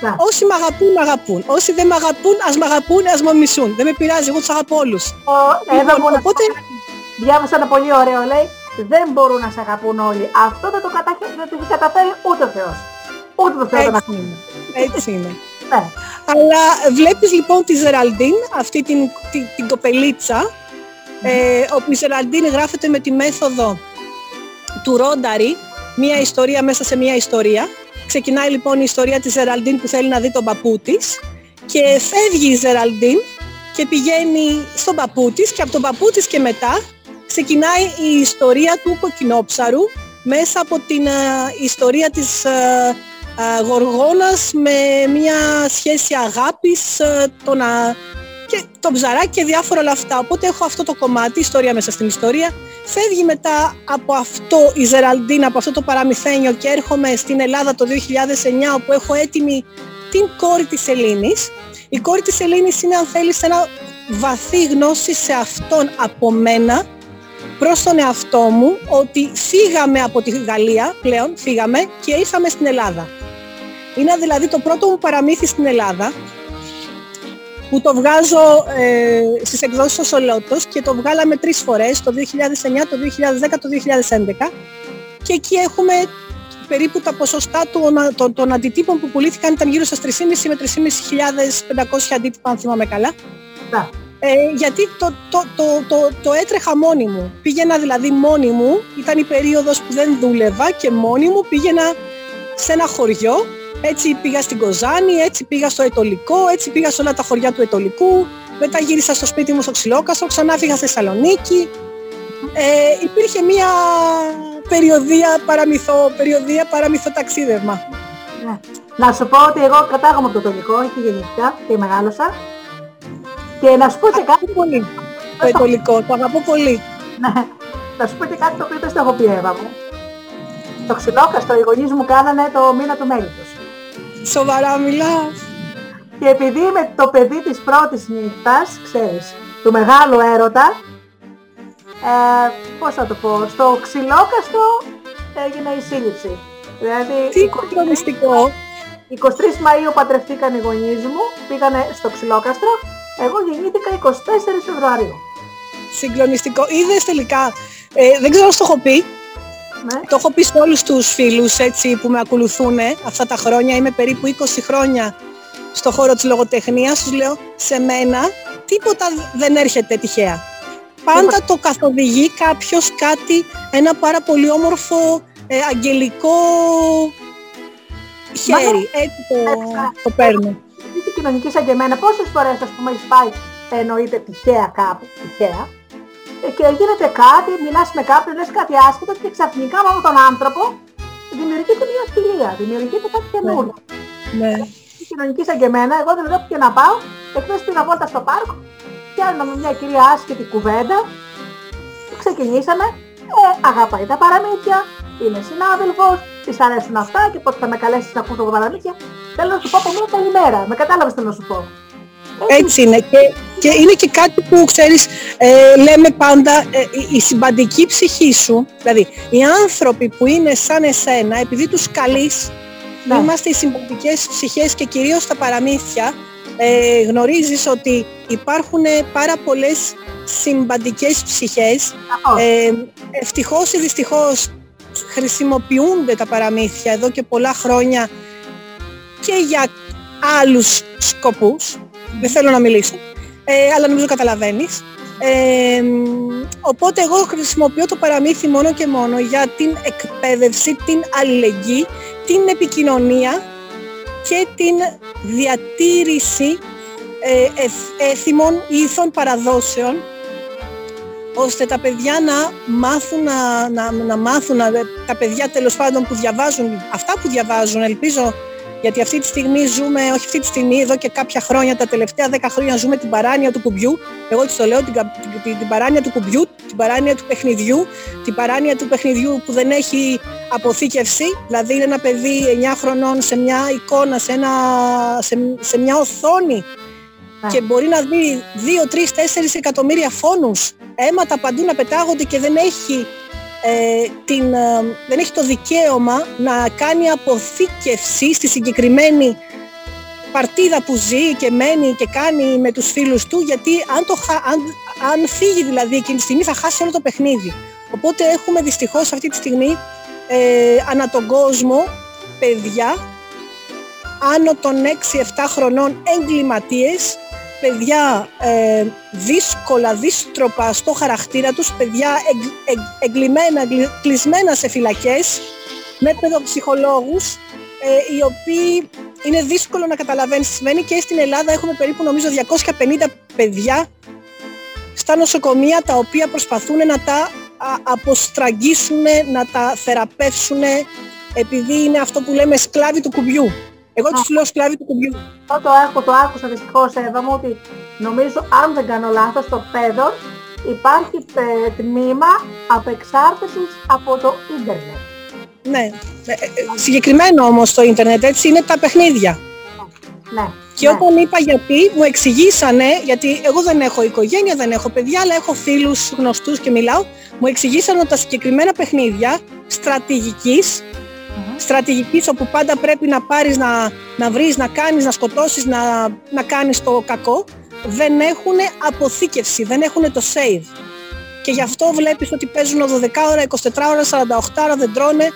Να. Όσοι μ' αγαπούν, μ' αγαπούν. Όσοι δεν μ' αγαπούν, ας μ' αγαπούν, ας μ' μισούν. Δεν με πειράζει, εγώ τους αγαπώ όλους. Εύα μου, οπότε... διάβασα ένα πολύ ωραίο, λέει, δεν μπορούν να σε αγαπούν όλοι. Αυτό δεν το καταφέρει ούτε ο Θεός. Ούτε το Θεό δεν αφήνει. Έτσι είναι. Ναι. Αλλά βλέπεις λοιπόν τη Ζεραλντίν, αυτή την κοπελίτσα, όπου η Ζεραλντίν γράφεται με τη μέθοδο του Ρόνταρη, μια ιστορία μέσα σε μια ιστορία. Ξεκινάει λοιπόν η ιστορία της Ζεραλντίν που θέλει να δει τον παππού της και φεύγει η Ζεραλντίν και πηγαίνει στον παππού της και από τον παππού της και μετά ξεκινάει η ιστορία του κοκκινόψαρου μέσα από την ιστορία της γοργόνας με μια σχέση αγάπης, και το ψαράκι και διάφορα όλα αυτά. Οπότε έχω αυτό το κομμάτι, ιστορία μέσα στην ιστορία. Φεύγει μετά από αυτό η Ζεραλντίν, από αυτό το παραμυθένιο και έρχομαι στην Ελλάδα το 2009 όπου έχω έτοιμη την Κόρη της Ελλήνης. Η Κόρη της Ελλήνης είναι, αν θέλεις, ένα βαθύ γνώση σε αυτόν από μένα προς τον εαυτό μου, ότι φύγαμε από τη Γαλλία πλέον, φύγαμε και ήρθαμε στην Ελλάδα. Είναι δηλαδή το πρώτο μου παραμύθι στην Ελλάδα, που το βγάζω στις εκδόσεις στο Σολότος και το βγάλαμε 3 φορές, το 2009, το 2010, το 2011 και εκεί έχουμε περίπου τα ποσοστά των αντιτύπων που πουλήθηκαν ήταν γύρω στις 3,5 με 3.500 αντίτυπα, αν θυμάμαι καλά. Yeah. Γιατί το έτρεχα μόνη μου. Πήγαινα δηλαδή μόνη μου, ήταν η περίοδος που δεν δούλευα και μόνη μου πήγαινα σε ένα χωριό. Έτσι πήγα στην Κοζάνη, έτσι πήγα στο Ετολικό, έτσι πήγα σε όλα τα χωριά του Ετολικού. Μετά γύρισα στο σπίτι μου στο Ξυλόκαστρο, ξανά φύγα στη Θεσσαλονίκη. Υπήρχε μια περιοδία παραμυθοταξίδευμα. Ναι. Να σου πω ότι εγώ κατάγομαι από το Ετολικό, εκεί γεννήθηκα και μεγάλωσα. Και να σου πω και κάτι... πολύ. Το Ετολικό, το αγαπώ πολύ. Ναι. Να σου πω και κάτι το οποίο δεν στο έχω πει, Εύα μου. Το Ξυλόκαστρο, οι γονείς μου κάνανε το μήνα του μέλιτος. Σοβαρά μιλάς? Και επειδή είμαι το παιδί της πρώτης νύχτας, ξέρεις, του μεγάλου έρωτα, πώς θα το πω, στο Ξυλόκαστρο έγινε η σύλληψη. Δηλαδή, τι μυστικό! 23 Μαΐου παντρευτήκαν οι γονείς μου, πήγανε στο Ξυλόκαστρο, εγώ γεννήθηκα 24 Φεβρουαρίου. Συγκλονιστικό. Είδες τελικά, δεν ξέρω αν το έχω πει. Ναι. Το έχω πει σε όλους τους φίλους έτσι, που με ακολουθούν αυτά τα χρόνια, είμαι περίπου 20 χρόνια στον χώρο της λογοτεχνίας, τους λέω σε μένα τίποτα δεν έρχεται τυχαία. Πάντα το καθοδηγεί κάποιος κάτι, ένα πάρα πολύ όμορφο αγγελικό χέρι. Έτσι το παίρνω. Τη κοινωνική σαν και εμένα, πόσες φορές ας πούμε έχεις πάει εννοείται τυχαία κάπου, τυχαία. Και γίνεται κάτι, μιλάς με κάποιον, λες κάτι άσχετο και ξαφνικά από τον άνθρωπο δημιουργείται μια φιλία, δημιουργείται κάτι καινούργιο. Ναι. Η κοινωνική σαν και εμένα, εγώ δεν βλέπω και να πάω, εκτός πήγα βόλτα στο πάρκο, πιάνω με μια κυρία άσχετη κουβέντα ξεκινήσαμε. Αγαπάει τα παραμύθια, είναι συνάδελφος, της αρέσουν αυτά και πότε θα με καλέσεις να ακούσω τα παραμύθια. Θέλω να σου πω από μια καλημέρα. Με κατάλαβες θέλω να σου πω. Έτσι είναι. Και είναι και κάτι που ξέρεις, λέμε πάντα, η συμπαντική ψυχή σου, δηλαδή οι άνθρωποι που είναι σαν εσένα, επειδή τους καλείς, ναι. Είμαστε οι συμπαντικές ψυχές και κυρίως τα παραμύθια, γνωρίζεις ότι υπάρχουν πάρα πολλές συμπαντικές ψυχές. Ευτυχώς ή δυστυχώς χρησιμοποιούνται τα παραμύθια εδώ και πολλά χρόνια και για άλλους σκοπούς. Δεν θέλω να μιλήσω, αλλά νομίζω καταλαβαίνεις. Οπότε εγώ χρησιμοποιώ το παραμύθι μόνο και μόνο για την εκπαίδευση, την αλληλεγγύη, την επικοινωνία και την διατήρηση έθιμων ήθων παραδόσεων, ώστε τα παιδιά να μάθουν, τα παιδιά τέλος πάντων που διαβάζουν, αυτά που διαβάζουν, ελπίζω, γιατί αυτή τη στιγμή ζούμε, όχι αυτή τη στιγμή, εδώ και κάποια χρόνια, τα τελευταία 10 χρόνια ζούμε την παράνοια του κουμπιού, εγώ της το λέω, την παράνοια του κουμπιού, την παράνοια του παιχνιδιού, την παράνοια του παιχνιδιού που δεν έχει αποθήκευση, δηλαδή είναι ένα παιδί 9 χρονών σε μια εικόνα, σε μια οθόνη και μπορεί να δει 2, 3, 4 εκατομμύρια φόνους, αίματα παντού να πετάγονται και δεν έχει, δεν έχει το δικαίωμα να κάνει αποθήκευση στη συγκεκριμένη παρτίδα που ζει και μένει και κάνει με τους φίλους του, γιατί αν φύγει δηλαδή εκείνη τη στιγμή θα χάσει όλο το παιχνίδι. Οπότε έχουμε δυστυχώς αυτή τη στιγμή ανά τον κόσμο παιδιά άνω των 6-7 χρονών εγκληματίες, παιδιά δύσκολα, δύστροπα στο χαρακτήρα τους, παιδιά εγκλημένα, κλεισμένα σε φυλακές, με παιδοψυχολόγους, οι οποίοι είναι δύσκολο να καταλαβαίνεις τι σημαίνει, και στην Ελλάδα έχουμε περίπου νομίζω 250 παιδιά στα νοσοκομεία τα οποία προσπαθούν να τα αποστραγγίσουν, να τα θεραπεύσουν, επειδή είναι αυτό που λέμε σκλάβοι του κουμπιού. Εγώ τους λέω σκλάβοι του κουμπιού. Αυτό το άκουσα δυστυχώς, Εύα μου, ότι νομίζω, αν δεν κάνω λάθος, στο παιδόν υπάρχει τμήμα απεξάρτησης από το ίντερνετ. Ναι. Συγκεκριμένο όμως το ίντερνετ, έτσι, είναι τα παιχνίδια. Ναι. Και όταν είπα γιατί, μου εξηγήσανε, γιατί εγώ δεν έχω οικογένεια, δεν έχω παιδιά, αλλά έχω φίλους γνωστούς και μιλάω, μου εξηγήσανε ότι τα συγκεκριμένα παιχνίδια στρατηγικής, όπου πάντα πρέπει να πάρεις, να βρεις, να κάνεις, να σκοτώσεις, να κάνεις το κακό, δεν έχουν αποθήκευση, δεν έχουν το save. Και γι' αυτό βλέπεις ότι παίζουν 12 ώρα, 24 ώρα, 48 ώρα, δεν τρώνε.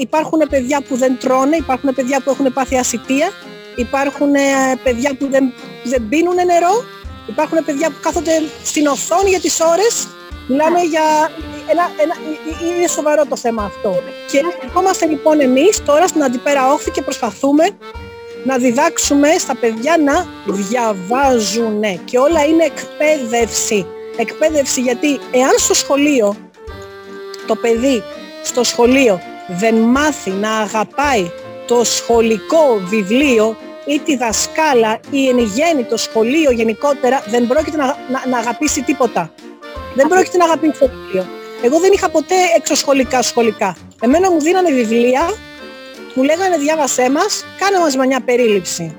Υπάρχουν παιδιά που δεν τρώνε, υπάρχουν παιδιά που έχουν πάθει ασιτεία, υπάρχουν παιδιά που δεν πίνουν νερό, υπάρχουν παιδιά που κάθονται στην οθόνη για τις ώρες. Μιλάμε για... είναι σοβαρό το θέμα αυτό. Και ερχόμαστε λοιπόν εμείς τώρα στην αντιπέρα όχθη και προσπαθούμε να διδάξουμε στα παιδιά να διαβάζουν. Και όλα είναι εκπαίδευση. Εκπαίδευση, γιατί εάν στο σχολείο, το παιδί στο σχολείο δεν μάθει να αγαπάει το σχολικό βιβλίο ή τη δασκάλα ή εν γέννη το σχολείο γενικότερα, δεν πρόκειται να αγαπήσει τίποτα. Δεν πρόκειται να αγαπήσει το βιβλίο. Εγώ δεν είχα ποτέ εξωσχολικά σχολικά. Εμένα μου δίνανε βιβλία, μου λέγανε διάβασέ μας, κάνε μας μια περίληψη.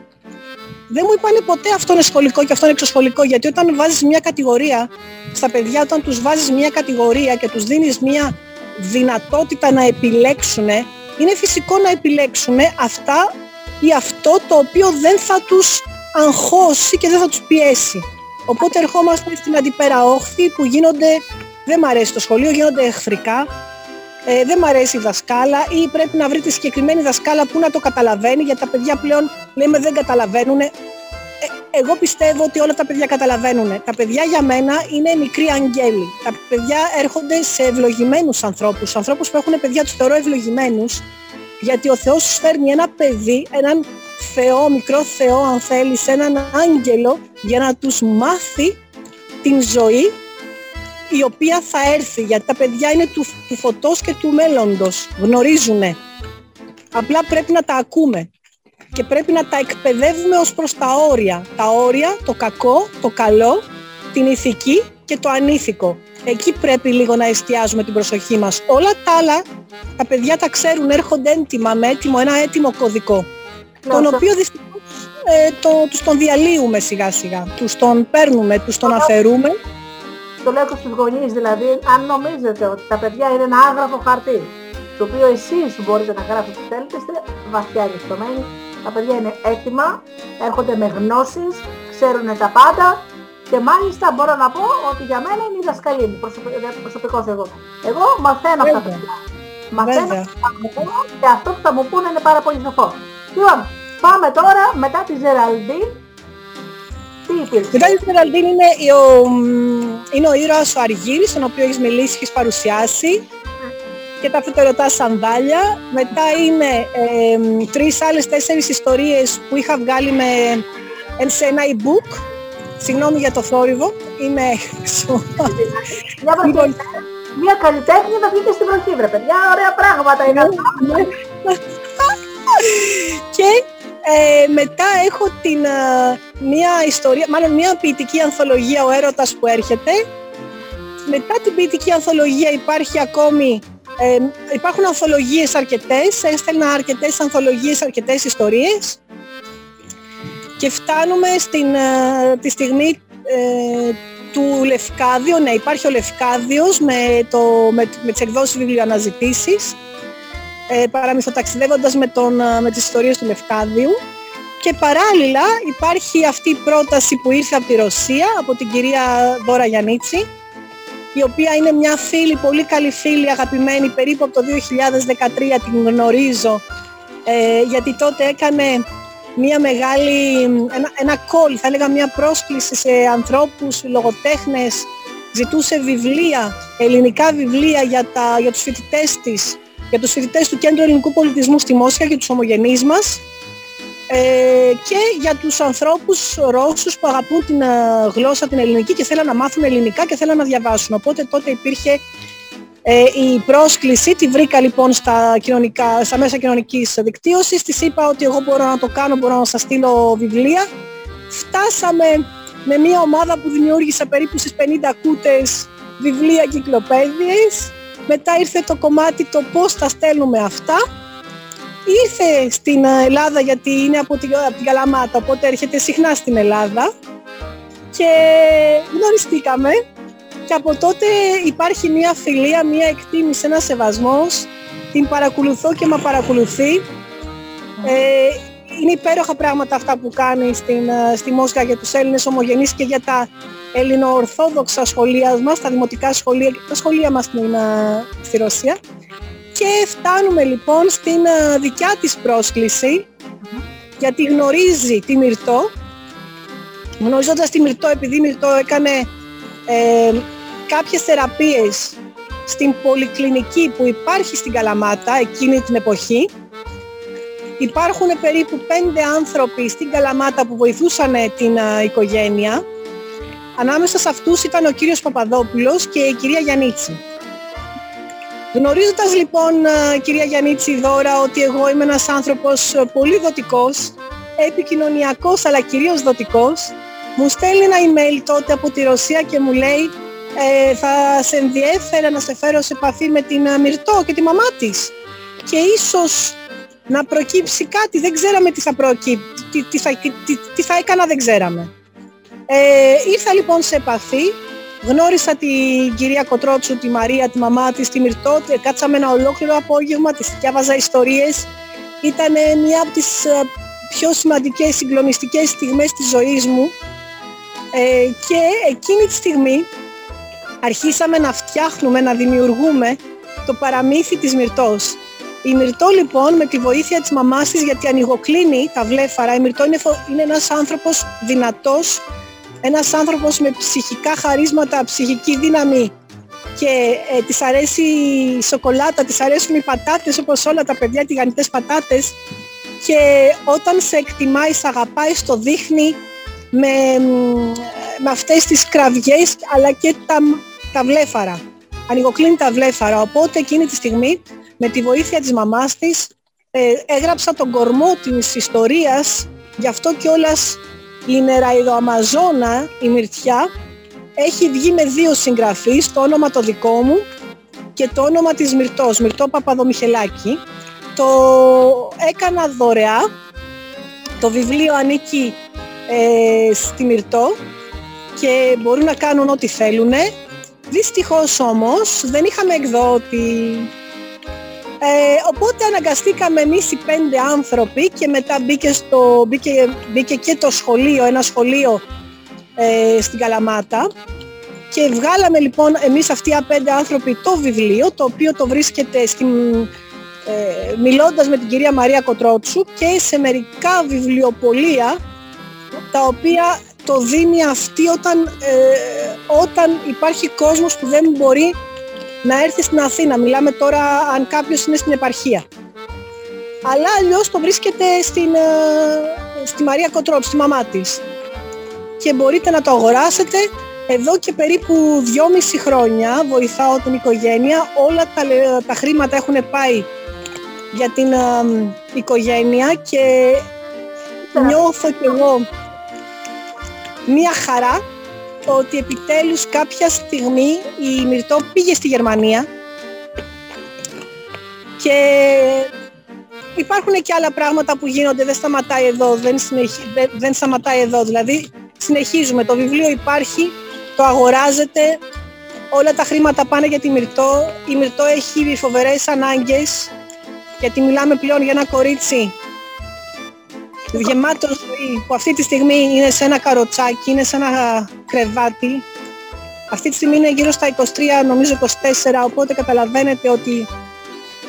Δεν μου είπανε ποτέ αυτό είναι σχολικό και αυτό είναι εξωσχολικό, γιατί όταν βάζεις μια κατηγορία στα παιδιά, όταν τους βάζεις μια κατηγορία και τους δίνεις μια δυνατότητα να επιλέξουν, είναι φυσικό να επιλέξουν αυτά ή αυτό το οποίο δεν θα τους αγχώσει και δεν θα τους πιέσει. Οπότε ερχόμαστε στην αντιπέρα όχθη που γίνονται, δεν μ' αρέσει το σχολείο, γίνονται εχθρικά, δεν μ' αρέσει η δασκάλα ή πρέπει να βρει τη συγκεκριμένη δασκάλα που να το καταλαβαίνει, γιατί τα παιδιά πλέον λέμε δεν καταλαβαίνουν. Εγώ πιστεύω ότι όλα τα παιδιά καταλαβαίνουν. Τα παιδιά για μένα είναι μικροί αγγέλοι. Τα παιδιά έρχονται σε ευλογημένους ανθρώπους. Ανθρώπους που έχουν παιδιά τους θεωρώ ευλογημένους, γιατί ο Θεός τους φέρνει ένα παιδί, έναν Θεό, μικρό Θεό αν θέλεις, έναν άγγελο, για να τους μάθει την ζωή η οποία θα έρθει, γιατί τα παιδιά είναι του φωτός και του μέλλοντος, γνωρίζουνε, απλά πρέπει να τα ακούμε και πρέπει να τα εκπαιδεύουμε ως προς τα όρια, το κακό, το καλό, την ηθική και το ανήθικο. Εκεί πρέπει λίγο να εστιάζουμε την προσοχή μας. Όλα τα άλλα, τα παιδιά τα ξέρουν, έρχονται έντοιμα, με έτοιμο, ένα έτοιμο κωδικό. Τον οποίο δυστυχώς τους τον διαλύουμε σιγά σιγά. Τους τον παίρνουμε, τους τον αφαιρούμε. Το λέω και στους γονείς, δηλαδή, αν νομίζετε ότι τα παιδιά είναι ένα άγραφο χαρτί, το οποίο εσείς μπορείτε να γράψετε τι θέλετε, είστε βαθιά ενιστομένοι. Τα παιδιά είναι έτοιμα, έρχονται με γνώσεις, ξέρουν τα πάντα. Και μάλιστα μπορώ να πω ότι για μένα είναι η δασκαλία μου, προσωπικός εγώ. Εγώ μαθαίνω από τα παιδιά. Μαθαίνω από τα παιδιά και αυτό που θα μου πούνε είναι πάρα πολύ σοφό. Λοιπόν, πάμε τώρα μετά τη Ζεραλντίν. Τι υπήρξε? Μετά τη Ζεραλντίν είναι ο ήρωας ο Αργύρης, τον οποίο έχεις μιλήσει, έχεις παρουσιάσει. Και τα φυτερωτά σανδάλια. Μετά είναι τρεις άλλες τέσσερις ιστορίες που είχα βγάλει σε ένα e-book. Συγγνώμη για το θόρυβο, είμαι έξω. Μια καλλιτέχνη να βγήκε στην βροχή, βρε παιδιά, ωραία πράγματα είναι. Και μετά έχω μια ιστορία, μάλλον μια ποιητική ανθολογία, ο έρωτας που έρχεται. Μετά την ποιητική ανθολογία υπάρχει ακόμη, υπάρχουν ανθολογίες αρκετές, έστελνα αρκετές ανθολογίες, αρκετές ιστορίες. Και φτάνουμε τη στιγμή του Λευκάδιου, ναι, υπάρχει ο Λευκάδιος με τις εκδόσεις βιβλιοαναζητήσεις, παραμυθοταξιδεύοντας με τις ιστορίες του Λευκάδιου. Και παράλληλα υπάρχει αυτή η πρόταση που ήρθε από τη Ρωσία, από την κυρία Δώρα Γιαννίτση, η οποία είναι μια φίλη, πολύ καλή φίλη, αγαπημένη, περίπου από το 2013 την γνωρίζω, γιατί τότε έκανε μια μεγάλη, ένα call, θα έλεγα μια πρόσκληση σε ανθρώπους, λογοτέχνες, ζητούσε βιβλία, ελληνικά βιβλία για τους φοιτητές της, για τους φοιτητές του Κέντρου Ελληνικού Πολιτισμού στη Μόσχα και τους ομογενείς μας, και για τους ανθρώπους Ρώσους που αγαπούν την γλώσσα την ελληνική και θέλαν να μάθουν ελληνικά και θέλαν να διαβάσουν. Οπότε τότε υπήρχε η πρόσκληση, τη βρήκα λοιπόν στα μέσα κοινωνικής δικτύωσης, της είπα ότι εγώ μπορώ να το κάνω, μπορώ να σας στείλω βιβλία. Φτάσαμε με μια ομάδα που δημιούργησα περίπου στις 50 κούτες, βιβλία, κυκλοπαίδειες. Μετά ήρθε το κομμάτι το πώς τα στέλνουμε αυτά. Ήρθε στην Ελλάδα γιατί είναι από την Καλαμάτα, οπότε έρχεται συχνά στην Ελλάδα και γνωριστήκαμε. Και από τότε υπάρχει μια φιλία, μια εκτίμηση, ένας σεβασμός. Την παρακολουθώ και με παρακολουθεί. Είναι υπέροχα πράγματα αυτά που κάνει στη Μόσχα για τους Έλληνες ομογενείς και για τα ελληνοορθόδοξα σχολεία μας, τα δημοτικά σχολεία και τα σχολεία μας στη Ρωσία. Και φτάνουμε λοιπόν στην δικιά της πρόσκληση, γιατί γνωρίζει τη Μυρτώ. Γνωρίζοντας τη Μυρτώ, επειδή η Μυρτώ έκανε κάποιες θεραπείες στην πολυκλινική που υπάρχει στην Καλαμάτα εκείνη την εποχή. Υπάρχουν περίπου 5 άνθρωποι στην Καλαμάτα που βοηθούσαν την οικογένεια. Ανάμεσα σε αυτούς ήταν ο κύριος Παπαδόπουλος και η κυρία Γιαννίτση. Γνωρίζοντας λοιπόν, κυρία Γιαννίτση Δώρα, ότι εγώ είμαι ένας άνθρωπος πολύ δοτικός, επικοινωνιακός αλλά κυρίως δοτικός, μου στέλνει ένα email τότε από τη Ρωσία και μου λέει θα σε ενδιέφερε να σε φέρω σε επαφή με την Μυρτώ και τη μαμά της και ίσως να προκύψει κάτι, δεν ξέραμε τι θα προκύψει, τι θα έκανα δεν ξέραμε. Ήρθα λοιπόν σε επαφή, γνώρισα την κυρία Κοτρότσου, τη Μαρία, τη μαμά της, τη Μυρτώ, κάτσαμε ένα ολόκληρο απόγευμα, της διάβαζα ιστορίες, ήταν μια από τις πιο σημαντικές συγκλονιστικές στιγμές της ζωής μου. Και εκείνη τη στιγμή αρχίσαμε να φτιάχνουμε, να δημιουργούμε το παραμύθι της Μυρτώς. Η Μυρτώ λοιπόν με τη βοήθεια της μαμάς της, γιατί ανοιγοκλίνει τα βλέφαρα, η Μυρτώ είναι ένας άνθρωπος δυνατός, ένας άνθρωπος με ψυχικά χαρίσματα, ψυχική δύναμη και της αρέσει η σοκολάτα, της αρέσουν οι πατάτες όπως όλα τα παιδιά, τηγανιτές πατάτες, και όταν σε εκτιμάει, σε αγαπάει, στο δείχνει με αυτές τις κραυγές αλλά και τα βλέφαρα. Ανοιγοκλίνει τα βλέφαρα. Οπότε εκείνη τη στιγμή με τη βοήθεια της μαμάς της έγραψα τον κορμό της ιστορίας. Γι' αυτό κιόλας η νεραϊδοαμαζόνα, η Μυρτιά, Έχει βγει με δύο συγγραφείς, το όνομα το δικό μου και το όνομα της Μυρτώς, Μυρτώ Παπαδομιχελάκη. Το έκανα δωρεά, το βιβλίο ανήκει στη Μυρτώ και μπορούν να κάνουν ό,τι θέλουν. Δυστυχώς όμως δεν είχαμε εκδότη. Οπότε αναγκαστήκαμε εμείς οι 5 άνθρωποι και μετά μπήκε και το σχολείο, ένα σχολείο στην Καλαμάτα, και βγάλαμε λοιπόν εμείς αυτοί οι 5 άνθρωποι το βιβλίο, το οποίο το βρίσκεται μιλώντας με την κυρία Μαρία Κοτρότσου και σε μερικά βιβλιοπωλεία, τα οποία το δίνει αυτή όταν υπάρχει κόσμος που δεν μπορεί να έρθει στην Αθήνα. Μιλάμε τώρα αν κάποιος είναι στην επαρχία. Αλλά αλλιώς το βρίσκεται στη Μαρία Κοτρότσου, στη μαμά της. Και μπορείτε να το αγοράσετε. Εδώ και περίπου 2,5 χρόνια βοηθάω την οικογένεια. Όλα τα χρήματα έχουν πάει για την οικογένεια και νιώθω κι εγώ μία χαρά ότι επιτέλους κάποια στιγμή η Μυρτώ πήγε στη Γερμανία και υπάρχουν και άλλα πράγματα που γίνονται, δεν σταματάει εδώ, δηλαδή συνεχίζουμε, το βιβλίο υπάρχει, το αγοράζετε, όλα τα χρήματα πάνε για τη Μυρτώ. Η Μυρτώ έχει φοβερές ανάγκες, γιατί μιλάμε πλέον για ένα κορίτσι γεμάτο ζωή, που αυτή τη στιγμή είναι σε ένα καροτσάκι, είναι σε ένα κρεβάτι. Αυτή τη στιγμή είναι γύρω στα 23, νομίζω 24, οπότε καταλαβαίνετε ότι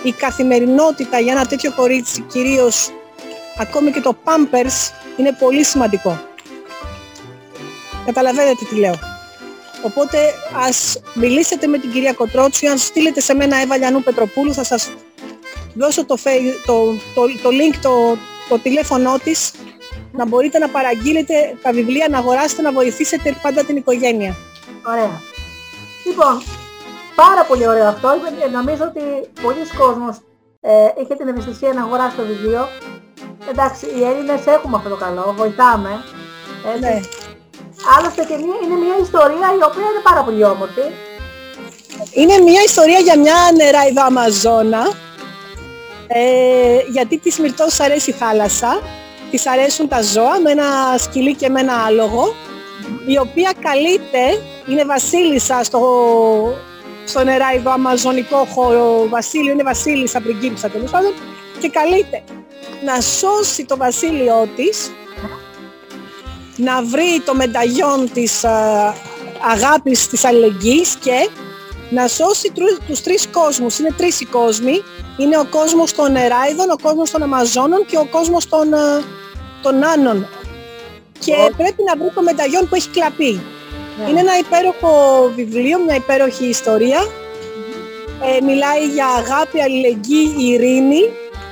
η καθημερινότητα για ένα τέτοιο κορίτσι, κυρίως ακόμη και το Pampers, είναι πολύ σημαντικό. Καταλαβαίνετε τι λέω. Οπότε ας μιλήσετε με την κυρία Κοτρότσου, αν στείλετε σε μένα Εύα Λιανού Πετροπούλου, θα σας δώσω το link, το τηλέφωνο της, να μπορείτε να παραγγείλετε τα βιβλία, να αγοράσετε, να βοηθήσετε πάντα την οικογένεια. Ωραία. Λοιπόν, πάρα πολύ ωραίο αυτό. Νομίζω ότι πολλοί κόσμος είχε την ευαισθησία να αγοράσει το βιβλίο. Εντάξει, οι Έλληνες έχουμε αυτό το καλό, βοηθάμε. Ναι. Άλλωστε και είναι μια ιστορία η οποία είναι πάρα πολύ όμορφη. Είναι μια ιστορία για μια νεράιδα Αμαζόνα. Γιατί της Μυρτώς αρέσει η θάλασσα, της αρέσουν τα ζώα, με ένα σκυλί και με ένα άλογο, η οποία καλείται, είναι βασίλισσα στο νεράιδο αμαζονικό βασίλειο, είναι βασίλισσα πριγκίπισσα τέλος πάντων, και καλείται να σώσει το βασίλειό της, να βρει το μενταγιόν της αγάπης, της αλληλεγγύης, και να σώσει τους 3 κόσμους. Είναι 3 οι κόσμοι. Είναι ο κόσμος των νεράιδων, ο κόσμος των Αμαζόνων και ο κόσμος των Άνων. Και πρέπει να βρει το μενταγιόν που έχει κλαπεί. Yeah. Είναι ένα υπέροχο βιβλίο, μια υπέροχη ιστορία. Μιλάει για αγάπη, αλληλεγγύη, ειρήνη.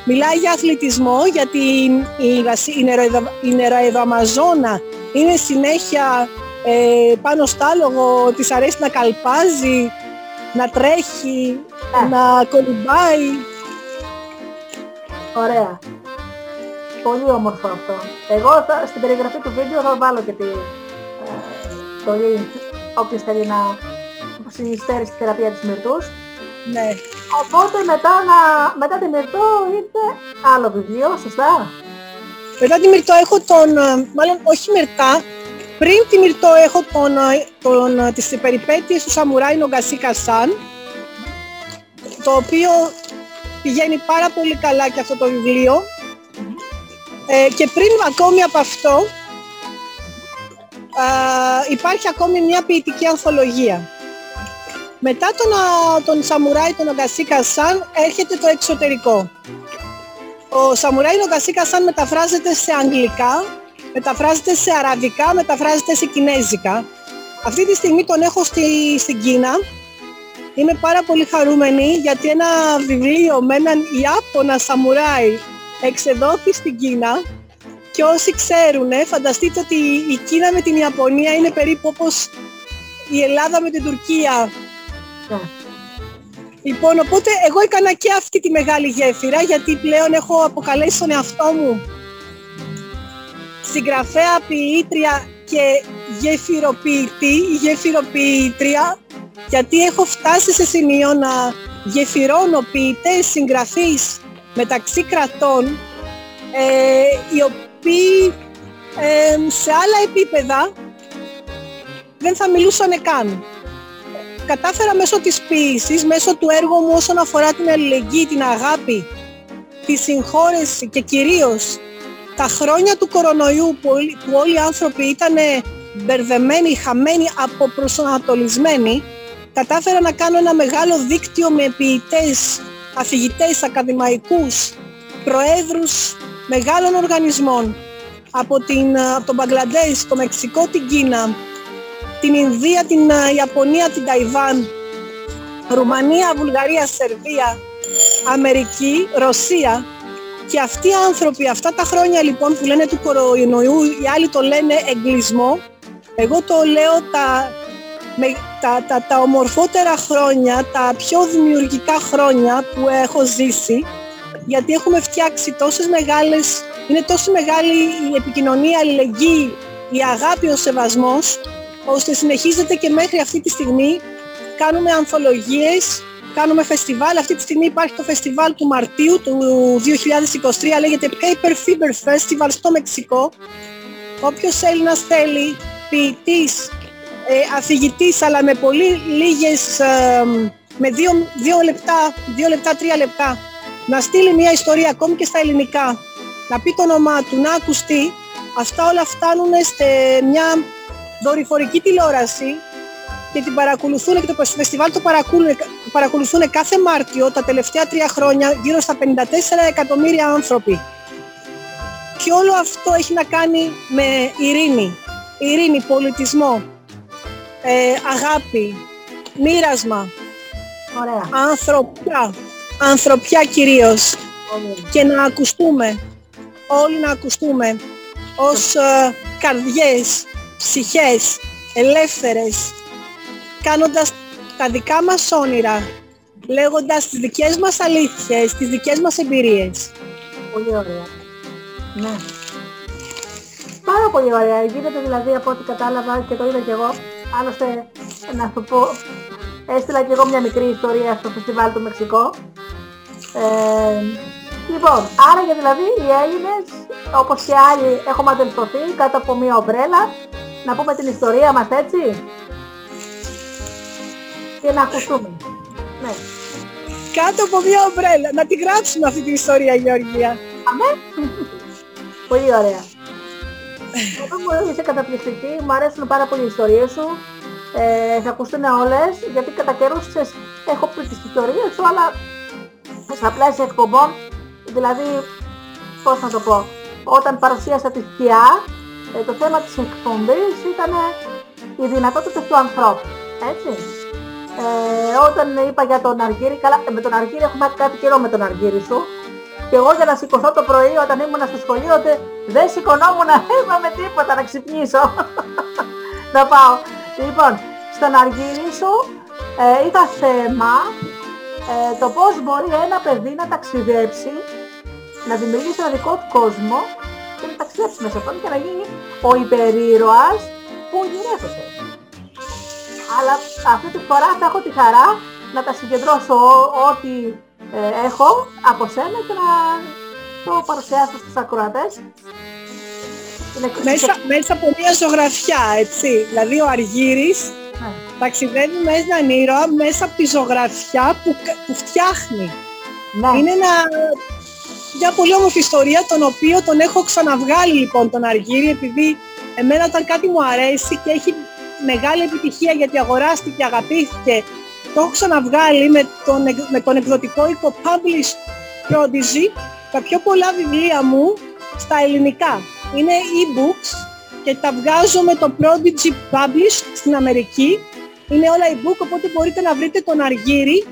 Μιλάει για αθλητισμό, γιατί η νεροειδοαμαζόνα είναι συνέχεια πάνω στο άλογο, της αρέσει να καλπάζει, να τρέχει, να κολυμπάει. Ωραία. Πολύ όμορφο αυτό. Εγώ στην περιγραφή του βίντεο θα βάλω και το link, όποιος θέλει να συνεισφέρει στη θεραπεία της Μυρτούς. Ναι. Οπότε μετά τη Μυρτώ ήρθε άλλο βιβλίο, σωστά? Μετά τη Μυρτώ έχω πριν τη Μυρτώ έχω τις περιπέτειες του Σαμουράι Νογκασίκα-σαν, το οποίο πηγαίνει πάρα πολύ καλά και αυτό το βιβλίο. Και πριν ακόμη από αυτό υπάρχει ακόμη μια ποιητική ανθολογία. Μετά τον Σαμουράι τον Νογκασίκα-σαν έρχεται το εξωτερικό. Ο Σαμουράι Νογκασίκα-σαν μεταφράζεται σε αγγλικά, μεταφράζεται σε αραβικά, μεταφράζεται σε κινέζικα. Αυτή τη στιγμή τον έχω στην Κίνα. Είμαι πάρα πολύ χαρούμενη γιατί ένα βιβλίο με έναν Ιάπωνα σαμουράι εξεδόθη στην Κίνα, και όσοι ξέρουν, φανταστείτε ότι η Κίνα με την Ιαπωνία είναι περίπου όπως η Ελλάδα με την Τουρκία. Yeah. Λοιπόν, οπότε εγώ έκανα και αυτή τη μεγάλη γέφυρα, γιατί πλέον έχω αποκαλέσει τον εαυτό μου συγγραφέα, ποιήτρια και γεφυροποιητή ή γεφυροποιήτρια, γιατί έχω φτάσει σε σημείο να γεφυρώνω ποιητές, συγγραφείς μεταξύ κρατών, οι οποίοι σε άλλα επίπεδα δεν θα μιλούσαν καν. Κατάφερα μέσω της ποίησης, μέσω του έργου μου όσον αφορά την αλληλεγγύη, την αγάπη, τη συγχώρεση και κυρίως τα χρόνια του κορονοϊού που όλοι οι άνθρωποι ήταν μπερδεμένοι, χαμένοι, αποπροσανατολισμένοι, κατάφερα να κάνω ένα μεγάλο δίκτυο με ποιητές, αφηγητές, ακαδημαϊκούς, προέδρους μεγάλων οργανισμών από τον Μπαγκλαντές, το Μεξικό, την Κίνα, την Ινδία, την Ιαπωνία, την Ταϊβάν, Ρουμανία, Βουλγαρία, Σερβία, Αμερική, Ρωσία. Και αυτοί οι άνθρωποι, αυτά τα χρόνια λοιπόν που λένε του κορονοϊού, οι άλλοι το λένε εγκλισμό, εγώ το λέω τα ομορφότερα χρόνια, τα πιο δημιουργικά χρόνια που έχω ζήσει, γιατί έχουμε φτιάξει τόσες μεγάλες, είναι τόσο μεγάλη η επικοινωνία, η αλληλεγγύη, η αγάπη, ο σεβασμός, ώστε συνεχίζεται και μέχρι αυτή τη στιγμή. Κάνουμε ανθολογίες, κάνουμε φεστιβάλ. Αυτή τη στιγμή υπάρχει το φεστιβάλ του Μαρτίου του 2023, λέγεται Paper Fever Festival στο Μεξικό. Όποιος Έλληνας θέλει, ποιητής, αφηγητής, αλλά με πολύ λίγες, με 2 λεπτά, 3 λεπτά, να στείλει μια ιστορία ακόμη και στα ελληνικά, να πει το όνομά του, να ακουστεί. Αυτά όλα φτάνουν σε μια δορυφορική τηλεόραση και την παρακολουθούν, και το φεστιβάλ το παρακολουθούν κάθε Μάρτιο τα τελευταία 3 χρόνια γύρω στα 54 εκατομμύρια άνθρωποι. Και όλο αυτό έχει να κάνει με ειρήνη, πολιτισμό, αγάπη, μοίρασμα, ανθρωπιά κυρίως. Ωραία. Και να ακουστούμε, όλοι να ακουστούμε ως καρδιές, ψυχές ελεύθερες, κάνοντας τα δικά μας όνειρα, λέγοντας τις δικές μας αλήθειες, τις δικές μας εμπειρίες. Πολύ ωραία. Ναι. Πάρα πολύ ωραία. Γίνεται δηλαδή, από ό,τι κατάλαβα και το είδα κι εγώ, άλλωστε να σου πω, έστειλα κι εγώ μια μικρή ιστορία στο φεστιβάλ του Μεξικό. Λοιπόν, άρα και δηλαδή οι Έλληνες, όπως και άλλοι, έχουμε αντελφωθεί κάτω από μια ομπρέλα, να πούμε την ιστορία μας, έτσι, και να ακουστούμε. Ναι. Κάτω από μια ομπρέλα, να τη γράψουμε αυτή την ιστορία, Γεωργία. Αμέ. Πολύ ωραία. Εγώ είσαι καταπληκτική, μου αρέσουν πάρα πολύ οι ιστορίες σου. Θα ακουστούν όλες, γιατί κατά καιρούς έχω πει τις ιστορίες σου, αλλά στα πλαίσια εκπομπών, δηλαδή, πώς να το πω, όταν παρουσίασα τη σκιά, το θέμα της εκπομπής ήταν οι δυνατότητες του ανθρώπου, έτσι. Όταν είπα για τον Αργύρη, καλά, με τον Αργύρη έχουμε κάτι καιρό με τον Αργύρη σου, και εγώ για να σηκωθώ το πρωί όταν ήμουν στο σχολείο, ότι δεν σηκωνόμουν να με τίποτα, να ξυπνήσω, να πάω. Λοιπόν, στον Αργύρη σου είχα θέμα το πώς μπορεί ένα παιδί να ταξιδέψει, να δημιουργήσει ένα δικό του κόσμο και να ταξιδέψει μέσα αυτόν και να γίνει ο υπερήρωας που γυρεύεται. Αλλά αυτή τη φορά θα έχω τη χαρά να τα συγκεντρώσω ό,τι έχω από σένα και να το παρουσιάσω στους ακροατές. Μέσα από μια ζωγραφιά, έτσι. Δηλαδή ο Αργύρης ταξιδεύει μέσα έναν ήρωα μέσα από τη ζωγραφιά που φτιάχνει. Ναι. Είναι μια πολύ όμορφη ιστορία, τον οποίο τον έχω ξαναβγάλει λοιπόν τον Αργύρη, επειδή εμένα όταν κάτι μου αρέσει και έχει μεγάλη επιτυχία, γιατί αγοράστηκε, αγαπήθηκε, το έχω ξαναβγάλει με τον εκδοτικό οίκο Publish Prodigy, τα πιο πολλά βιβλία μου στα ελληνικά. Είναι e-books και τα βγάζω με το Prodigy Publish στην Αμερική. Είναι όλα e-book, οπότε μπορείτε να βρείτε τον Αργύρη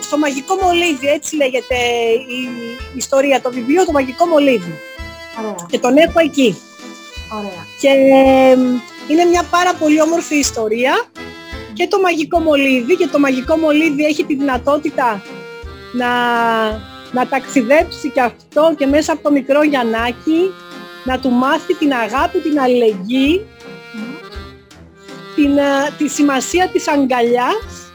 στο Μαγικό Μολύβι, έτσι λέγεται η ιστορία, το βιβλίο, το Μαγικό Μολύβι. Ωραία. Και τον έχω εκεί. Ωραία. Και είναι μια πάρα πολύ όμορφη ιστορία και το Μαγικό Μολύβι, και το Μαγικό Μολύβι έχει τη δυνατότητα να ταξιδέψει και αυτό και μέσα από το μικρό Γιαννάκι, να του μάθει την αγάπη, την αλληλεγγύη, τη σημασία της αγκαλιάς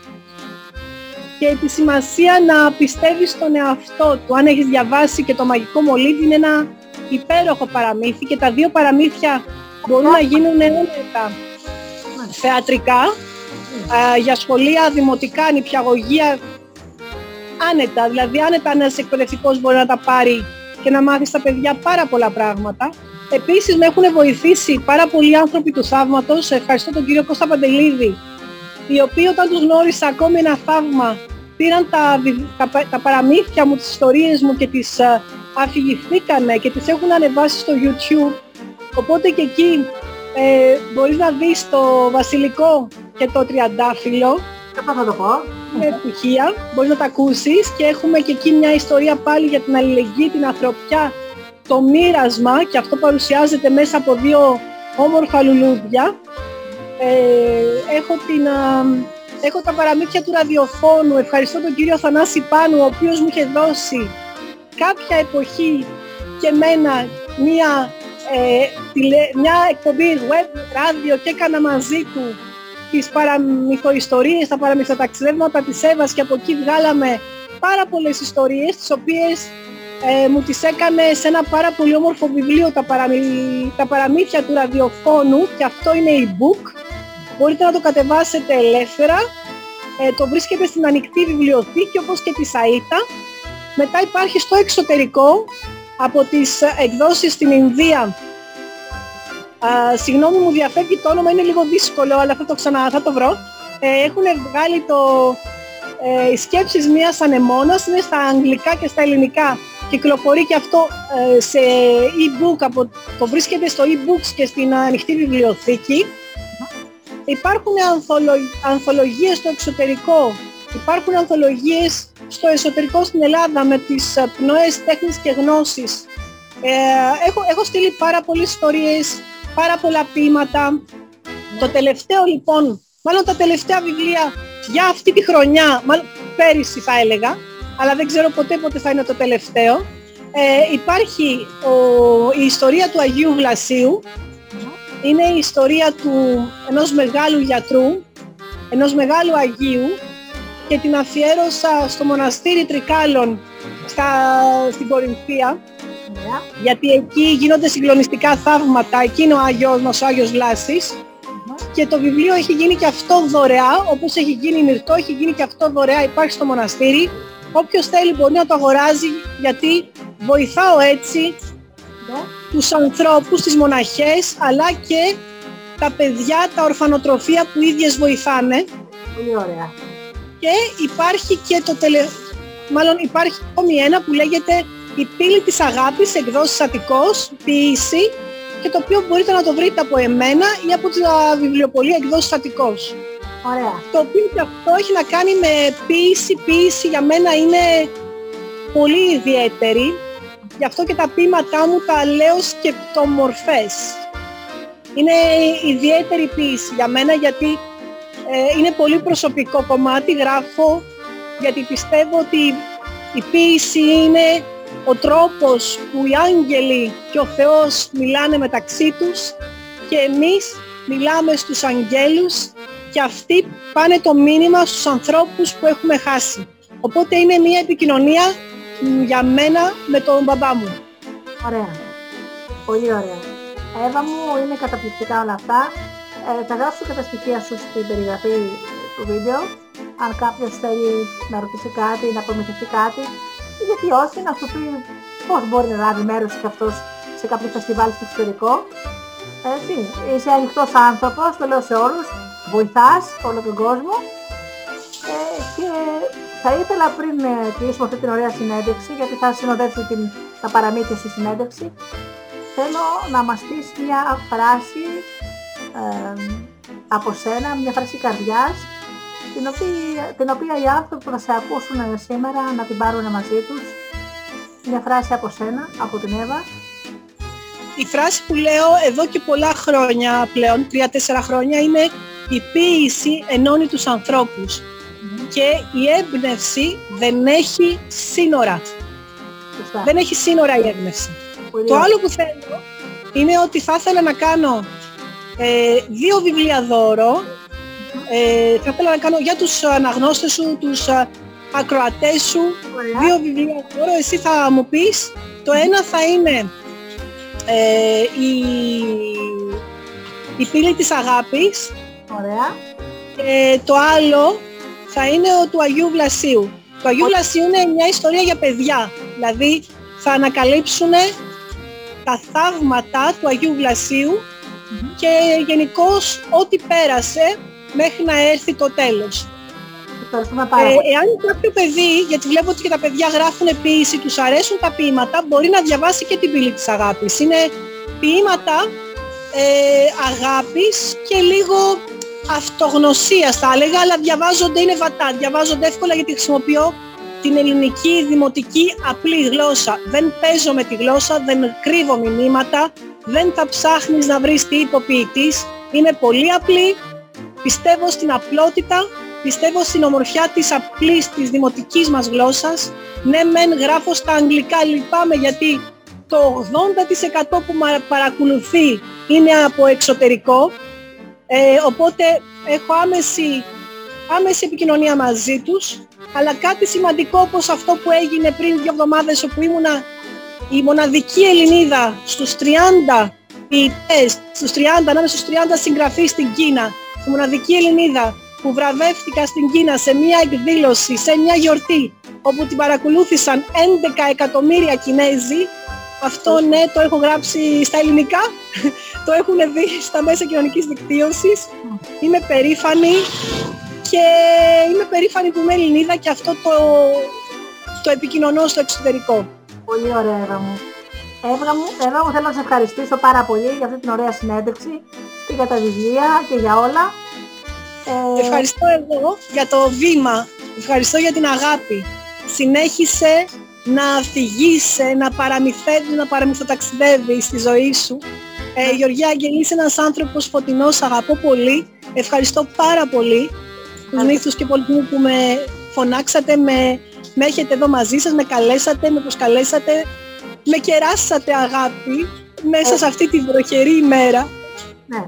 και τη σημασία να πιστεύει στον εαυτό του. Αν έχεις διαβάσει και το Μαγικό Μολύβι, είναι ένα υπέροχο παραμύθι και τα δύο παραμύθια μπορούν να γίνουν ένετα θεατρικά, για σχολεία, δημοτικά, νηπιαγωγεία, άνετα. Δηλαδή άνετα ένας εκπαιδευτικός μπορεί να τα πάρει και να μάθει στα παιδιά πάρα πολλά πράγματα. Επίσης με έχουν βοηθήσει πάρα πολλοί άνθρωποι του θαύματος. Ευχαριστώ τον κύριο Κώστα Παντελίδη, οι οποίοι όταν τους γνώρισα ακόμη ένα θαύμα, πήραν τα παραμύθια μου, τις ιστορίες μου και τις αφηγηθήκανε και τις έχουν ανεβάσει στο YouTube. Οπότε και εκεί μπορείς να δεις το βασιλικό και το τριαντάφυλλο. Θα το πω. Με επιτυχία, μπορείς να τα ακούσεις και έχουμε και εκεί μια ιστορία πάλι για την αλληλεγγύη, την ανθρωπιά, το μοίρασμα και αυτό παρουσιάζεται μέσα από δύο όμορφα λουλούδια. Έχω τα παραμύθια του ραδιοφώνου. Ευχαριστώ τον κύριο Θανάση Πάνου, ο οποίος μου είχε δώσει κάποια εποχή και μένα μια εκπομπή web, ράδιο και έκανα μαζί του τις παραμυθοϊστορίες, τα παραμυθοταξιδεύματα της Εύας και από εκεί βγάλαμε πάρα πολλές ιστορίες, τις οποίες μου τις έκανε σε ένα πάρα πολύ όμορφο βιβλίο, τα παραμύθια του ραδιοφώνου, και αυτό είναι e-book, μπορείτε να το κατεβάσετε ελεύθερα, το βρίσκεται στην ανοιχτή βιβλιοθήκη όπως και τη ΣΑΙΤΑ. Μετά υπάρχει στο εξωτερικό από τις εκδόσεις στην Ινδία. Συγγνώμη, μου διαφεύγει το όνομα, είναι λίγο δύσκολο, αλλά θα το βρω. Έχουν βγάλει οι σκέψεις μιας ανεμόνας, είναι στα αγγλικά και στα ελληνικά. Κυκλοφορεί και αυτό σε e-book, το βρίσκεται στο e-books και στην ανοιχτή βιβλιοθήκη. Υπάρχουν ανθολογίες στο εξωτερικό, υπάρχουν ανθολογίες στο εσωτερικό στην Ελλάδα με τις πνοές τέχνης και γνώσης. Έχω στείλει πάρα πολλές ιστορίες, πάρα πολλά ποίηματα. Το τελευταίο λοιπόν, μάλλον τα τελευταία βιβλία για αυτή τη χρονιά, μάλλον πέρυσι θα έλεγα, αλλά δεν ξέρω ποτέ θα είναι το τελευταίο. Υπάρχει η ιστορία του Αγίου Βλασίου, είναι η ιστορία ενός μεγάλου γιατρού, ενός μεγάλου Αγίου, και την αφιέρωσα στο μοναστήρι Τρικάλων στην Κορινθία, γιατί εκεί γίνονται συγκλονιστικά θαύματα, εκεί είναι ο Άγιος μας, ο Άγιος Βλάσης, και το βιβλίο έχει γίνει και αυτό δωρεά, όπως έχει γίνει η Μυρτώ, έχει γίνει και αυτό δωρεά, υπάρχει στο μοναστήρι, όποιος θέλει μπορεί να το αγοράζει, γιατί βοηθάω έτσι τους ανθρώπους, τις μοναχές, αλλά και τα παιδιά, τα ορφανοτροφία που ίδιες βοηθάνε. Πολύ ωραία. Και υπάρχει και υπάρχει ακόμη ένα που λέγεται «Η Πύλη της Αγάπης», εκδόσεις Αττικός, ποιήση, και το οποίο μπορείτε να το βρείτε από εμένα ή από τα βιβλιοπωλεία εκδόσεις Αττικός. Ωραία. Το οποίο και αυτό έχει να κάνει με ποιήση. Ποιήση για μένα είναι πολύ ιδιαίτερη, γι' αυτό και τα ποίηματά μου τα λέω σκεπτομορφές. Είναι ιδιαίτερη ποιήση για μένα, γιατί είναι πολύ προσωπικό κομμάτι, γράφω γιατί πιστεύω ότι η ποίηση είναι ο τρόπος που οι άγγελοι και ο Θεός μιλάνε μεταξύ τους και εμείς μιλάμε στους αγγέλους και αυτοί πάνε το μήνυμα στους ανθρώπους που έχουμε χάσει. Οπότε είναι μια επικοινωνία για μένα με τον μπαμπά μου. Ωραία. Πολύ ωραία. Εύα μου, είναι καταπληκτικά όλα αυτά. Θα γράψω και τα στοιχεία σου στην περιγραφή του βίντεο, αν κάποιος θέλει να ρωτήσει κάτι, να προμηθευτεί κάτι, γιατί όχι, να σου πει πώς μπορεί να λάβει μέρος και αυτός σε κάποιο φεστιβάλ στο εξωτερικό. Έτσι, είσαι ανοιχτός άνθρωπος, το λέω σε όλους, βοηθάς όλο τον κόσμο, και θα ήθελα πριν κλείσουμε αυτή την ωραία συνέντευξη, γιατί θα συνοδεύσει τα παραμύθια στη συνέντευξη, θέλω να μας πεις μια φράση από σένα, μια φράση καρδιάς, την οποία οι άνθρωποι που θα σε ακούσουν σήμερα να την πάρουν μαζί τους. Μια φράση από σένα, από την Εύα. Η φράση που λέω εδώ και πολλά χρόνια πλέον, 3-4 χρόνια, είναι «Η ποίηση ενώνει τους ανθρώπους και η έμπνευση δεν έχει σύνορα». Σωστά. Δεν έχει σύνορα η έμπνευση. Πολύ. Το άλλο που θέλω είναι ότι θα ήθελα να κάνω 2 βιβλία δώρο. Θα ήθελα να κάνω για τους αναγνώστες σου, τους ακροατές σου, 2 βιβλία δώρο. Εσύ θα μου πεις, το ένα θα είναι η Πύλη της Αγάπης. Ωραία. Και το άλλο θα είναι του Αγίου Βλασίου. Το Αγίου Βλασίου είναι μια ιστορία για παιδιά. Δηλαδή θα ανακαλύψουν τα θαύματα του Αγίου Βλασίου και γενικώς ό,τι πέρασε μέχρι να έρθει το τέλος. Εάν κάποιο παιδί, γιατί βλέπω ότι και τα παιδιά γράφουν ποίηση, τους αρέσουν τα ποίηματα, μπορεί να διαβάσει και την Πύλη της Αγάπης. Είναι ποίηματα αγάπης και λίγο αυτογνωσίας θα έλεγα, αλλά διαβάζονται, είναι βατά, διαβάζονται εύκολα γιατί χρησιμοποιώ την ελληνική δημοτική απλή γλώσσα. Δεν παίζω με τη γλώσσα, δεν κρύβω μηνύματα, δεν θα ψάχνεις να βρεις τι είπε ο ποιητής. Είναι πολύ απλή, πιστεύω στην απλότητα, πιστεύω στην ομορφιά της απλής της δημοτικής μας γλώσσας. Ναι μεν γράφω στα αγγλικά, λυπάμαι γιατί το 80% που παρακολουθεί είναι από εξωτερικό, οπότε έχω άμεση επικοινωνία μαζί τους, αλλά κάτι σημαντικό όπως αυτό που έγινε πριν 2 εβδομάδες, όπου ήμουνα η μοναδική Ελληνίδα στους 30 ποιητές, ανάμεσα στους 30 συγγραφείς στην Κίνα, η μοναδική Ελληνίδα που βραβεύτηκα στην Κίνα σε μια εκδήλωση, σε μια γιορτή, όπου την παρακολούθησαν 11 εκατομμύρια Κινέζοι. Αυτό ναι, το έχω γράψει στα ελληνικά, το έχουν δει στα μέσα κοινωνικής δικτύωσης. Είμαι περήφανη και είμαι περήφανη που είμαι Ελληνίδα και αυτό το επικοινωνώ στο εξωτερικό. Πολύ ωραία Εύα μου. Εύα μου, θέλω να σε ευχαριστήσω πάρα πολύ για αυτή την ωραία συνέντευξη και για τα βιβλία και για όλα. Ευχαριστώ εγώ για το βήμα, ευχαριστώ για την αγάπη. Συνέχισε να φυγείσαι, να παραμυθοταξιδεύεις στη ζωή σου. Γεωργία Αγγελή, είσαι ένας άνθρωπος φωτεινός, αγαπώ πολύ. Ευχαριστώ πάρα πολύ τους Μύθους και Πολιτισμού που με φωνάξατε, με έχετε εδώ μαζί σας, με καλέσατε, με προσκαλέσατε, με κεράσατε αγάπη μέσα σε αυτή τη βροχερή ημέρα. Ναι,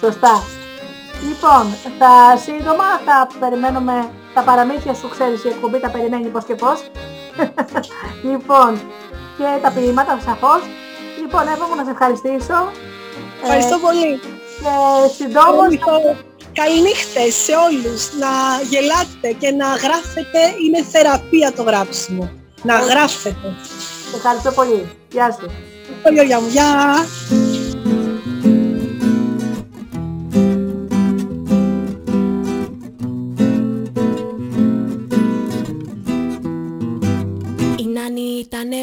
σωστά. Λοιπόν, σύντομα θα περιμένουμε τα παραμύθια σου, ξέρεις η εκπομπή τα περιμένει πώς και πώς. Λοιπόν, και τα ποιήματα σαφώς. Λοιπόν, Εύα μου, να σε ευχαριστήσω. Ευχαριστώ πολύ. Και συντόμως... Καληνύχτες σε όλους. Να γελάτε και να γράφετε. Είναι θεραπεία το γράψιμο. Να γράφετε. Ευχαριστώ πολύ. Γεια σου. Ευχαριστώ Γιώργια μου. Γεια. Ήτανε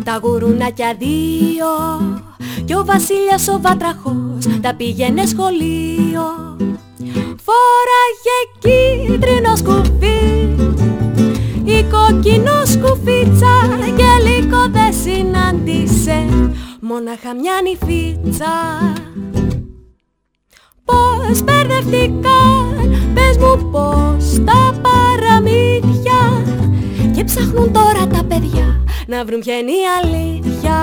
8, τα γουρουνάκια 2 και ο βασίλιας ο βάτραχος τα πήγαινε σχολείο. Φόραγε κίτρινο σκουφί, η κοκκινό σκουφίτσα και λίγο δε συνάντησε, μόναχα μια νηφίτσα. Πώς μπερδευτήκαν, πες μου πώς τα παραμύθια, και ψάχνουν τώρα τα παιδιά να βρουν ποια είναι η αλήθεια.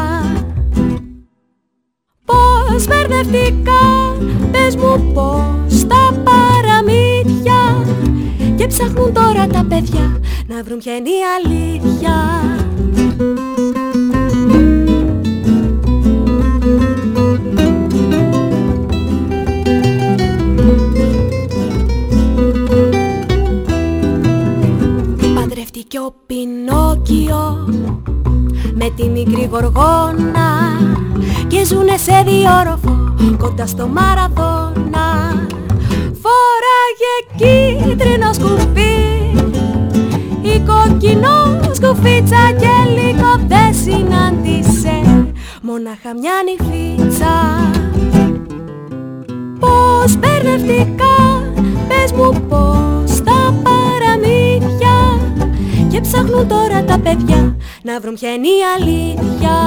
Πώς μπερδευτήκαν, πες μου πώς τα παραμύθια, και ψάχνουν τώρα τα παιδιά να βρουν ποια είναι η αλήθεια. Και ο Πινόκιο με τη μικρή Γοργόνα και ζουνε σε διόροφο κοντά στο Μαραδόνα. Φοράγε κίτρινο σκουφί, η κοκκινό σκουφίτσα και λίγο δε συνάντησε, μόναχα μια νηφίτσα. Πώς μπερδευτικά, πες μου πώς τα παραμύθια, και ψάχνουν τώρα τα παιδιά να βρουν ποια είναι η αλήθεια.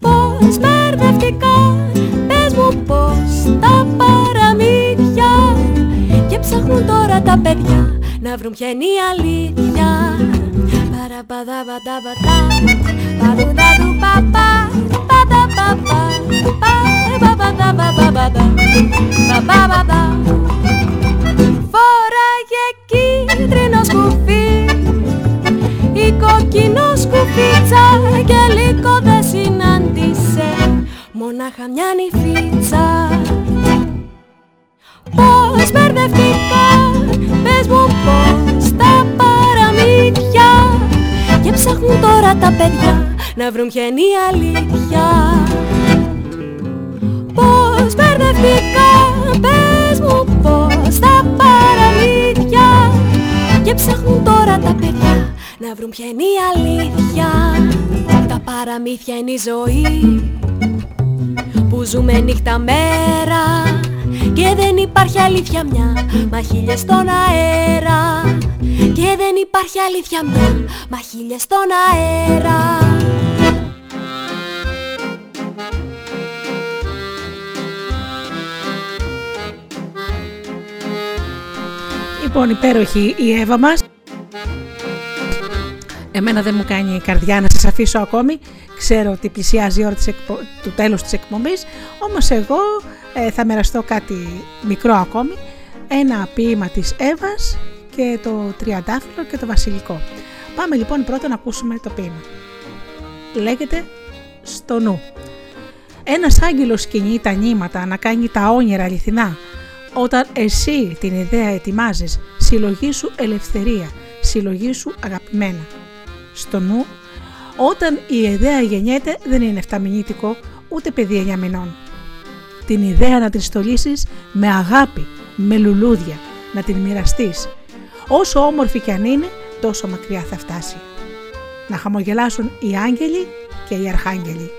Πώς μπερδευτικά, πες μου πώς τα παραμύθια, και ψάχνουν τώρα τα παιδιά να βρουν ποια είναι η αλήθεια. Φοράγε κίτρινο σκουφί ή κοκκινό σκουφίτσα και λύκο δε συνάντησε, μονάχα μια νηφίτσα. Πώς μπερδευτικά, πες μου πώς, τα παραμύθια, και ψάχνουν τώρα τα παιδιά να βρουν ποια είναι η αλήθεια. Πώς μπερδευτικά, πες μου πώς, τα παραμύθια, και ψάχνουν τώρα τα παιδιά να βρουν ποια είναι η αλήθεια. Τα παραμύθια είναι η ζωή που ζούμε νύχτα μέρα, και δεν υπάρχει αλήθεια μια, μα χίλια στον αέρα. Και δεν υπάρχει αλήθεια μια, μα χίλια στον αέρα. Λοιπόν, υπέροχη η Εύα μας. Εμένα δεν μου κάνει η καρδιά να σας αφήσω ακόμη. Ξέρω ότι πλησιάζει η ώρα του τέλους της εκπομπής. Όμως εγώ θα μοιραστώ κάτι μικρό ακόμη. Ένα ποίημα της Εύας και το Τριαντάφυλλο και το Βασιλικό. Πάμε λοιπόν πρώτα να ακούσουμε το ποίημα. Λέγεται «Στο νου». Ένας άγγελος κινεί τα νήματα να κάνει τα όνειρα αληθινά. Όταν εσύ την ιδέα ετοιμάζεις, συλλογή σου ελευθερία, συλλογή σου αγαπημένα. Στο νου, όταν η ιδέα γεννιέται, δεν είναι εφταμινήτικο ούτε παιδί 9 μηνών. Την ιδέα να την στολίσεις με αγάπη, με λουλούδια, να την μοιραστείς. Όσο όμορφη κι αν είναι, τόσο μακριά θα φτάσει. Να χαμογελάσουν οι άγγελοι και οι αρχάγγελοι.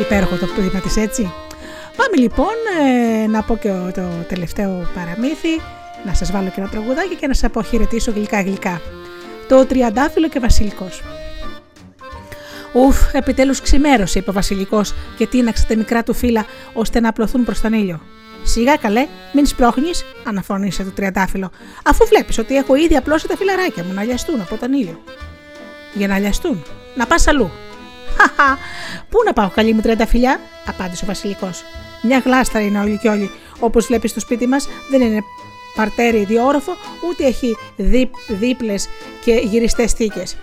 Υπέροχο το πούδημα της, έτσι. Πάμε λοιπόν να πω και το τελευταίο παραμύθι, να σας βάλω και ένα τραγουδάκι και να σας αποχαιρετήσω γλυκά γλυκά. Το Τριαντάφυλλο και Βασιλικός. Ουφ, επιτέλους ξημέρωσε, είπε ο Βασιλικός και τίναξε τα μικρά του φύλλα ώστε να απλωθούν προς τον ήλιο. Σιγά καλέ, μην σπρώχνεις, αναφώνησε το Τριαντάφυλλο, αφού βλέπεις ότι έχω ήδη απλώσει τα φυλαράκια μου να λιαστούν από τον ήλιο. Για να λιαστούν, να πας αλλού. Χαχα, πού να πάω, καλή μου τριανταφυλλιά, απάντησε ο Βασιλικός. Μια γλάστρα είναι όλοι και όλοι. Όπως βλέπεις, το σπίτι μας δεν είναι παρτέρι διόροφο, ούτε έχει δίπλες και γυριστές θήκες.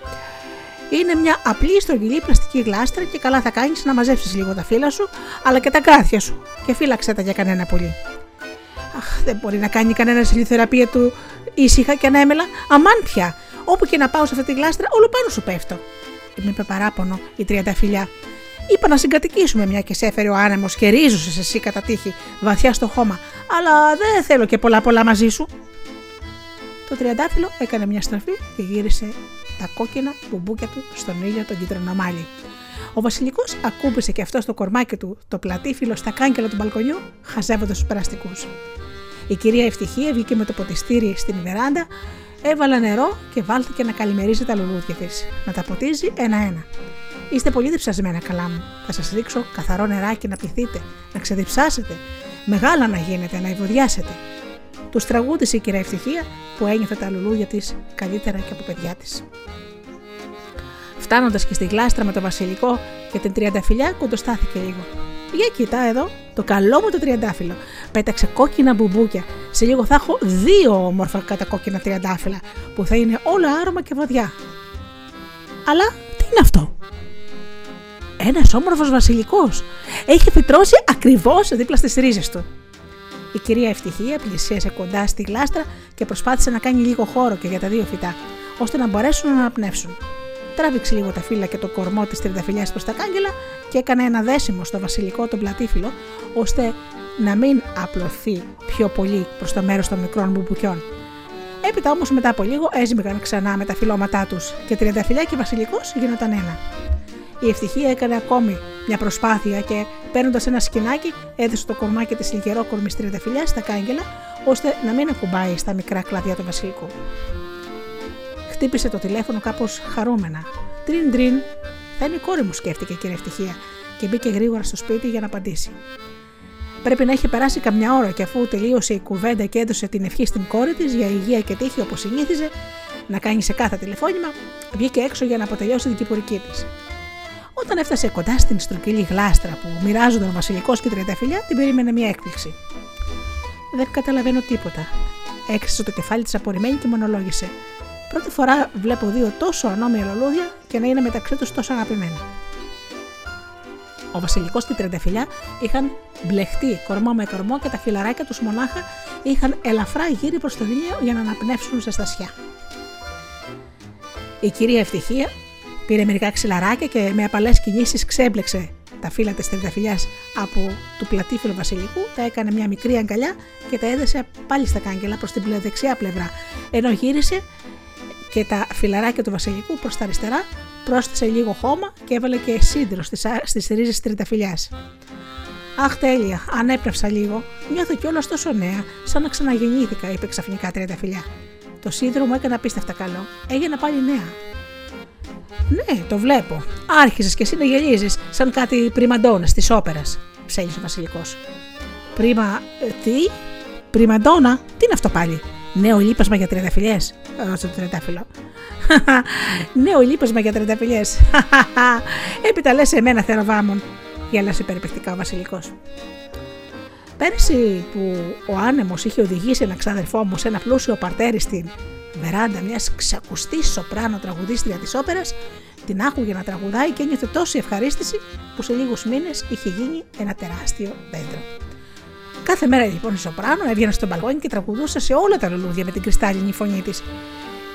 Είναι μια απλή στρογγυλή πλαστική γλάστρα και καλά θα κάνεις να μαζέψεις λίγο τα φύλλα σου, αλλά και τα κάθια σου, και φύλαξέ τα για κανένα πολύ. Αχ, δεν μπορεί να κάνει κανένα ηλιοθεραπεία του ήσυχα και ανέμελα. Αμάν πια, όπου και να πάω σε αυτή τη γλάστρα, όλο πάνω σου πέφτω. Είμαι με παράπονο η τριανταφυλλιά. Είπα να συγκατοικήσουμε μια και σε έφερε ο άνεμος και ρίζωσες εσύ κατά τύχη βαθιά στο χώμα, αλλά δεν θέλω και πολλά πολλά μαζί σου. Το τριαντάφυλλο έκανε μια στροφή και γύρισε τα κόκκινα μπουμπούκια του στον ήλιο τον κίτρινο μάλι. Ο Βασιλικός ακούμπησε και αυτό στο κορμάκι του το πλατήφυλλο στα κάγκελα του μπαλκονιού, χαζεύοντας τους περαστικούς. Η κυρία Ευτυχία βγήκε με το ποτιστήρι στην βεράντα. Έβαλα νερό και βάλθηκε να καλημερίζει τα λουλούδια της, να τα ποτίζει ένα-ένα. Είστε πολύ διψασμένα, καλά μου. Θα σας ρίξω καθαρό νεράκι να πληθείτε, να ξεδιψάσετε, μεγάλα να γίνετε, να ευωδιάσετε. Τους τραγούδισε η κυρία Ευτυχία που ένιωθε τα λουλούδια της καλύτερα και από παιδιά της. Φτάνοντας και στη γλάστρα με το Βασιλικό και την τριανταφυλλιά, κοντοστάθηκε λίγο. Για κοιτά εδώ, το καλό μου το τριαντάφυλλο. Πέταξε κόκκινα μπουμπούκια. Σε λίγο θα έχω δύο όμορφα κατακόκκινα τριαντάφυλλα που θα είναι όλα άρωμα και βαδιά. Αλλά τι είναι αυτό? Ένας όμορφος βασιλικός. Έχει φυτρώσει ακριβώς δίπλα στις ρίζες του. Η κυρία Ευτυχία πλησίασε κοντά στη γλάστρα και προσπάθησε να κάνει λίγο χώρο και για τα δύο φυτά, ώστε να μπορέσουν να αναπνεύσουν. Τράβηξε λίγο τα φύλλα και το κορμό της τριανταφυλλιάς προς τα κάγκελα και έκανε ένα δέσιμο στο βασιλικό τον πλατήφυλλο, ώστε να μην απλωθεί πιο πολύ προς το μέρος των μικρών μπουμπουκιών. Έπειτα όμως μετά από λίγο έσμιγαν ξανά με τα φυλλώματά τους και τριανταφυλλιά και βασιλικός γίνονταν ένα. Η Ευτυχία έκανε ακόμη μια προσπάθεια και παίρνοντας ένα σκηνάκι έδεσε το κορμάκι της λιγερόκορμης τριανταφυλλιάς στα κάγκελα, ώστε να μην ακουμπάει στα μικρά κλαδιά του βασιλικού. Χτύπησε το τηλέφωνο κάπως χαρούμενα. Τρίν τρίν. Θα είναι η κόρη μου, σκέφτηκε η κυρία Ευτυχία. και μπήκε γρήγορα στο σπίτι για να απαντήσει. Πρέπει να είχε περάσει καμιά ώρα και αφού τελείωσε η κουβέντα και έδωσε την ευχή στην κόρη της για υγεία και τύχη όπως συνήθιζε να κάνει σε κάθε τηλεφώνημα, βγήκε έξω για να αποτελειώσει την κυπουρική της. Όταν έφτασε κοντά στην στρογγυλή γλάστρα που μοιράζονταν ο Βασιλικός και η Τριανταφυλλιά, την περίμενε μια έκπληξη. Δεν καταλαβαίνω τίποτα. Έξισε το κεφάλι της απορριμμένη και μονολόγησε. Πρώτη φορά βλέπω δύο τόσο ανώμια λουλούδια και να είναι μεταξύ τους τόσο αγαπημένα. Ο Βασιλικός και η Τριανταφυλλιά είχαν μπλεχτεί κορμό με κορμό και τα φυλαράκια τους μονάχα είχαν ελαφρά γύρει προς το δίλιο για να αναπνεύσουν ζεστασιά. Η κυρία Ευτυχία πήρε μερικά ξυλαράκια και με απαλές κινήσεις ξέμπλεξε τα φύλλα της Τριανταφυλλιάς από του πλατήφυλλου Βασιλικού, τα έκανε μια μικρή αγκαλιά και τα έδεσε πάλι στα κάγκελα προς την δεξιά πλευρά, ενώ γύρισε και τα φυλαράκια του Βασιλικού προς τα αριστερά, πρόσθεσε λίγο χώμα και έβαλε και σίδηρο στις ρίζες της Τριανταφυλλιάς. Αχ, τέλεια, ανέπνευσα λίγο. Νιώθω κιόλας τόσο νέα, σαν να ξαναγεννήθηκα, είπε ξαφνικά Τριανταφυλλιά. Το σίδηρο μου έκανε απίστευτα καλό. Έγινα πάλι νέα. Ναι, το βλέπω. Άρχιζες κι εσύ να γελίζεις, σαν κάτι πριμαντώνας της όπερας, ψέλισε ο Βασιλικός. Πριμαντώνα, τι είναι αυτό πάλι. Νέο λείπασμα για Τριανταφυλλιές, ρώτησε το Τριαντάφυλλο. Νέο λείπασμα για Τριανταφυλλιές. Έπειτα λες εμένα, θεροβάμων, γέλασε περιπαικτικά ο Βασιλικός. Πέρσι που ο άνεμος είχε οδηγήσει έναν ξαδερφό μου σε ένα πλούσιο παρτέρι στην βεράντα μιας ξακουστής σοπράνο τραγουδίστρια της όπερας, την άκουγε να τραγουδάει και ένιωθε τόση ευχαρίστηση που σε λίγους μήνες είχε γίνει ένα τεράστιο δέντρο. Κάθε μέρα λοιπόν η σοπράνο έβγαινε στον μπαλκόνι και τραγουδούσε σε όλα τα λουλούδια με την κρυστάλλινη φωνή της.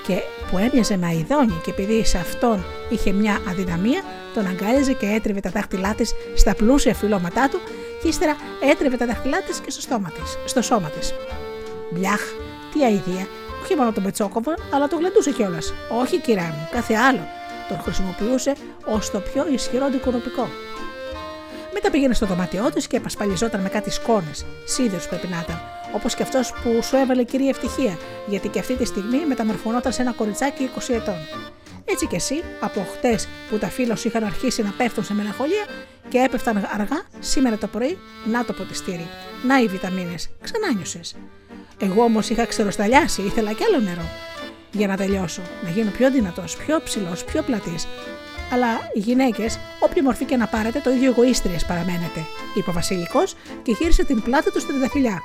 Και που έμοιαζε με αηδόνι, και επειδή σε αυτόν είχε μια αδυναμία, τον αγκάλιζε και έτριβε τα δάχτυλά της στα πλούσια φυλλώματά του και ύστερα έτριβε τα δάχτυλά της και στο σώμα της. Μπλιάχ, τι αηδία! Όχι μόνο τον πετσόκοβο, αλλά τον γλεντούσε κιόλας. Όχι, κυρά μου, κάθε άλλο. Τον χρησιμοποιούσε ως το πιο ισχυρό αντικουνοπικό. Μετά πήγαινε στο δωμάτιό της και επασπαλιζόταν με κάτι σκόνες, σίδερος πρέπει να ήταν, όπως και αυτός που σου έβαλε κυρία Ευτυχία, γιατί και αυτή τη στιγμή μεταμορφωνόταν σε ένα κοριτσάκι 20 ετών. Έτσι κι εσύ, από χτες που τα φύλλα σου είχαν αρχίσει να πέφτουν σε μελαγχολία και έπεφταν αργά, σήμερα το πρωί, να το ποτιστήρι. Να οι βιταμίνες, ξανάνιωσες. Εγώ όμως είχα ξεροσταλιάσει, ήθελα κι άλλο νερό. Για να τελειώσω, να γίνω πιο δυνατός, πιο ψηλός, πιο πλατής. Αλλά οι γυναίκες, όποια μορφή και να πάρετε, το ίδιο εγωίστριες παραμένετε, είπε ο Βασιλικός και γύρισε την πλάτη του στην Τριανταφυλλιά.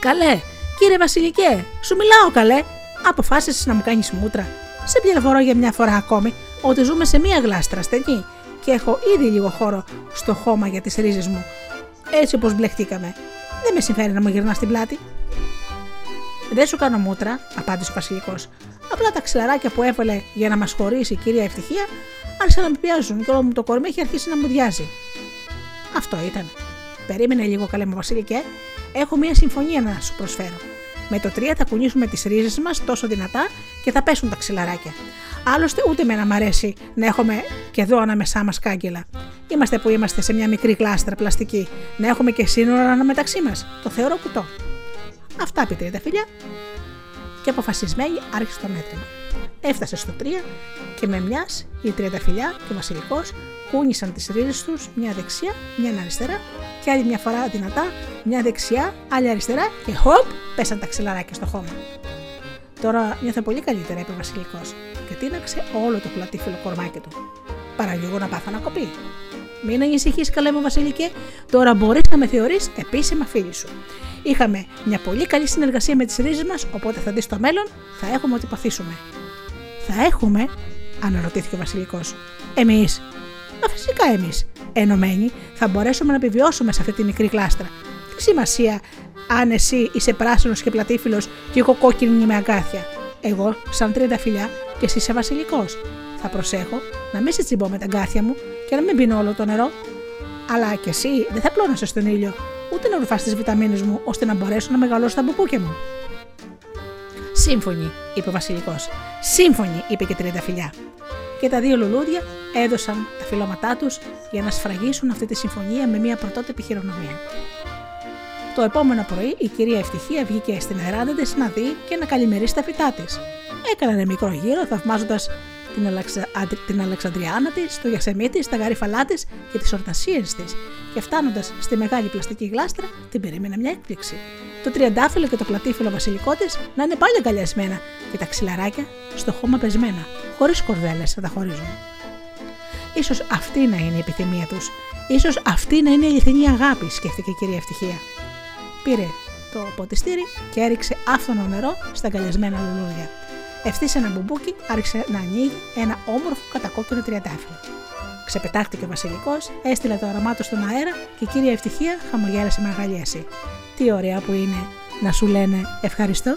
Καλέ, κύριε Βασιλικέ, σου μιλάω καλέ, αποφάσισες να μου κάνεις μούτρα. Σε πληροφορώ για μια φορά ακόμη ότι ζούμε σε μια γλάστρα στενή και έχω ήδη λίγο χώρο στο χώμα για τις ρίζες μου. Έτσι όπως μπλεχτήκαμε. Δεν με συμφέρει να μου γυρνάς την πλάτη. Δεν σου κάνω μούτρα, απάντησε ο Βασιλικός. Απλά τα ξυλαράκια που έβαλε για να μας χωρίσει η κυρία Ευτυχία άρχισαν να με πιάζουν και όλο μου το κορμί έχει αρχίσει να μου διάζει. Αυτό ήταν. Περίμενε λίγο, καλέ μου Βασιλικέ. Έχω μια συμφωνία να σου προσφέρω. Με το 3 θα κουνήσουμε τις ρίζες μας τόσο δυνατά και θα πέσουν τα ξυλαράκια. Άλλωστε, ούτε εμένα μ' αρέσει να έχουμε και εδώ ανάμεσά μας κάγκελα. Είμαστε που είμαστε σε μια μικρή γλάστρα πλαστική. Να έχουμε και σύνορα μεταξύ μας. Το θεωρώ κουτό. Αυτά πει η Τριανταφυλλιά και αποφασισμένη άρχισε το μέτρημα. Έφτασε στο 3 και με μιας η Τριανταφυλλιά και ο Βασιλικός κούνησαν τις ρίζες τους μια δεξιά, μια αριστερά και άλλη μια φορά δυνατά, μια δεξιά, άλλη αριστερά και χοπ, πέσαν τα ξυλαράκια στο χώμα. Τώρα νιώθω πολύ καλύτερα, είπε ο Βασιλικός και τίναξε όλο το πλατήφυλλο κορμάκι του. Παραλίγο να πάθω να κοπεί. Μην ανησυχείς, καλέ μου Βασιλικέ, τώρα μπορείς να με θεωρείς επίσημα φίλη σου. Είχαμε μια πολύ καλή συνεργασία με τις ρίζες μας, οπότε θα δεις στο μέλλον, θα έχουμε ό,τι παθήσουμε. Θα έχουμε, αναρωτήθηκε ο Βασιλικός. Εμείς. Μα φυσικά εμείς, ενωμένοι, θα μπορέσουμε να επιβιώσουμε σε αυτή τη μικρή κλάστρα. Τι σημασία αν εσύ είσαι πράσινος και πλατήφυλλος και εγώ κόκκινη με αγκάθια. Εγώ, σαν Τριανταφυλλιά, και εσύ είσαι Βασιλικός. Θα προσέχω να μην σε τσιμπώ με τα αγκάθια μου και να μην πίνω όλο το νερό. Αλλά κι εσύ δεν θα πλώνεσαι στον ήλιο, ούτε να ρουφάς τις βιταμίνες μου, ώστε να μπορέσω να μεγαλώσω τα μπουκούκια μου. Σύμφωνοι, είπε ο Βασιλικός. Σύμφωνοι, είπε και η Τριανταφυλλιά. Και τα δύο λουλούδια έδωσαν τα φυλλώματά τους για να σφραγίσουν αυτή τη συμφωνία με μια πρωτότυπη χειρονομία. Το επόμενο πρωί η κυρία Ευτυχία βγήκε στην βεράντα της να δει και να καλημερίσει τα φυτά της. Έκαναν μικρό γύρο, θαυμάζοντας την Αλεξανδριάνα της, το Γιασεμί της, τα γαρίφαλά της και τις ορτασίες της, και φτάνοντας στη μεγάλη πλαστική γλάστρα την περίμενε μια έκπληξη. Το τριαντάφυλλο και το πλατήφυλλο βασιλικό της να είναι πάλι αγκαλιασμένα και τα ξυλαράκια στο χώμα πεσμένα, χωρίς κορδέλες να τα χωρίζουν. Ίσως αυτή να είναι η επιθυμία τους, ίσως αυτή να είναι η αληθινή αγάπη, σκέφτηκε η κυρία Ευτυχία. Πήρε το ποτιστήρι και έριξε άφθονο νερό στα αγκαλιασμένα λουλούδια. Ευθύς ένα μπουμπούκι άρχισε να ανοίγει ένα όμορφο κατακόκκινο τριαντάφυλλο. Ξεπετάχτηκε ο βασιλικός, έστειλε το αρωμά του στον αέρα και η κυρία Ευτυχία χαμογέλασε με αγαλίαση. Τι ωραία που είναι να σου λένε ευχαριστώ.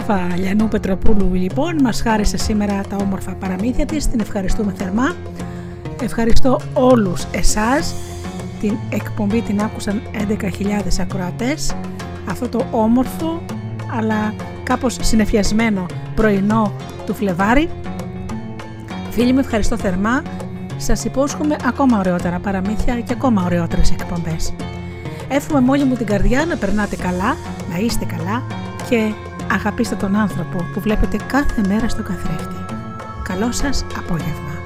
Εύα Λιανού Πετροπούλου λοιπόν μας χάρισε σήμερα τα όμορφα παραμύθια της, την ευχαριστούμε θερμά. Ευχαριστώ όλους εσάς, την εκπομπή την άκουσαν 11.000 ακροατές. Αυτό το όμορφο αλλά κάπως συνεφιασμένο πρωινό του Φλεβάρι. Φίλοι μου, ευχαριστώ θερμά, σας υπόσχομαι ακόμα ωραιότερα παραμύθια και ακόμα ωραιότερες εκπομπές. Εύχομαι με όλη μου την καρδιά να περνάτε καλά, να είστε καλά και αγαπήστε τον άνθρωπο που βλέπετε κάθε μέρα στο καθρέφτη. Καλό σας απόγευμα.